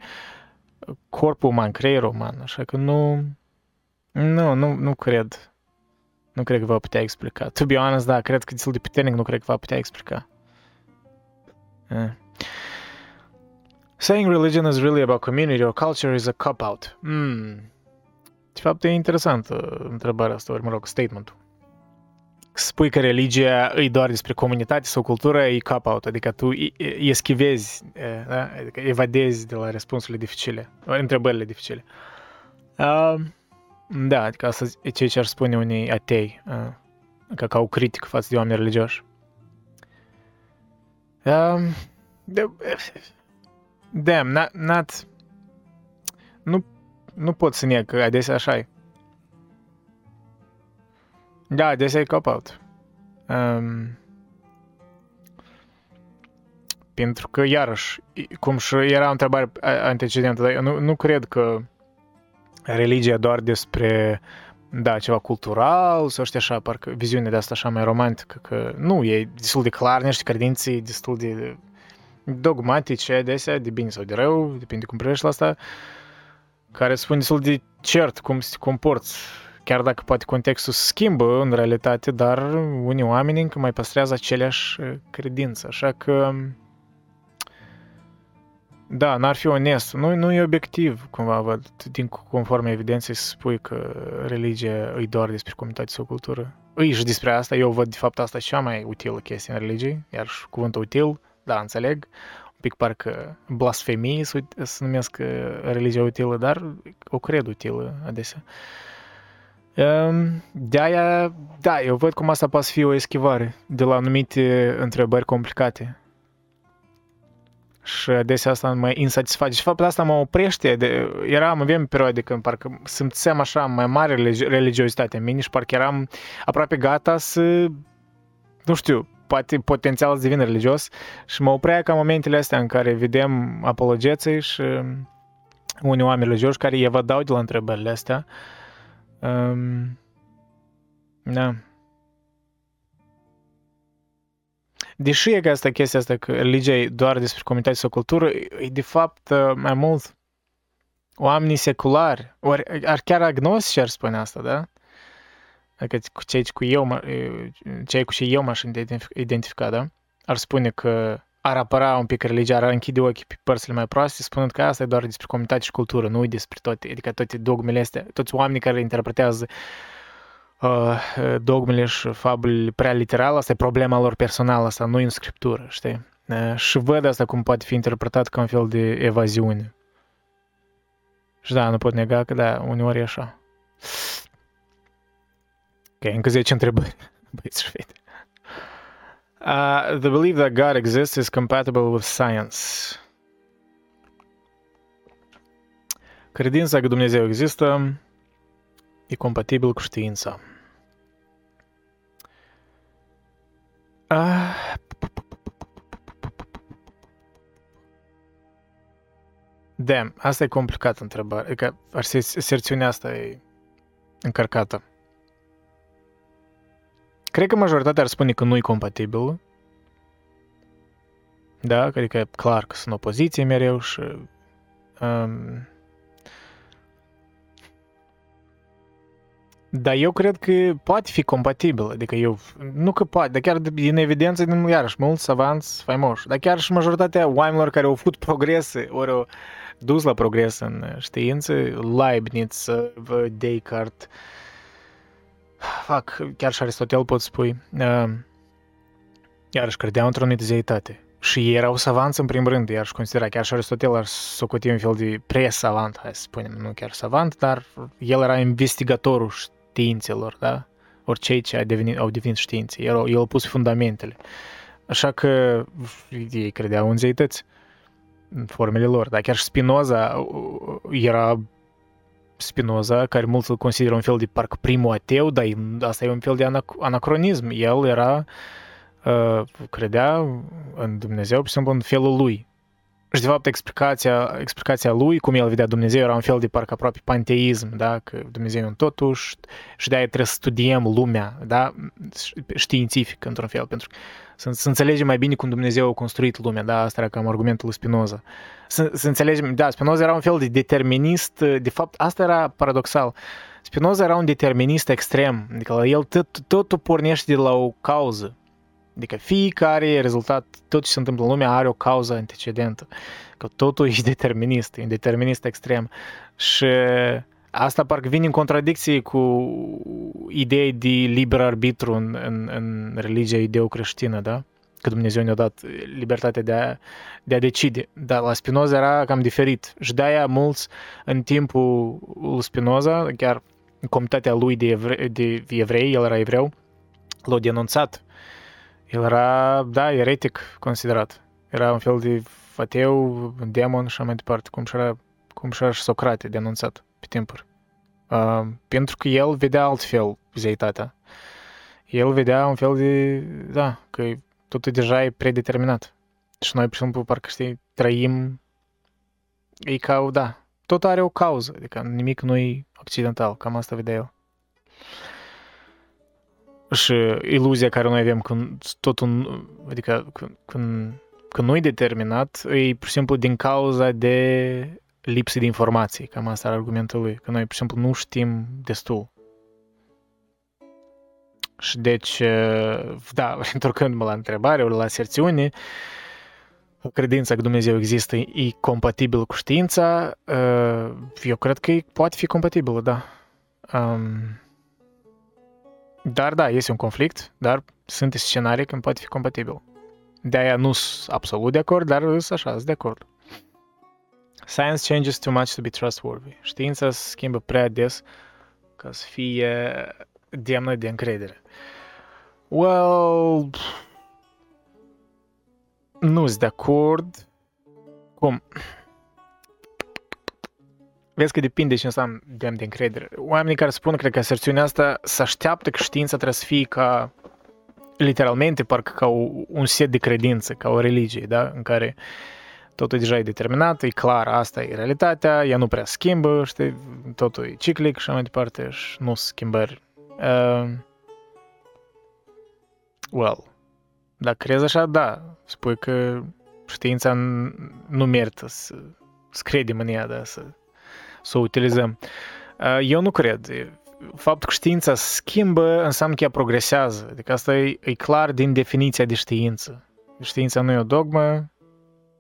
corpul uman, creierul uman, așa că nu, nu, nu, nu cred, nu cred că va putea explica. To be honest, da, cred că destul de puternic nu cred că va putea explica. Eh. Saying religion is really about community or culture is a cop-out. Hmm. De fapt, e interesantă întrebarea asta, ori, mă rog, statement-ul. Spui că religia e doar despre comunitate sau cultură, e cop-out, adică tu eschivezi, da? Adică evadezi de la răspunsurile dificile, întrebările dificile. Uh, da, adică asta e ceea ce ar spune unii atei, uh, ca o critică față de oameni religioși. Uh, de- Damn, not, not... Nu, nu pot să neg că adesea așa-i. Da, adesea e cop-out. Um, pentru că, iarăși, cum și era o întrebare antecedentă, dar eu nu, nu cred că religia doar despre, da, ceva cultural sau știi așa, parcă viziunea de asta așa mai romantică, că nu, e destul de clar, niște credințe destul de... dogmatice adesea, de bine sau de rău, depinde cum privești la asta, care spun destul de cert cum se comporți, chiar dacă poate contextul se schimbă în realitate, dar unii oameni încă mai păstrează aceleași credințe, așa că da, n-ar fi onest, nu, nu e obiectiv cumva, văd, din conform evidenței să spui că religia îi doar despre comunitate sau cultură. Îi și despre asta, eu văd de fapt asta cea mai utilă chestie în religie, iar și cuvântul util, da, înțeleg, un pic parcă blasfemie se numesc religia utilă, dar o cred utilă adesea. De-aia, da, eu văd cum asta poate fi o eschivare de la anumite întrebări complicate. Și adesea asta mă insatisface. Și faptul asta mă oprește. De, eram, aveam perioade când parcă simțeam așa mai mare religiozitate în mine și parcă eram aproape gata să, nu știu, poate potențial să devină religios și mă oprea ca momentele astea în care vedem apologeții și unii oameni religioși care evadau de la întrebările astea. Um, da. deși e asta, chestia asta că religia e doar despre comunitate sau cultură, e de fapt mai mult oamenii seculari, ori ar chiar agnostici ar spune asta, da? Adică cei cu eu, cei cu și eu m-aș identifica, da? Ar spune că ar apăra un pic religia, ar închide ochii pe părțile mai proaste, spunând că asta e doar despre comunitate și cultură, nu e despre toate, adică toate dogmele astea, toți oamenii care interpretează uh, dogmele și fabulele prea literal, asta e problema lor personală, asta nu e în scriptură, știi? Uh, și văd asta cum poate fi interpretat ca un fel de evaziune. Și da, nu pot nega că da, uneori e așa. Ok, încă zece întrebări, băieți și fete. Uh, the belief that God exists is compatible with science. Credința că Dumnezeu există e compatibil cu știința. Uh, Damn, asta e complicată întrebare. Adică serțiunea asta e încărcată. Cred că majoritatea ar spune că nu e compatibil. Da, adică e clar că sunt opoziție mereu și... Um, dar eu cred că poate fi compatibil. Adică eu... Nu că poate, dar chiar din evidență, din, iarăși, mulți savanți faimoși. Dar chiar și majoritatea oamenilor care au făcut progrese, ori au dus la progres în știință, Leibniz, Descartes... Fac, chiar și Aristotel pot spui, uh, iarăși credea într-o anumită zeitate. Și ei erau savanți în primul rând, iarăși considera, chiar și Aristotel ar socotea un fel de pre-savant, hai să spunem, nu chiar savant, dar el era investigatorul științelor, da? Ori cei ce au devenit, au devenit științe, el, el a pus fundamentele. Așa că ei credeau în zeități, în formele lor, dar chiar și Spinoza era... Spinoza, care mulți îl consideră un fel de parcă primul ateu, dar asta e un fel de anacronism. El era, credea în Dumnezeu, pe simplu, în felul lui. Și, de fapt, explicația, explicația lui, cum el vedea Dumnezeu, era un fel de parcă aproape panteism, da? Că Dumnezeu e un totuși și de-aia trebuie să studiem lumea, da? Științific, într-un fel, pentru că să, să înțelegem mai bine cum Dumnezeu a construit lumea, da? Asta era cam argumentul lui Spinoza. Să, să înțelegem, da, Spinoza era un fel de determinist, de fapt, asta era paradoxal. Spinoza era un determinist extrem, adică la el tot, totul pornește de la o cauză. Adică fiecare rezultat, tot ce se întâmplă în lume are o cauză antecedentă. Că totul e determinist, e determinist extrem. Și asta parcă vine în contradicție cu ideea de liber arbitru în, în, în religia iudeo-creștină, da? Că Dumnezeu ne-a dat libertatea de a, de a decide. Dar la Spinoza era cam diferit. Și de-aia mulți, în timpul lui Spinoza, chiar în comunitatea lui de, evre, de evrei, el era evreu, l-a denunțat. El era, da, eretic considerat. Era un fel de ateu, demon și așa mai departe, cum și era, cum și era și Socrate denunțat pe timpuri. Uh, pentru că el vedea altfel zeitatea. El vedea un fel de, da, că totul deja e predeterminat. Și noi, pe simplu, parcă știi, trăim, e ca, da, tot are o cauză, adică nimic nu e accidental, cam asta vedea el. Și iluzia care noi avem când totul, adică când, când nu e determinat, e pur și simplu din cauza de lipsă de informații, cam asta era argumentul lui, că noi pur și simplu nu știm destul. Și deci, da, întorcându-mă la întrebare, ori la serțiune, credința că Dumnezeu există e compatibil cu știința, eu cred că poate fi compatibilă, da. Um, Dar da, este un conflict, dar sunt scenarii când poate fi compatibil. De-aia nu sunt absolut de acord, dar sunt așa, sunt de acord. Science changes too much to be trustworthy. Știința se schimbă prea des ca să fie demnă de încredere. Well, nu sunt de acord. Cum? Vezi că depinde ce înseamnă demn de încredere. Oamenii care spun, cred că aserțiunea asta se așteaptă că știința trebuie să fie ca, literalmente, parcă ca un set de credințe, ca o religie, da? În care totul deja e determinat, e clar, asta e realitatea, ea nu prea schimbă, știi? Totul e ciclic și mai departe și nu schimbări. Uh, well, Dacă crezi așa, da, spui că știința nu merită să, să credem în ea, da, să, să o utilizăm. Eu nu cred. Faptul că știința se schimbă înseamnă că ea progresează. Adică asta e, e clar din definiția de știință. Știința nu e o dogmă,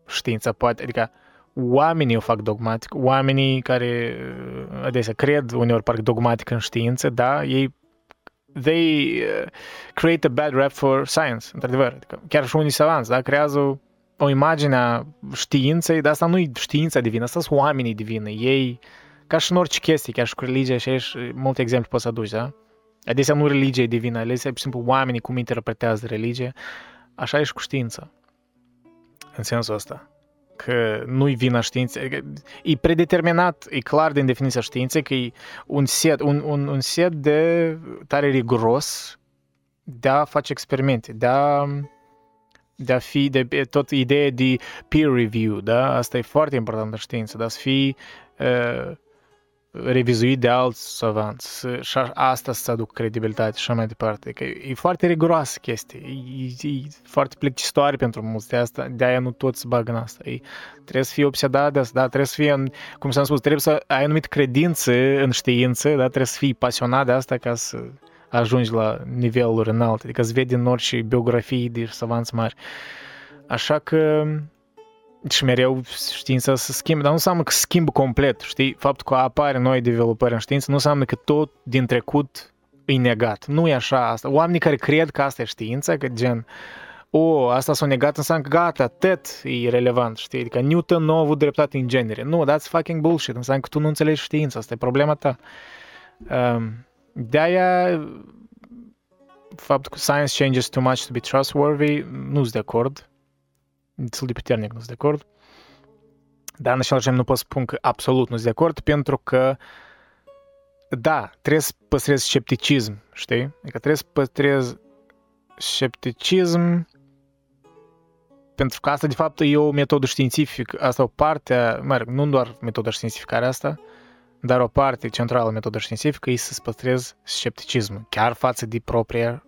știința poate, adică oamenii o fac dogmatic, oamenii care adesea cred uneori parcă dogmatic în știință, da, ei they create a bad rap for science, într-adevăr. Adică chiar și unii savanți, da, creează o imagine a științei, dar asta nu e știința divină, asta sunt oamenii divini. Ei, ca și în orice chestie, chiar și cu religia, și aici multe exemple poți să aduci, da? Adesea nu religia e divină, adesea pur și simplu oamenii cum interpretează religia. Așa e și cu știința. În sensul ăsta. Că nu-i vina științei. E predeterminat, e clar din definiția științei că e un set, un, un, un set de tare riguros de a face experimente, de a, de a fi, de tot ideea de peer review, da? Asta e foarte important în știință, da? Să fii uh, revizuit de alți savanți și asta să aducă credibilitate și așa mai departe. Că e foarte riguroasă chestie, e, e foarte plictisitoare pentru mulți de asta, de-aia nu toți se bagă în asta. E, trebuie să fie obsedat de asta, da, trebuie să fie, cum s-am spus, trebuie să ai anumite credințe în știință, da, trebuie să fii pasionat de asta ca să ajungi la niveluri înalte, adică să vede în orice biografii de savanți mari. Așa că... și mereu știința se schimbă, dar nu înseamnă că se schimbă complet, știi? Faptul că apare noi developări în știință nu înseamnă că tot din trecut e negat. Nu e așa asta. Oamenii care cred că asta e știința, că gen, o, asta s-a negat, înseamnă că gata, tot e relevant, știi? Adică Newton nu a avut dreptate în genere. Nu, that's fucking bullshit, înseamnă că tu nu înțelegi știința, asta e problema ta. De-aia, faptul că science changes too much to be trustworthy, nu-s de acord. Destul de puternic nu sunt de acord. Dar în același timp nu pot spun că absolut nu sunt de acord, pentru că da, trebuie să păstrez scepticism, știi? Adică trebuie să păstrez scepticism pentru că asta de fapt e o metodă științifică, asta o parte, mă rog, nu doar metoda științifică are asta, dar o parte centrală a metodei științifică e să păstrez scepticism, chiar față de propria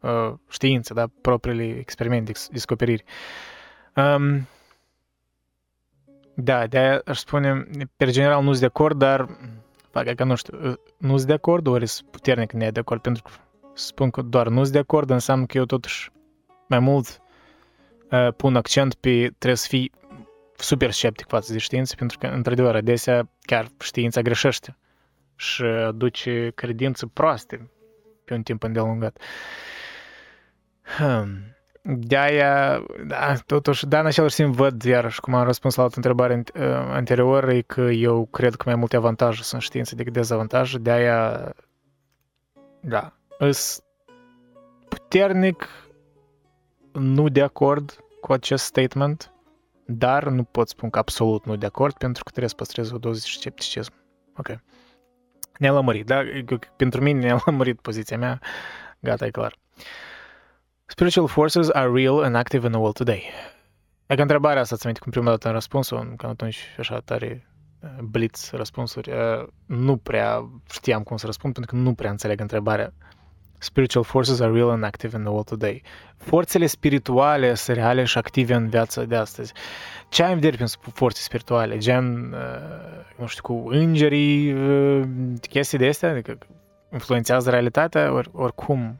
uh, știință, da? Propriile experimente, descoperiri. Um, da, de-aia aș spune, per general nu-s de acord, dar fac că nu știu, nu-s de acord, ori sunt puternic ne de acord, pentru că spun că doar nu-s de acord, înseamnă că eu totuși mai mult uh, pun accent pe trebuie să fii super sceptic față de știință, pentru că, într-adevăr, adesea chiar știința greșește și aduce credințe proaste pe un timp îndelungat. Hmm. De-aia, da, totuși, da, în același timp văd, iarăși, cum am răspuns la altă întrebare anterioară, e că eu cred că mai multe avantaje sunt știință decât dezavantaje, de-aia, da, îs puternic nu de acord cu acest statement, dar nu pot spune că absolut nu de acord, pentru că trebuie să păstrez o doză de scepticism. Ok. Ne-a lămurit, da? Pentru mine ne-a lămurit poziția mea, gata, e clar. Spiritual forces are real and active in the world today. E că întrebarea asta ți-am amintit cum prima dată în răspunsul, că atunci așa tare blitz răspunsuri, nu prea știam cum să răspund pentru că nu prea înțeleg întrebarea. Spiritual forces are real and active in the world today. Forțele spirituale sunt reale și active în viața de astăzi. Ce ai în vedere prin forțe spirituale? Gen, nu știu, cu îngerii, chestii de astea, adică influențează realitatea, or, oricum.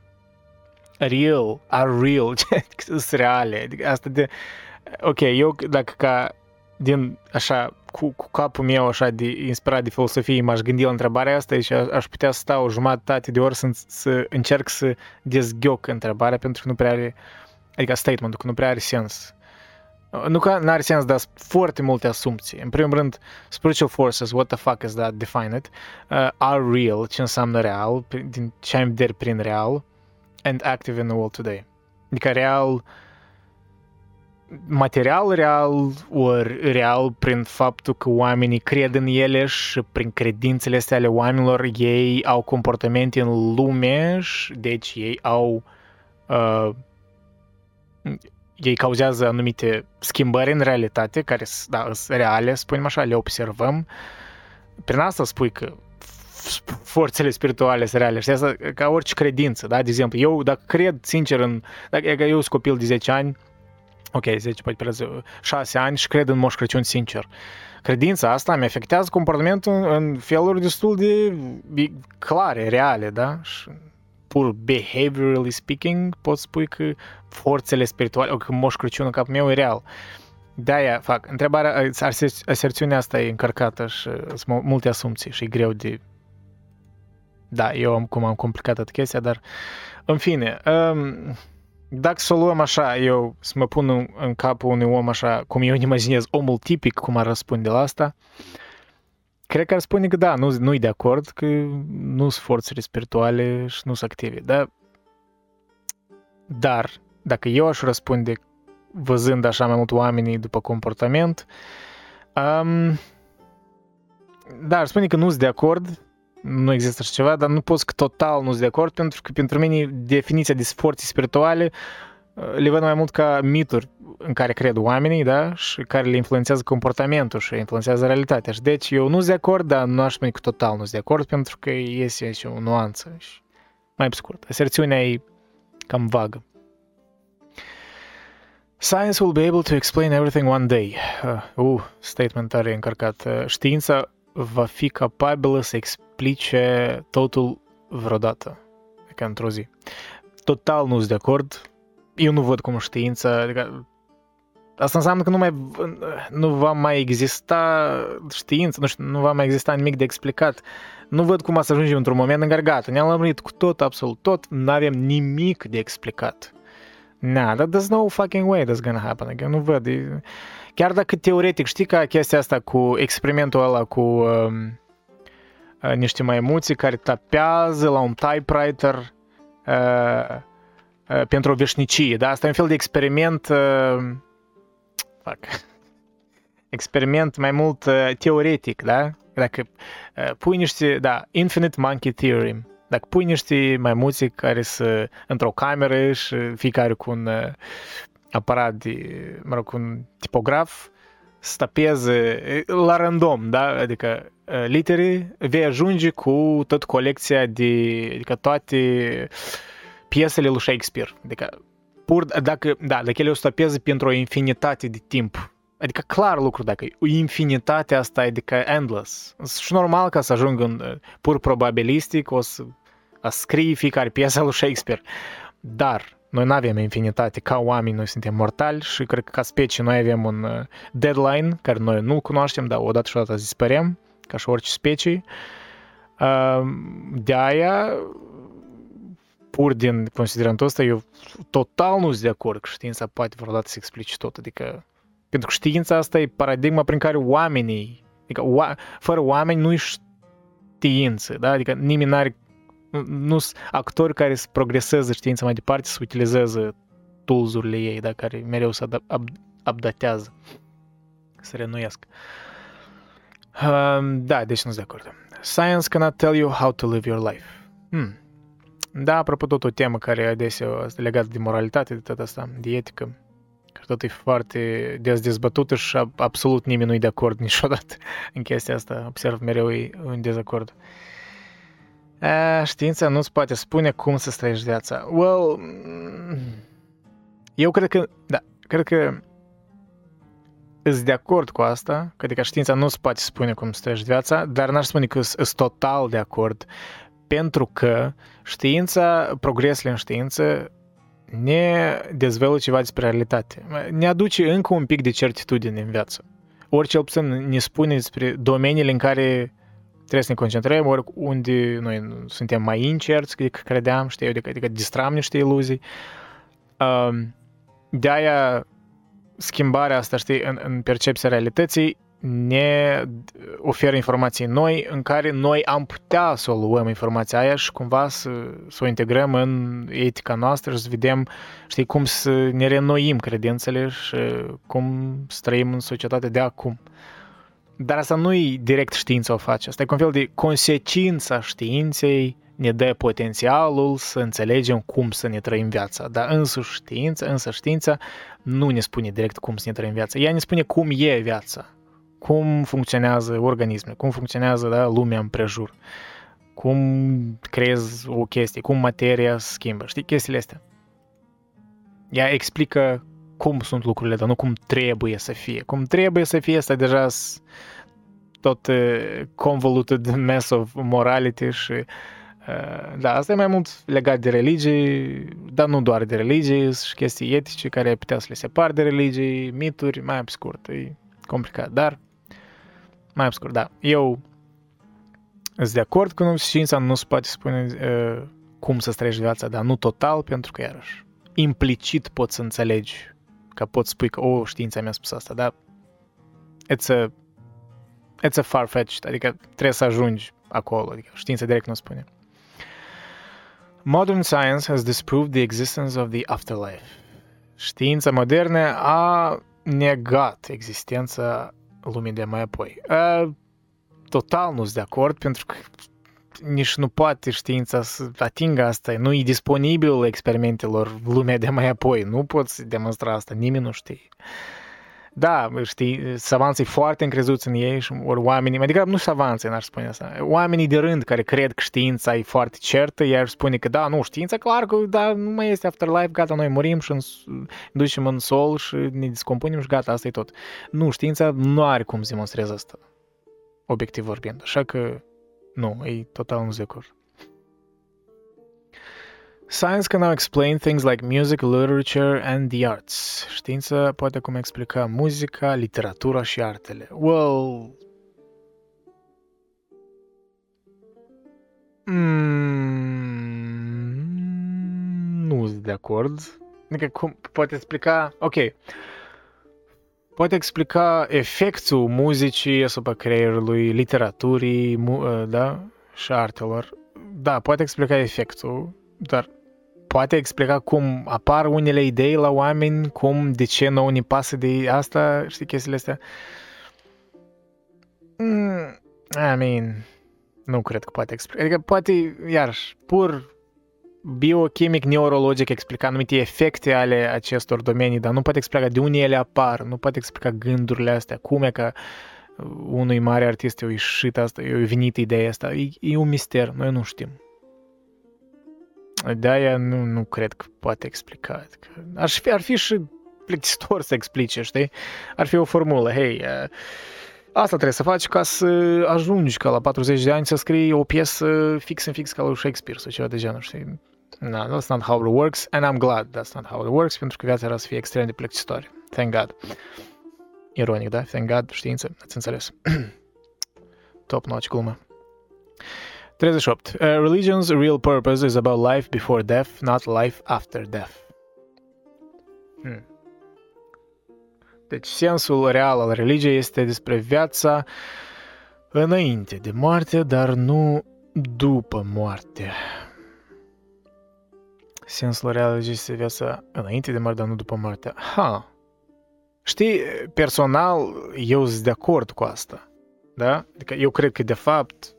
Real, are real, sunt reale. Asta de... Ok, eu dacă ca din așa, cu, cu capul meu așa de inspirat de filosofie m-aș gândi la întrebarea asta și aș putea sta o jumătate de oră să, să încerc să dezghioc întrebarea pentru că nu prea are, adică statement-ul, că nu prea are sens. Nu că nu are sens, dar sunt foarte multe asumții. În primul rând, spiritual forces, what the fuck is that, define it, uh, are real, ce înseamnă real, din ce am vedere prin real, and active in the world today. Adică real, material real, ori real prin faptul că oamenii cred în ele și prin credințele astea ale oamenilor ei au comportamente în lume și deci ei au uh, ei cauzează anumite schimbări în realitate care da, sunt reale, spunem așa, le observăm. Prin asta spui că forțele spirituale sunt reale. Și asta ca orice credință, da? De exemplu, eu dacă cred sincer în... Dacă eu sunt copil de zece ani, ok, zece, poate prea șase ani și cred în Moș Crăciun sincer. Credința asta mi afectează comportamentul în feluri destul de clare, reale, da? Și pur behaviorally speaking, pot spui că forțele spirituale, o, că Moș Crăciun în capul meu e real. De-aia fac. Întrebarea, aserțiunea asta e încărcată și sunt multe asumții și e greu de... Da, eu am, cum am complicat toată chestia, dar... În fine, um, dacă să o luăm așa, eu să mă pun în, în capul unui om așa, cum eu îmi imaginez, omul tipic, cum ar răspunde la asta, cred că ar spune că da, nu, nu-i de acord, că nu sunt forțele spirituale și nu sunt active, da? Dar, dacă eu aș răspunde văzând așa mai mult oamenii după comportament, um, da, ar spune că nu sunt de acord, nu există așa ceva, dar nu pot să total nu sunt de acord, pentru că pentru mine definiția de forțe spirituale le văd mai mult ca mituri în care cred oamenii, da, și care le influențează comportamentul și influențează realitatea. Și deci eu nu sunt de acord, dar nu aș spune că total nu sunt de acord, pentru că este o nuanță. Și mai pe scurt, aserțiunea e cam vagă. Science will be able to explain everything one day. Uh, uh statement tare încărcat. Uh, știința va fi capabilă să explice totul vreodată, ca într-o zi. Total nu sunt de acord. Eu nu văd cum știința... Adică, asta înseamnă că nu, mai, nu va mai exista știință, nu știu, nu va mai exista nimic de explicat. Nu văd cum să ajungem într-un moment în care gata, ne-am lămurit cu tot, absolut tot, n-avem nimic de explicat. Nah, that there's no fucking way that's gonna happen again. Nu văd. Chiar dacă teoretic știi că chestia asta cu experimentul ăla cu um, niște maimuții care tapează la un typewriter uh, uh, pentru o veșnicie, da? Asta e un fel de experiment uh, fuck. experiment mai mult uh, teoretic, da? Dacă uh, pui niște, da, Infinite Monkey Theorem. Dacă pui niște maimuții care sunt într-o cameră și fiecare cu un aparat de, mă rog, cu un tipograf, să tapeze la random, da? Adică litere, vei ajunge cu tot colecția de, adică toate piesele lui Shakespeare. Adică pur, dacă, da, dacă ele o să tapeze pentru o infinitate de timp. Adică clar lucru, dacă infinitatea asta e adică endless. Și normal ca să ajung în pur probabilistic, o să scrii fiecare piesă lui Shakespeare. Dar noi nu avem infinitate ca oameni, noi suntem mortali și cred că ca specie noi avem un deadline, care noi nu-l cunoaștem, dar odată și odată dispărem, ca și orice specie. De aia, pur din considerentul ăsta, eu total nu sunt de acord că știința poate vreodată să explice tot, adică pentru că știința asta e paradigma prin care oamenii, adică o, fără oameni nu e știință, da? Adică nimeni n-are, nu sunt actori care să progreseze știința mai departe, să utilizeze tools-urile ei, da? Care mereu se updatează, se renuiesc. Um, da, deci nu sunt de acord. Science cannot tell you how to live your life. Hmm. Da, apropo, tot o temă care adesea este legată de moralitate, de tot asta, de etică. Tot e foarte des dezbătută și absolut nimeni nu-i de acord niciodată în chestia asta. Observ mereu e un dezacord. A, știința nu-ți poate spune cum să trăiești viața. Well, eu cred că, da, cred că îți de acord cu asta, cred că știința nu-ți poate spune cum să trăiești viața, dar n-aș spune că îți total de acord, pentru că știința, progresele în știință, ne dezvăluie ceva despre realitate. Ne aduce încă un pic de certitudine în viață. Ori cel puțin ne spune despre domeniile în care trebuie să ne concentrăm, ori unde noi suntem mai incerți decât credeam, știu, adică distram niște iluzii. De-aia schimbarea asta, știi, în, în percepția realității ne oferă informații noi în care noi am putea să o luăm informația aia și cumva să, să o integrăm în etica noastră și să vedem, știi, cum să ne reînnoim credințele și cum să trăim în societate de acum. Dar asta nu e direct știința o face, asta e un fel de consecința științei, ne dă potențialul să înțelegem cum să ne trăim viața, dar însuși știința, însă știința nu ne spune direct cum să ne trăim viața, ea ne spune cum e viața. Cum funcționează organismul, cum funcționează, da, lumea împrejur. cum creezi o chestie, cum materia se schimbă, știi, chestiile astea. Ea explică cum sunt lucrurile, dar nu cum trebuie să fie. Cum trebuie să fie, asta deja tot uh, convoluted mess of morality și uh, da, asta e mai mult legat de religii, dar nu doar de religii, și chestii etice care putea să le separ de religii, mituri, mai pe scurt, e complicat, dar mai pe scurt, da. Eu sunt de acord că nu, știința nu se poate spune uh, cum să trăiești viața, dar nu total, pentru că iarăși implicit poți să înțelegi că poți spui că, o, știința mi-a spus asta, dar it's a, it's a far-fetched, adică trebuie să ajungi acolo, adică știința direct nu spune. Modern science has disproved the existence of the afterlife. Știința modernă a negat existența lumii de mai apoi. A, total nu-s de acord, pentru că nici nu poate știința să atingă asta, nu e disponibil experimentelor lumea de mai apoi, nu poți demonstra asta, nimeni nu știe. Da, știi, savanții foarte încrezuți în ei, ori oamenii, mai degrabă nu savanții, n-aș spune asta, oamenii de rând care cred că știința e foarte certă, ei ar spune că da, nu, știința, clar că da, nu mai este afterlife, gata, noi murim și în, ducem în sol și ne descompunem și gata, asta e tot. Nu, știința nu are cum să demonstreze asta, obiectiv vorbind, așa că nu, e total un zecur. Science can now explain things like music, literature and the arts. Știința poate acum explica muzica, literatura și artele. Well... Mm, nu sunt de acord. Adică cum poate explica... Ok. Poate explica efectul muzicii asupra creierului, literaturii, mu- da? Și artelor. Da, poate explica efectul, dar poate explica cum apar unele idei la oameni, cum, de ce nouă ne pasă de asta, știi, chestiile astea. Mm, I mean, nu cred că poate explica. Adică poate, iarăși, pur biochimic, neurologic explica anumite efecte ale acestor domenii, dar nu poate explica de unde ele apar, nu poate explica gândurile astea, cum e că unui mare artist i-a ieșit asta, i-a venit ideea asta. E, e un mister, noi nu știm. De-aia nu, nu cred că poate explica. Adică ar fi, ar fi și plictisitor să explice, știi? Ar fi o formulă, hei, asta trebuie să faci ca să ajungi ca la patruzeci de ani să scrii o piesă fix în fix ca lui Shakespeare sau ceva de genul, știi? No, that's not how it works and I'm glad that's not how it works, pentru că viața era să fie extrem de plictisitoare. Thank God. Ironic, da? Thank God, știință, ați înțeles. Top notch glumă. treizeci și opt. Uh, religion's real purpose is about life before death, not life after death. Hmm. Deci sensul real al religiei este despre viața înainte de moarte, dar nu după moarte. Sensul real al religiei este viața înainte de moarte, dar nu după moarte. Ha. Știi, personal, eu sunt de acord cu asta. Da? Adică eu cred că, de fapt,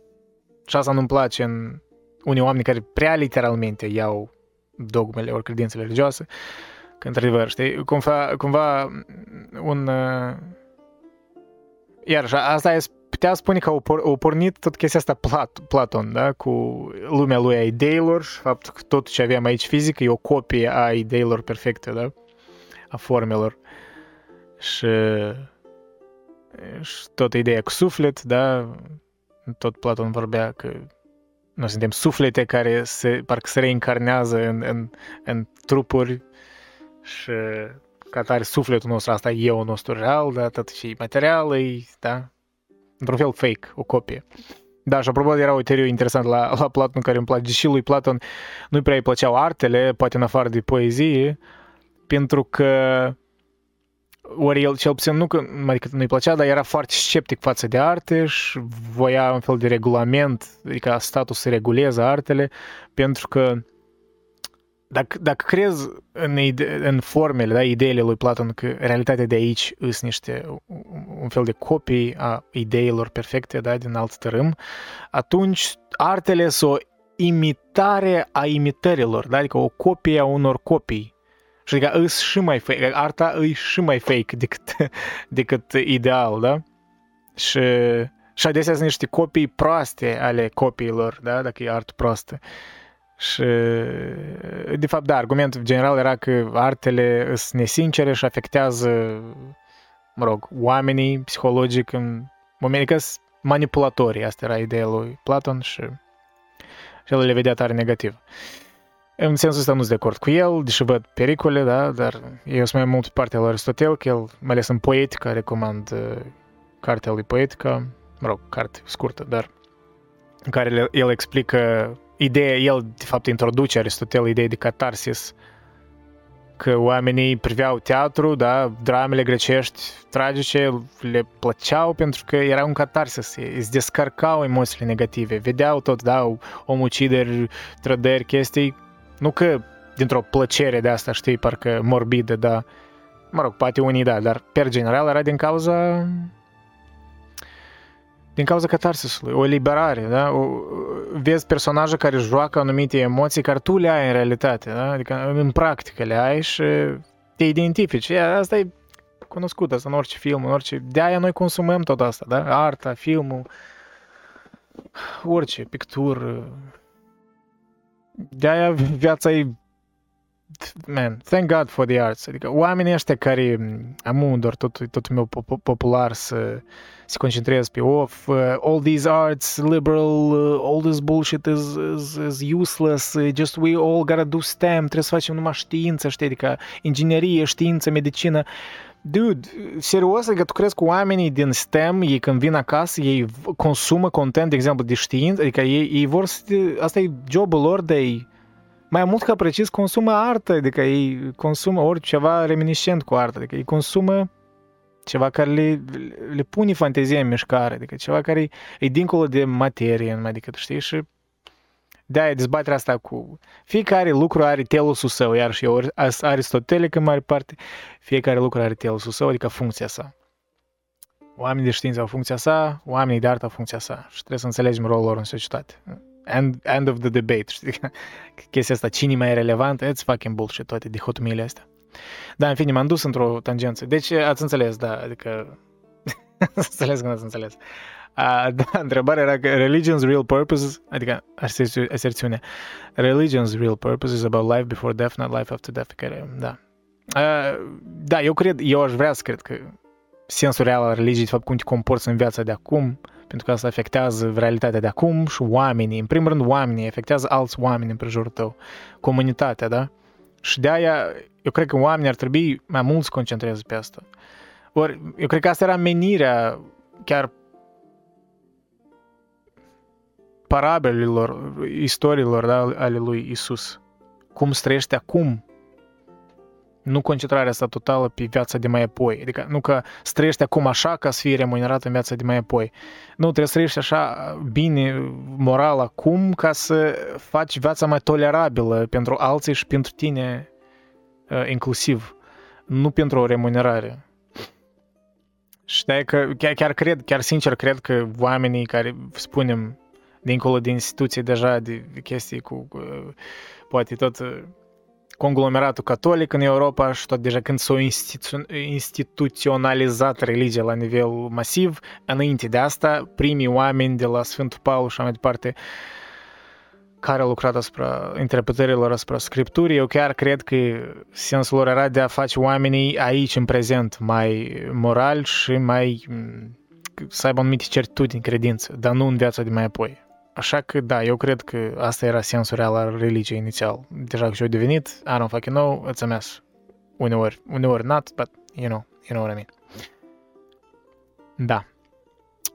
și asta nu-mi place în unii oameni care prea literalmente iau dogmele ori credințele religioase, că într-adevăr, știi, cumva, cumva un... Uh, iarăși, asta e, putea spune că au, por, au pornit tot chestia asta Plat, Platon, da? Cu lumea lui a ideilor și faptul că tot ce aveam aici fizic e o copie a ideilor perfecte, da? A formelor. Și, și tot ideea cu suflet, da? Tot Platon vorbea că noi suntem suflete care se, parcă se reincarnează în, în, în trupuri și ca tare sufletul nostru, asta e eu nostru real, dar tot și material e, da? Într-un fel fake, o copie. Da, și apropo, era o teorie interesantă la, la Platon care îmi place, deși lui Platon nu-i prea îi plăceau artele, poate în afară de poezie, pentru că ori el cel puțin nu că, adică nu-i plăcea, dar era foarte sceptic față de arte și voia un fel de regulament, adică statul să reguleze artele, pentru că dacă, dacă crezi în, ide- în formele, da, ideile lui Platon, că realitatea de aici sunt niște, un fel de copii a ideilor perfecte, da, din alt tărâm, atunci artele sunt o imitare a imitărilor, da, adică o copie a unor copii. Și adică îs și mai fake, arta e și mai fake decât, decât ideal, da? Și Și adesea sunt niște copii proaste ale copiilor, da? Dacă e artă proastă. Și, de fapt, da, argumentul general era că artele sunt nesincere și afectează, mă rog, oamenii psihologic în momentul că sunt manipulatorii. Asta era ideea lui Platon și, și el le vedea tare negativ. În sensul ăsta nu sunt de acord cu el, deși văd pericole, da, dar eu sunt mai mult pe partea lui Aristotel, că el, mai ales în Poetica, recomand cartea lui Poetica, mă rog, carte scurtă, dar în care el explică ideea, el de fapt introduce Aristotel ideea de catarsis, că oamenii priveau teatru, da, dramele grecești tragice, le plăceau pentru că era un catarsis, îți descarcau emoțiile negative, vedeau tot, da, omucideri, trădări, chestii, nu că dintr-o plăcere de asta, știi, parcă morbidă, da, mă rog, poate unii, da, dar per general era din cauza... din cauza catarsisului, o eliberare, da? O, vezi personaje care joacă anumite emoții care tu le ai în realitate, da? Adică în practică le ai și te identifici. Asta e cunoscut, asta în orice film, în orice... De-aia noi consumăm tot asta, da? Arta, filmul, orice, pictură. De-aia viața e... Man, thank God for the arts. Adică oamenii ăștia care amu doar tot, tot meu popular să se concentreze pe off, uh, all these arts, liberal, uh, all this bullshit is, is, is useless, just we all gotta do STEM, trebuie să facem numai știință, știi, adică inginerie, știință, medicină. Dude, serios, adică tu crezi că oamenii din STEM, ei când vin acasă, ei consumă content, de exemplu, de știință, adică ei, ei vor să, asta e jobul lor de ei. Mai mult ca precis consumă artă, adică ei consumă oriceva reminiscent cu artă, adică ei consumă ceva care le, le pune fantezia în mișcare, adică ceva care e, e dincolo de materie, numai decât, știi, și de-aia dezbaterea asta cu fiecare lucru are telosul său, iar și eu aristotelic în mare parte, fiecare lucru are telosul său, adică funcția sa. Oamenii de știință au funcția sa, oamenii de artă au funcția sa și trebuie să înțelegem rolul lor în societate. End, end of the debate, știi? Chestia asta, cine mai e relevant? It's fucking bullshit, toate dihotomiile astea. Da, în fine, m-am dus într-o tangență. Deci ați înțeles, da, adică... ați înțeles când ați înțeles. A, da, întrebarea era că religion's real purpose, adică aserțiune, religion's real purpose is about life before death, not life after death, care, da. A, da, eu cred, eu aș vrea să cred că sensul real al religiei, de fapt, cum te comporți în viața de acum, pentru că asta afectează realitatea de acum și oamenii. În primul rând, oamenii afectează alți oameni în prejurul tău. Comunitatea, da? Și de-aia, eu cred că oamenii ar trebui mai mult să concentreze pe asta. Ori, eu cred că asta era menirea chiar parabelilor, istoriilor, da, ale lui Iisus. Cum străiește acum. Nu concentrarea asta totală pe viața de mai apoi. Adică nu că străiești acum așa ca să fii remunerat în viața de mai apoi. Nu, trebuie să trăiești așa bine, moral, acum, ca să faci viața mai tolerabilă pentru alții și pentru tine inclusiv. Nu pentru o remunerare. Și de-aia că chiar cred, chiar sincer cred că oamenii care, spunem, dincolo de instituții deja, de chestii cu, poate tot... conglomeratul catolic în Europa și tot deja când s-a institu- instituționalizat religia la nivel masiv, înainte de asta, primii oameni de la Sfântul Paul și mai departe care au lucrat asupra interpretărilor asupra Scripturii, eu chiar cred că sensul lor era de a face oamenii aici, în prezent, mai moral și mai să aibă anumite certitudini, credință, dar nu în viața de mai apoi. Așa că, da, eu cred că asta era sensul real al religiei inițial. Deja că și-au devenit, I don't fucking know, it's a mess. Uneori, uneori not, but you know, you know what I mean. Da.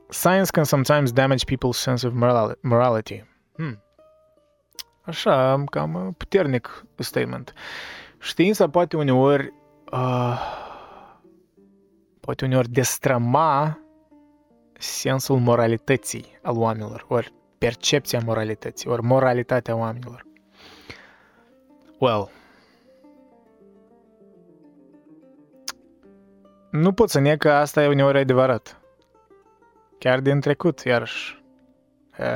Science can sometimes damage people's sense of morality. Hmm. Așa, cam puternic statement. Știința poate uneori, uh, poate uneori destrăma sensul moralității al oamenilor, ori percepția moralității, ori moralitatea oamenilor. Well, nu pot să neg că asta e uneori adevărat. Chiar din trecut, iarăși. Uh,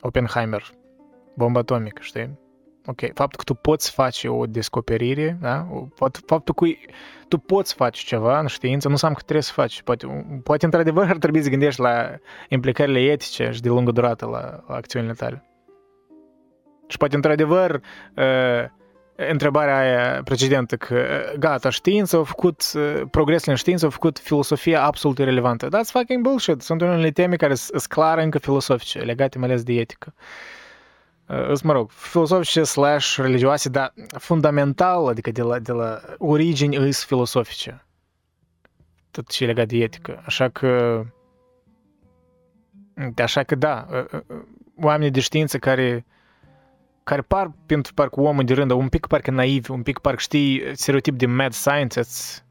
Oppenheimer, bomba atomică, știi? ok, faptul că tu poți face o descoperire, da? Faptul că tu poți face ceva în știință nu înseamnă că trebuie să faci. Poate, poate într-adevăr ar trebui să gândești la implicările etice și de lungă durată la, la acțiunile tale. Și poate într-adevăr întrebarea aia precedentă că gata, știința a făcut, progresul în știință a făcut filosofia absolut irelevantă. That's fucking bullshit. Sunt unele teme care sunt clare încă filosofice, legate mai ales de etică. Îs, mă rog, filosofice slash religioase, dar fundamental, adică de la, de la origini îs filosofice. Tot ce e legat de etică. Așa că... Așa că da, oamenii de știință care... care par, pentru parcă omul de rând, un pic parcă naiv, un pic parcă știi stereotip de mad scientists,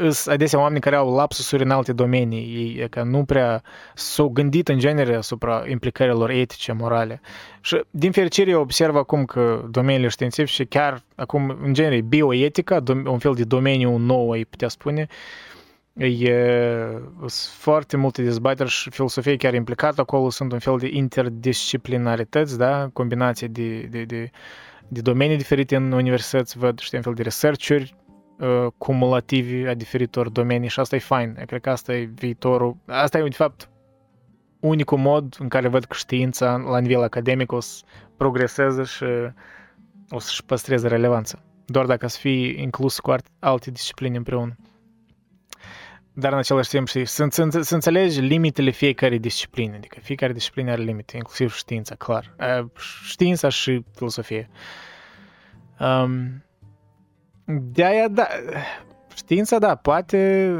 uh, sunt adesea oameni care au lapsusuri în alte domenii, ei că nu prea s-au gândit în genere asupra implicărilor etice, morale. Și din fericire eu observ acum că domeniile științifice, chiar acum în genere bioetica, un fel de domeniu nou, ai putea spune, sunt foarte multe dezbateri și filosofie chiar implicată acolo, sunt un fel de interdisciplinarități, da? Combinație de, de, de, de domenii diferite în universități, văd, știi, un fel de research-uri uh, cumulative a diferitor domenii și asta e fain, eu cred că asta e viitorul, asta e de fapt unicul mod în care văd că știința la nivel academic o să progreseze și o să-și păstreze relevanța, doar dacă să fie inclus cu alte discipline împreună. Dar în același timp să înțelegi limitele fiecărei discipline, adică fiecare disciplină are limite, inclusiv știința, clar. Știința și filosofie. Um, de-aia, da, știința, da, poate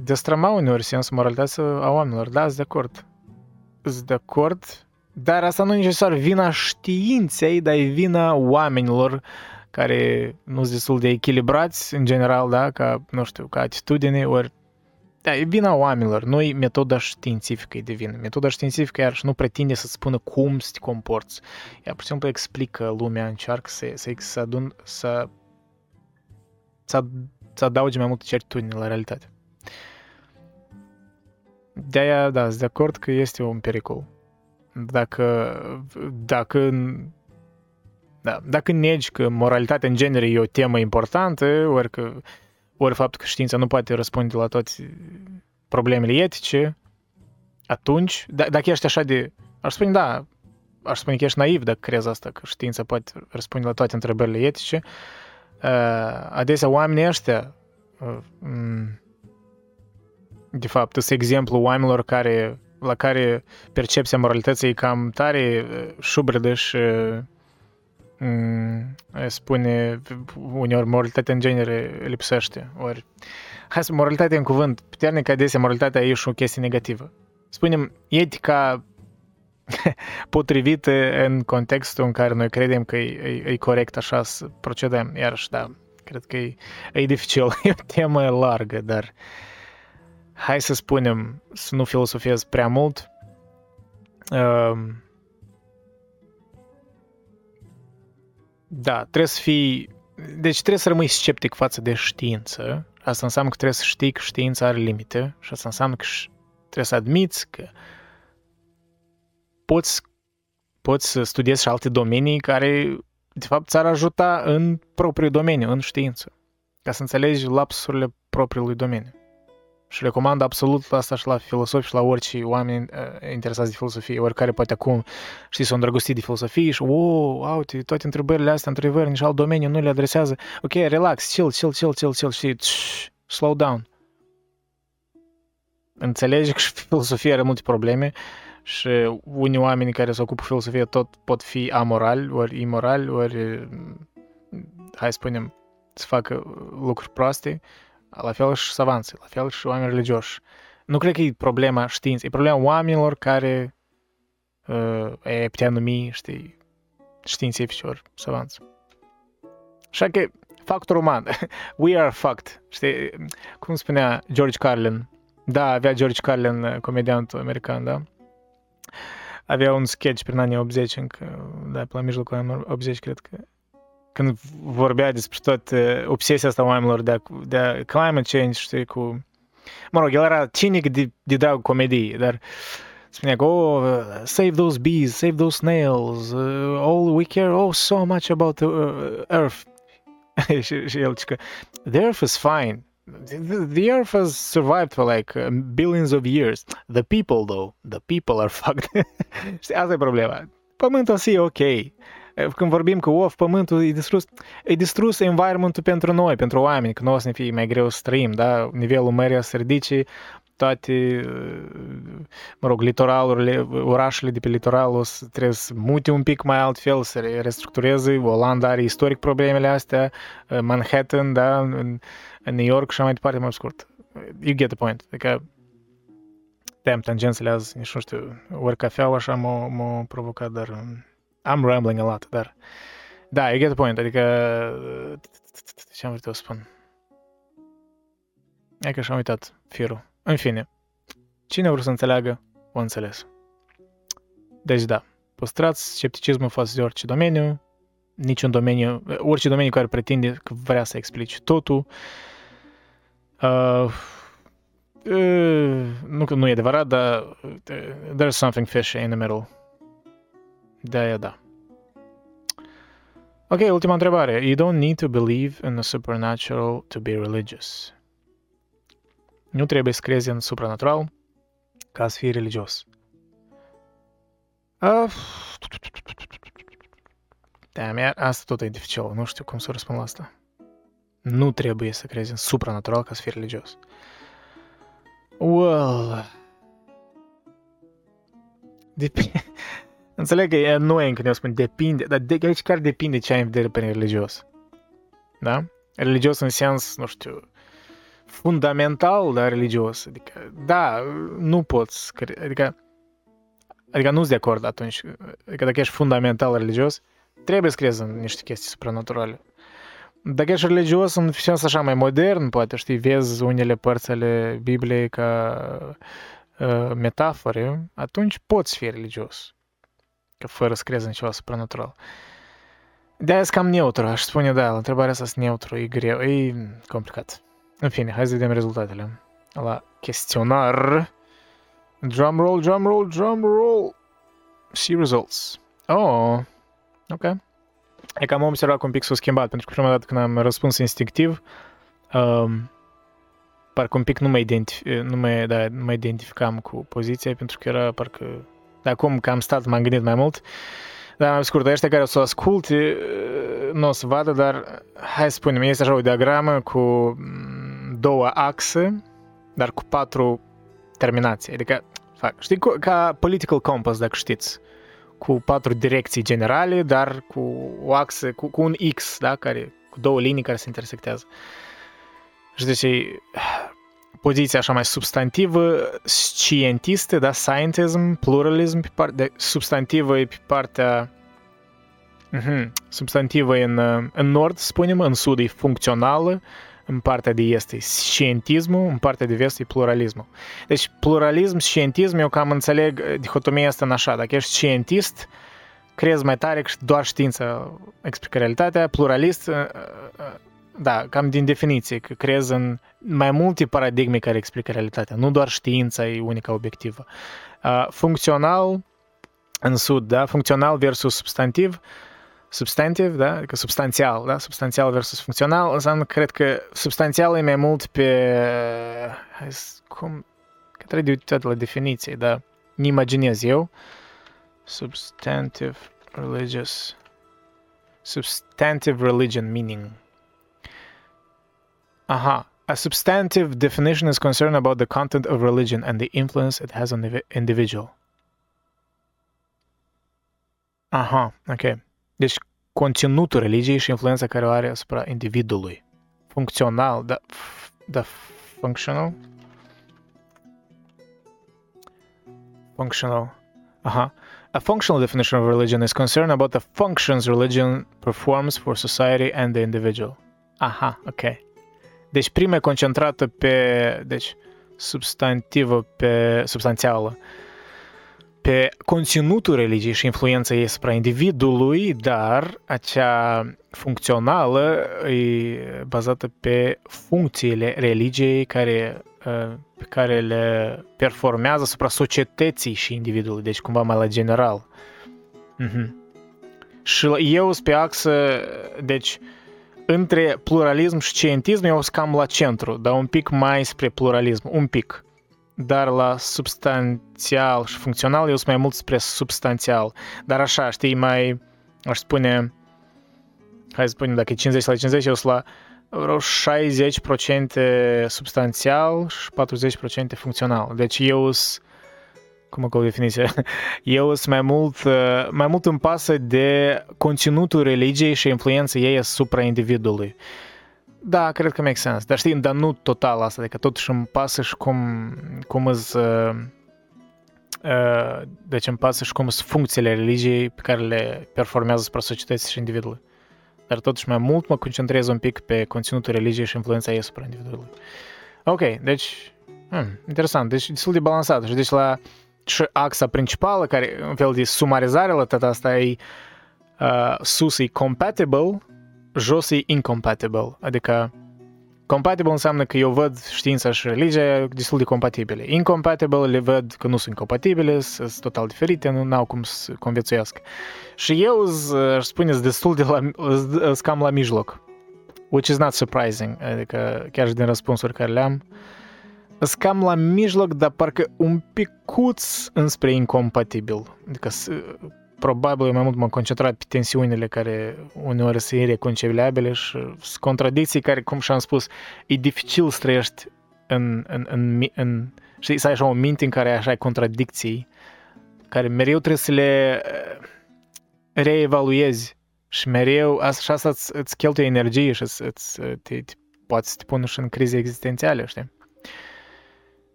destrăma uneori sensul moralității a oamenilor, da, sunt de acord. Sunt de acord, dar asta nu e necesar vina științei, dar e vina oamenilor care nu sunt destul de echilibrați, în general, da, ca, nu știu, ca atitudine, ori da, e vina oamenilor, nu-i metoda științifică e de vină. Metoda științifică iarăși nu pretinde să-ți spună cum să te comporți. Ea pur și simplu explică lumea, încearcă să, să, să, adun, să, să, să adauge mai multe certitudini la realitate. De-aia, da, sunt de acord că este un pericol. Dacă, dacă, da, dacă negi că moralitatea în genere e o temă importantă, ori că ori faptul că știința nu poate răspunde la toate problemele etice, atunci, d- dacă ești așa de... Aș spune, da, aș spune că ești naiv dacă crezi asta, că știința poate răspunde la toate întrebările etice. Adesea oamenii ăștia, de fapt, este exemplu oamenilor care, la care percepția moralității e cam tare șubredă și... spune uneori moralitatea în genere lipsește, ori hai să moralitatea în cuvânt puternic, adesea moralitatea e și o chestie negativă, spunem etica potrivită în contextul în care noi credem că e, e, e corect așa să procedăm, iarăși da, cred că e, e dificil, e o temă largă, dar hai să spunem să nu filosofiez prea mult. uh, Da, trebuie să fii... Deci trebuie să rămâi sceptic față de știință. Asta înseamnă că trebuie să știi că știința are limite și asta înseamnă că trebuie să admiți că poți, poți să studiezi și alte domenii care, de fapt, ți-ar ajuta în propriul domeniu, în știință, ca să înțelegi lapsurile propriului domeniu. Și recomand absolut la asta și la filosofi și la orice oameni uh, interesați de filosofie, oricare poate acum, știi, s-au îndrăgostit de filosofie și, wow, au, toate întrebările astea, întrebări, nici alt domeniu nu le adresează. Ok, relax, chill, chill, chill, chill, chill, știi, slow down. Înțelegi că filosofia are multe probleme și unii oameni care se ocupă cu filosofie tot pot fi amorali, ori imorali, ori, hai spunem, să facă lucruri proaste. La fel și savanții, la fel și oameni religioși. Nu cred că e problema științei, e problema oamenilor care uh, e putea numi, știi, științifici ori savanți. Așa că, factor uman, we are fucked, știi, cum spunea George Carlin, da, avea George Carlin, comediantul american, da? Avea un sketch prin anii optzeci, încă, da, pe la mijlocul anilor optzeci, cred că, când vorbea despre tot obsesia asta oamenilor de, de climate change, știi, cu... Mă rog, el era cinic de, de dragul comediei, dar spunea că, oh, save those bees, save those snails, uh, all we care, oh, so much about the earth. și, și el zice, the earth is fine. The, the earth has survived for like billions of years. The people, though, the people are fucked. Asta e problema. Pământul o să e ok. Când vorbim că, of, pământul e distrus, e distrus environmentul pentru noi, pentru oameni, că nu o să ne fie mai greu să trăim, da? Nivelul mării o să ridice, toate, mă rog, litoralurile, orașele de pe litoral o să trebuie să mute un pic mai altfel, să restructureze. Olanda are istoric problemele astea, Manhattan, da, în New York și mai departe, mai scurt. You get the point. Adică, te-am tangențele azi, nici nu știu, ori cafeaua așa m-a, m-a provocat, dar... I'm rambling a lot, dar... Da, you get the point, adică... Ce am vrut eu să spun? E că și-am uitat firul. În fine, cine vreau să înțeleagă, o înțeles. Deci da, păstrați scepticismul față de orice domeniu, niciun domeniu, orice domeniu care pretinde că vrea să explici totul. Uh, uh, nu că nu e adevărat, dar uh, there's something fishy in the middle. De-aia da. Ok, ultima întrebare. You don't need to believe in the supernatural to be religious. Nu trebuie să crezi în supranatural ca să fii religios. Uh, Damn, iar asta tot e dificil. Nu știu cum să răspund la asta. Nu trebuie să crezi în supranatural ca să fii religios. Well... Depinde... Înțeleg că e annoying când eu spun depinde, dar de aici chiar depinde ce ai în vedere pe religios. Da? Religios în sens, nu știu, fundamental, dar religios. Adică, da, nu poți, adică, adică nu-s de acord atunci. Adică dacă ești fundamental religios, trebuie să crezi în niște chestii supranaturale. Dacă ești religios în sens așa mai modern, poate, știi, vezi unele părți ale Bibliei ca uh, metafore, atunci poți fi religios. Că fără să crezi în ceva supranatural. De-aia e cam neutru, aș spune, da, la întrebarea asta e neutru, e greu, e complicat. În fine, hai să vedem rezultatele. La chestionar. Drum roll, drum roll, drum roll. See results. Oh, ok. E că am observat că un pic s-a schimbat, pentru că prima dată când am răspuns instinctiv, um, parcă un pic nu mă, identif- nu, mă, da, nu mă identificam cu poziția, pentru că era parcă... Dar acum că am stat, m-am gândit mai mult. Dar mai scurt, ăștia care o să o asculte, nu o să vadă, dar hai să spunem, este așa o diagramă cu două axe, dar cu patru terminații. Adică, fac, știi, ca political compass, dacă știți, cu patru direcții generale, dar cu o axă, cu, cu un X, da, care, cu două linii care se intersectează. Și deci, poziția așa mai substantivă, scientistă, da, scientism, pluralism, pe partea, substantivă e pe partea, uh-huh, substantivă e în, în nord, spunem, în sud e funcțională, în partea de est e scientismul, în partea de vest e pluralismul. Deci pluralism, scientism, eu cam înțeleg dihotomia asta în așa, dacă ești scientist, crezi mai tare că doar știința explică realitatea, pluralist, da, cam din definiție, că crezi în mai multe paradigme care explică realitatea, nu doar știința e unica obiectivă. Funcțional, în sud, da, funcțional versus substantiv, substantiv, da, adică substanțial, da, substanțial versus funcțional, înseamnă, cred că substanțial e mai mult pe, hai să, cum, că trebuie de uitat la definiție, da, mi imaginez eu, substantive religious, substantive religion meaning. Aha. A substantive definition is concerned about the content of religion and the influence it has on the individual. Aha, ok. Deci conținutul religiei și influența care o are asupra individului. Funcțional, da, f- da functional. Functional. Aha. A functional definition of religion is concerned about the functions religion performs for society and the individual. Aha, ok. Deci prima e concentrată pe, deci, substantivă, pe substanțială, pe conținutul religiei și influența ei asupra individului, dar acea funcțională e bazată pe funcțiile religiei care, pe care le performează asupra societății și individului, deci cumva mai la general. Uh-huh. Și eu sunt pe axă, deci între pluralism și scientism eu sunt cam la centru, dar un pic mai spre pluralism, un pic. Dar la substanțial și funcțional eu sunt mai mult spre substanțial. Dar așa, știi, mai, aș spune, hai să spunem, dacă e cincizeci la cincizeci, eu sunt la vreo șaizeci la sută substanțial și patruzeci la sută funcțional. Deci eu sunt, cum acolo definiția, eu sunt mai mult, mai mult îmi pasă de conținutul religiei și influența ei asupra individului. Da, cred că make sense. Dar știi, dar nu total asta, adică totuși îmi pasă și cum, cum îs, uh, uh, deci îmi pasă și cum sunt funcțiile religiei pe care le performează asupra societății și individului. Dar totuși mai mult mă concentrez un pic pe conținutul religiei și influența ei asupra individului. Ok, deci, hmm, interesant, deci destul de balansat. Și deci la și axa principală, care un fel de sumarizare la tot asta e uh, sus e compatible, jos e incompatible, adică compatible înseamnă că eu văd știința și religia destul de compatibile. Incompatible le văd că nu sunt compatibile, sunt total diferite, nu au cum să conviețuiască. Și eu aș spune, sunt destul de la, sunt cam la mijloc, which is not surprising, adică chiar și din răspunsuri care le-am, sunt cam la mijloc, dar parcă un picuț înspre incompatibil, adică probabil mai mult m-am concentrat pe tensiunile care uneori sunt ireconciliabile și contradicții care, cum și-am spus, e dificil să trăiești în, în, în, în, știi, să ai așa o minte în care așa ai contradicții care mereu trebuie să le reevaluezi și mereu așa îți, îți cheltuie energie și îți, îți, te, te, poate să te pune și în crize existențiale, știi?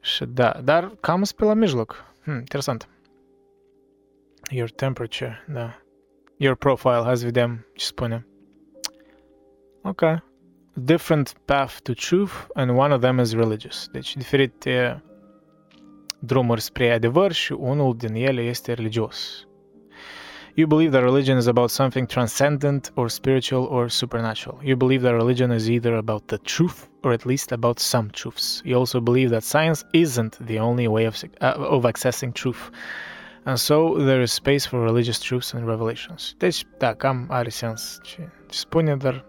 Și da, dar cam spre la mijloc. Hmm, interesant. Your temperature, da. Your profile, hai să vedem ce spune. Ok. Different path to truth and one of them is religious. Deci diferite drumuri spre adevăr și unul din ele este religios. You believe that religion is about something transcendent or spiritual or supernatural. You believe that religion is either about the truth or at least about some truths. You also believe that science isn't the only way of, uh, of accessing truth. And so there is space for religious truths and revelations. Deci, da, cam are sens ce spune, dar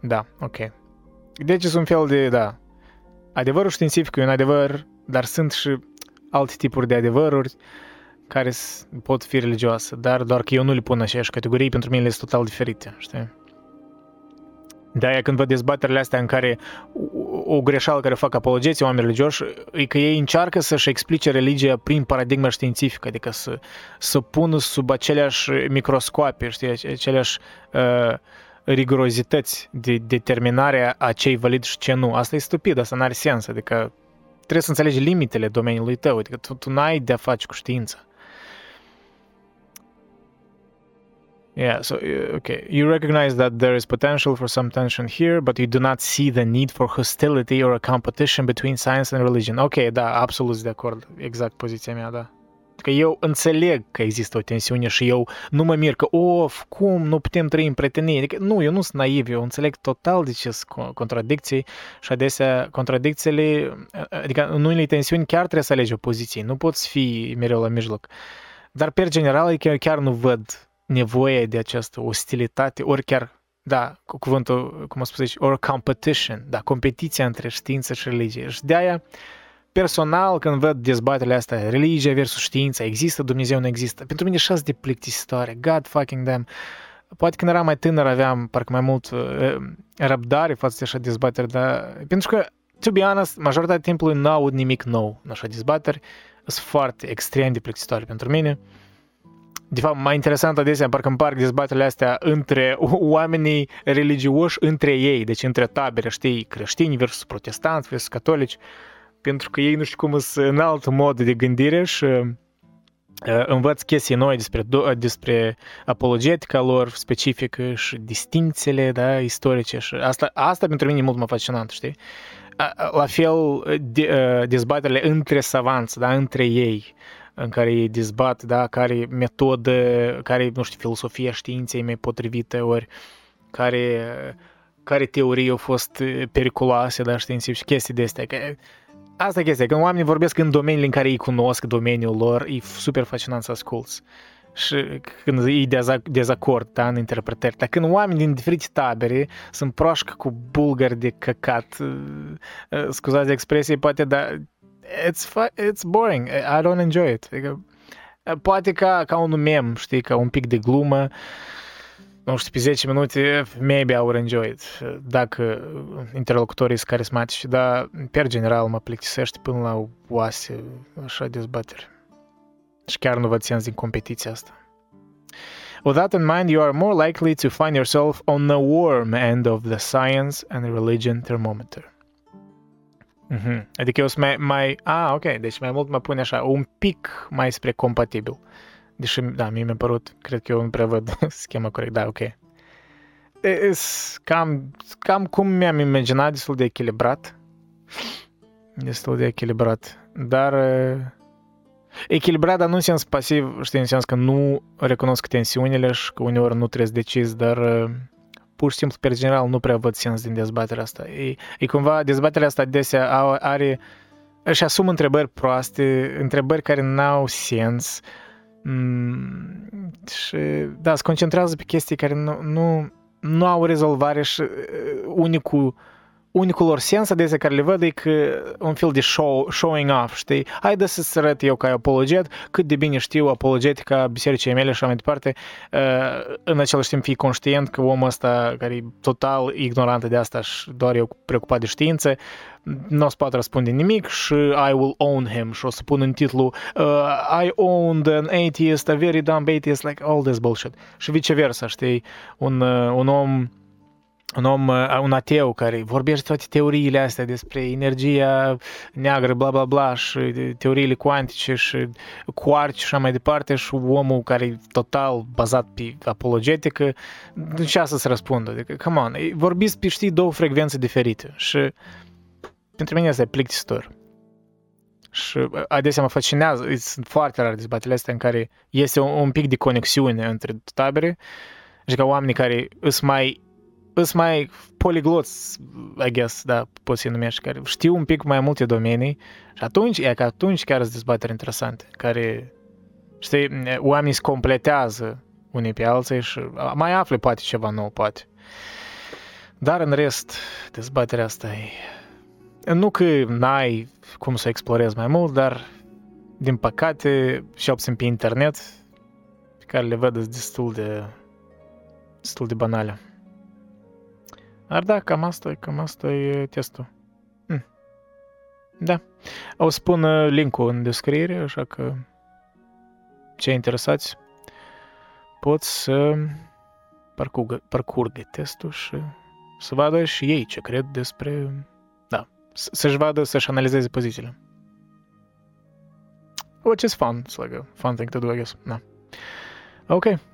da, ok. Deci sunt un fel de, da, adevărul științific e un adevăr, dar sunt și alte tipuri de adevăruri care pot fi religioase, dar doar că eu nu le pun în aceeași categorie, pentru mine le sunt total diferite, știi? De-aia când văd dezbaterile astea în care o greșeală care fac apologeții oameni religioși e că ei încearcă să-și explice religia prin paradigma științifică, adică să, să pună sub aceleași microscoape, știi, aceleași uh, rigurozități de determinare a ce e valid și ce nu. Asta e stupid, asta n-are sens, adică trebuie să înțelegi limitele domeniului tău, adică tu, tu n-ai de-a face cu știința. Yeah, so, okay, you recognize that there is potential for some tension here, but you do not see the need for hostility or a competition between science and religion. Okay, da, absolut de acord, exact poziția mea, da. Că eu înțeleg că există o tensiune și eu nu mă mir că, of, cum, nu putem trăi în prietenie. Adică, nu, eu nu sunt naiv, eu înțeleg total de ce sunt contradicții și adesea contradicțiile, adică în unele tensiuni chiar trebuie să alegi o poziție, nu poți fi mereu la mijloc. Dar, per general, eu chiar nu văd nevoie de această ostilitate, ori chiar, da, cu cuvântul, cum am spus aici, or competition, da, competiția între știință și religie. Și de-aia, personal, când văd dezbaterile astea, religia versus știința, există, Dumnezeu nu există, pentru mine șase de plictisitoare, God fucking damn. Poate când eram mai tânăr aveam parcă mai mult uh, răbdare față de așa dezbateri, dar pentru că, to be honest, majoritatea timpului nu aud nimic nou în așa dezbateri, sunt foarte extrem de plictisitoare pentru mine. De fapt, mai interesant adesea, parcă îmi parc dezbaterile astea între oamenii religioși, între ei, deci între tabere, știi, creștini versus protestanți versus catolici, pentru că ei nu știu cum sunt în alt mod de gândire și uh, învăț chestii noi despre, despre apologetica lor specifică și distințiile, da, istorice și asta, asta pentru mine e mult mai fascinant, știi? La fel, de, uh, dezbaterile între savanți, da, între ei, în care ei dezbat, da, care metodă, care, nu știu, filosofia științei mai potrivită, ori care, care teorie au fost periculoase, da, științific și chestii de astea. Că, asta e chestia, când oamenii vorbesc în domeniile în care ei cunosc domeniul lor, e super fascinant să asculți. Și când e dezacord, da, în interpretări. Dar când oamenii din diferite tabere sunt proști cu bulgari de căcat, scuzați de expresie, poate, dar it's, it's boring, I don't enjoy it. Poate ca, ca un mem, știi, ca un pic de glumă, nu știu, pe zece minute, maybe I would enjoy it, dacă interlocutorii sunt carismatici, dar, per general, mă plictisește până la oase, așa, dezbateri. Și chiar nu văd sens din competiția asta. With that in mind, you are more likely to find yourself on the warm end of the science and religion thermometer. Mm-hmm. Adică eu sunt mai, mai... Ah, ok, deci mai mult mă pune așa, un pic mai spre compatibil. Deși, da, mie mi-a părut, cred că eu nu prevăd schema corect, da, ok. It's cam, cam cum mi-am imaginat, destul de echilibrat. Destul de echilibrat. Dar... Echilibrat, dar nu în sens pasiv, știi, în sens că nu recunosc tensiunile și că uneori nu trebuie să decizi, dar pur și simplu, pe general, nu prea văd sens din dezbaterea asta. E, e cumva, dezbaterea asta adesea are, își asumă întrebări proaste, întrebări care n-au sens și, da, se concentrează pe chestii care nu, nu, nu au rezolvare și unicul Unicul lor sens adesea care le văd e că un fel de show, showing off, știi? Haide să-ți arăt eu ca apologet cât de bine știu apologetica bisericii mele și așa mai departe. În același timp fii conștient că omul ăsta care e total ignorant de asta și doar eu preocupat de știință, nu o să poate răspunde nimic și I will own him. Și o să pun în titlu uh, I owned an atheist, a very dumb atheist, like all this bullshit. Și viceversa, știi? Un, un om... Un om, un ateu care vorbește toate teoriile astea despre energia neagră, bla bla bla, și teoriile cuantice și quarci și așa mai departe, și omul care e total bazat pe apologetică, de ce să-ți răspundă? Adică, come on, vorbiți pe, știi, două frecvențe diferite și pentru mine asta e plictisitor. Și adesea mă fascinează, sunt foarte rar dezbaterile astea în care este un, un pic de conexiune între tabere și ca oamenii care îs mai Îs mai poligloți, I guess, da, poți să-i numești, care știu un pic mai multe domenii și atunci, e că atunci chiar sunt dezbateri interesante, care, știi, oamenii se completează unii pe alții și mai află poate ceva nou, poate. Dar în rest, dezbaterea asta e... Nu că n-ai cum să explorezi mai mult, dar, din păcate, și obțin pe internet, pe care le văd destul de, destul de banale. Dar da, cam asta, cam asta e testul. Hm. Da. O să pun link-ul în descriere, așa că cei interesați pot să parcurgă, parcurgă testul și să vadă și ei ce cred despre... Da, să-și vadă, să-și analizeze pozițiile. Which is fun. It's like a fun thing to do, I guess. Da. Ok.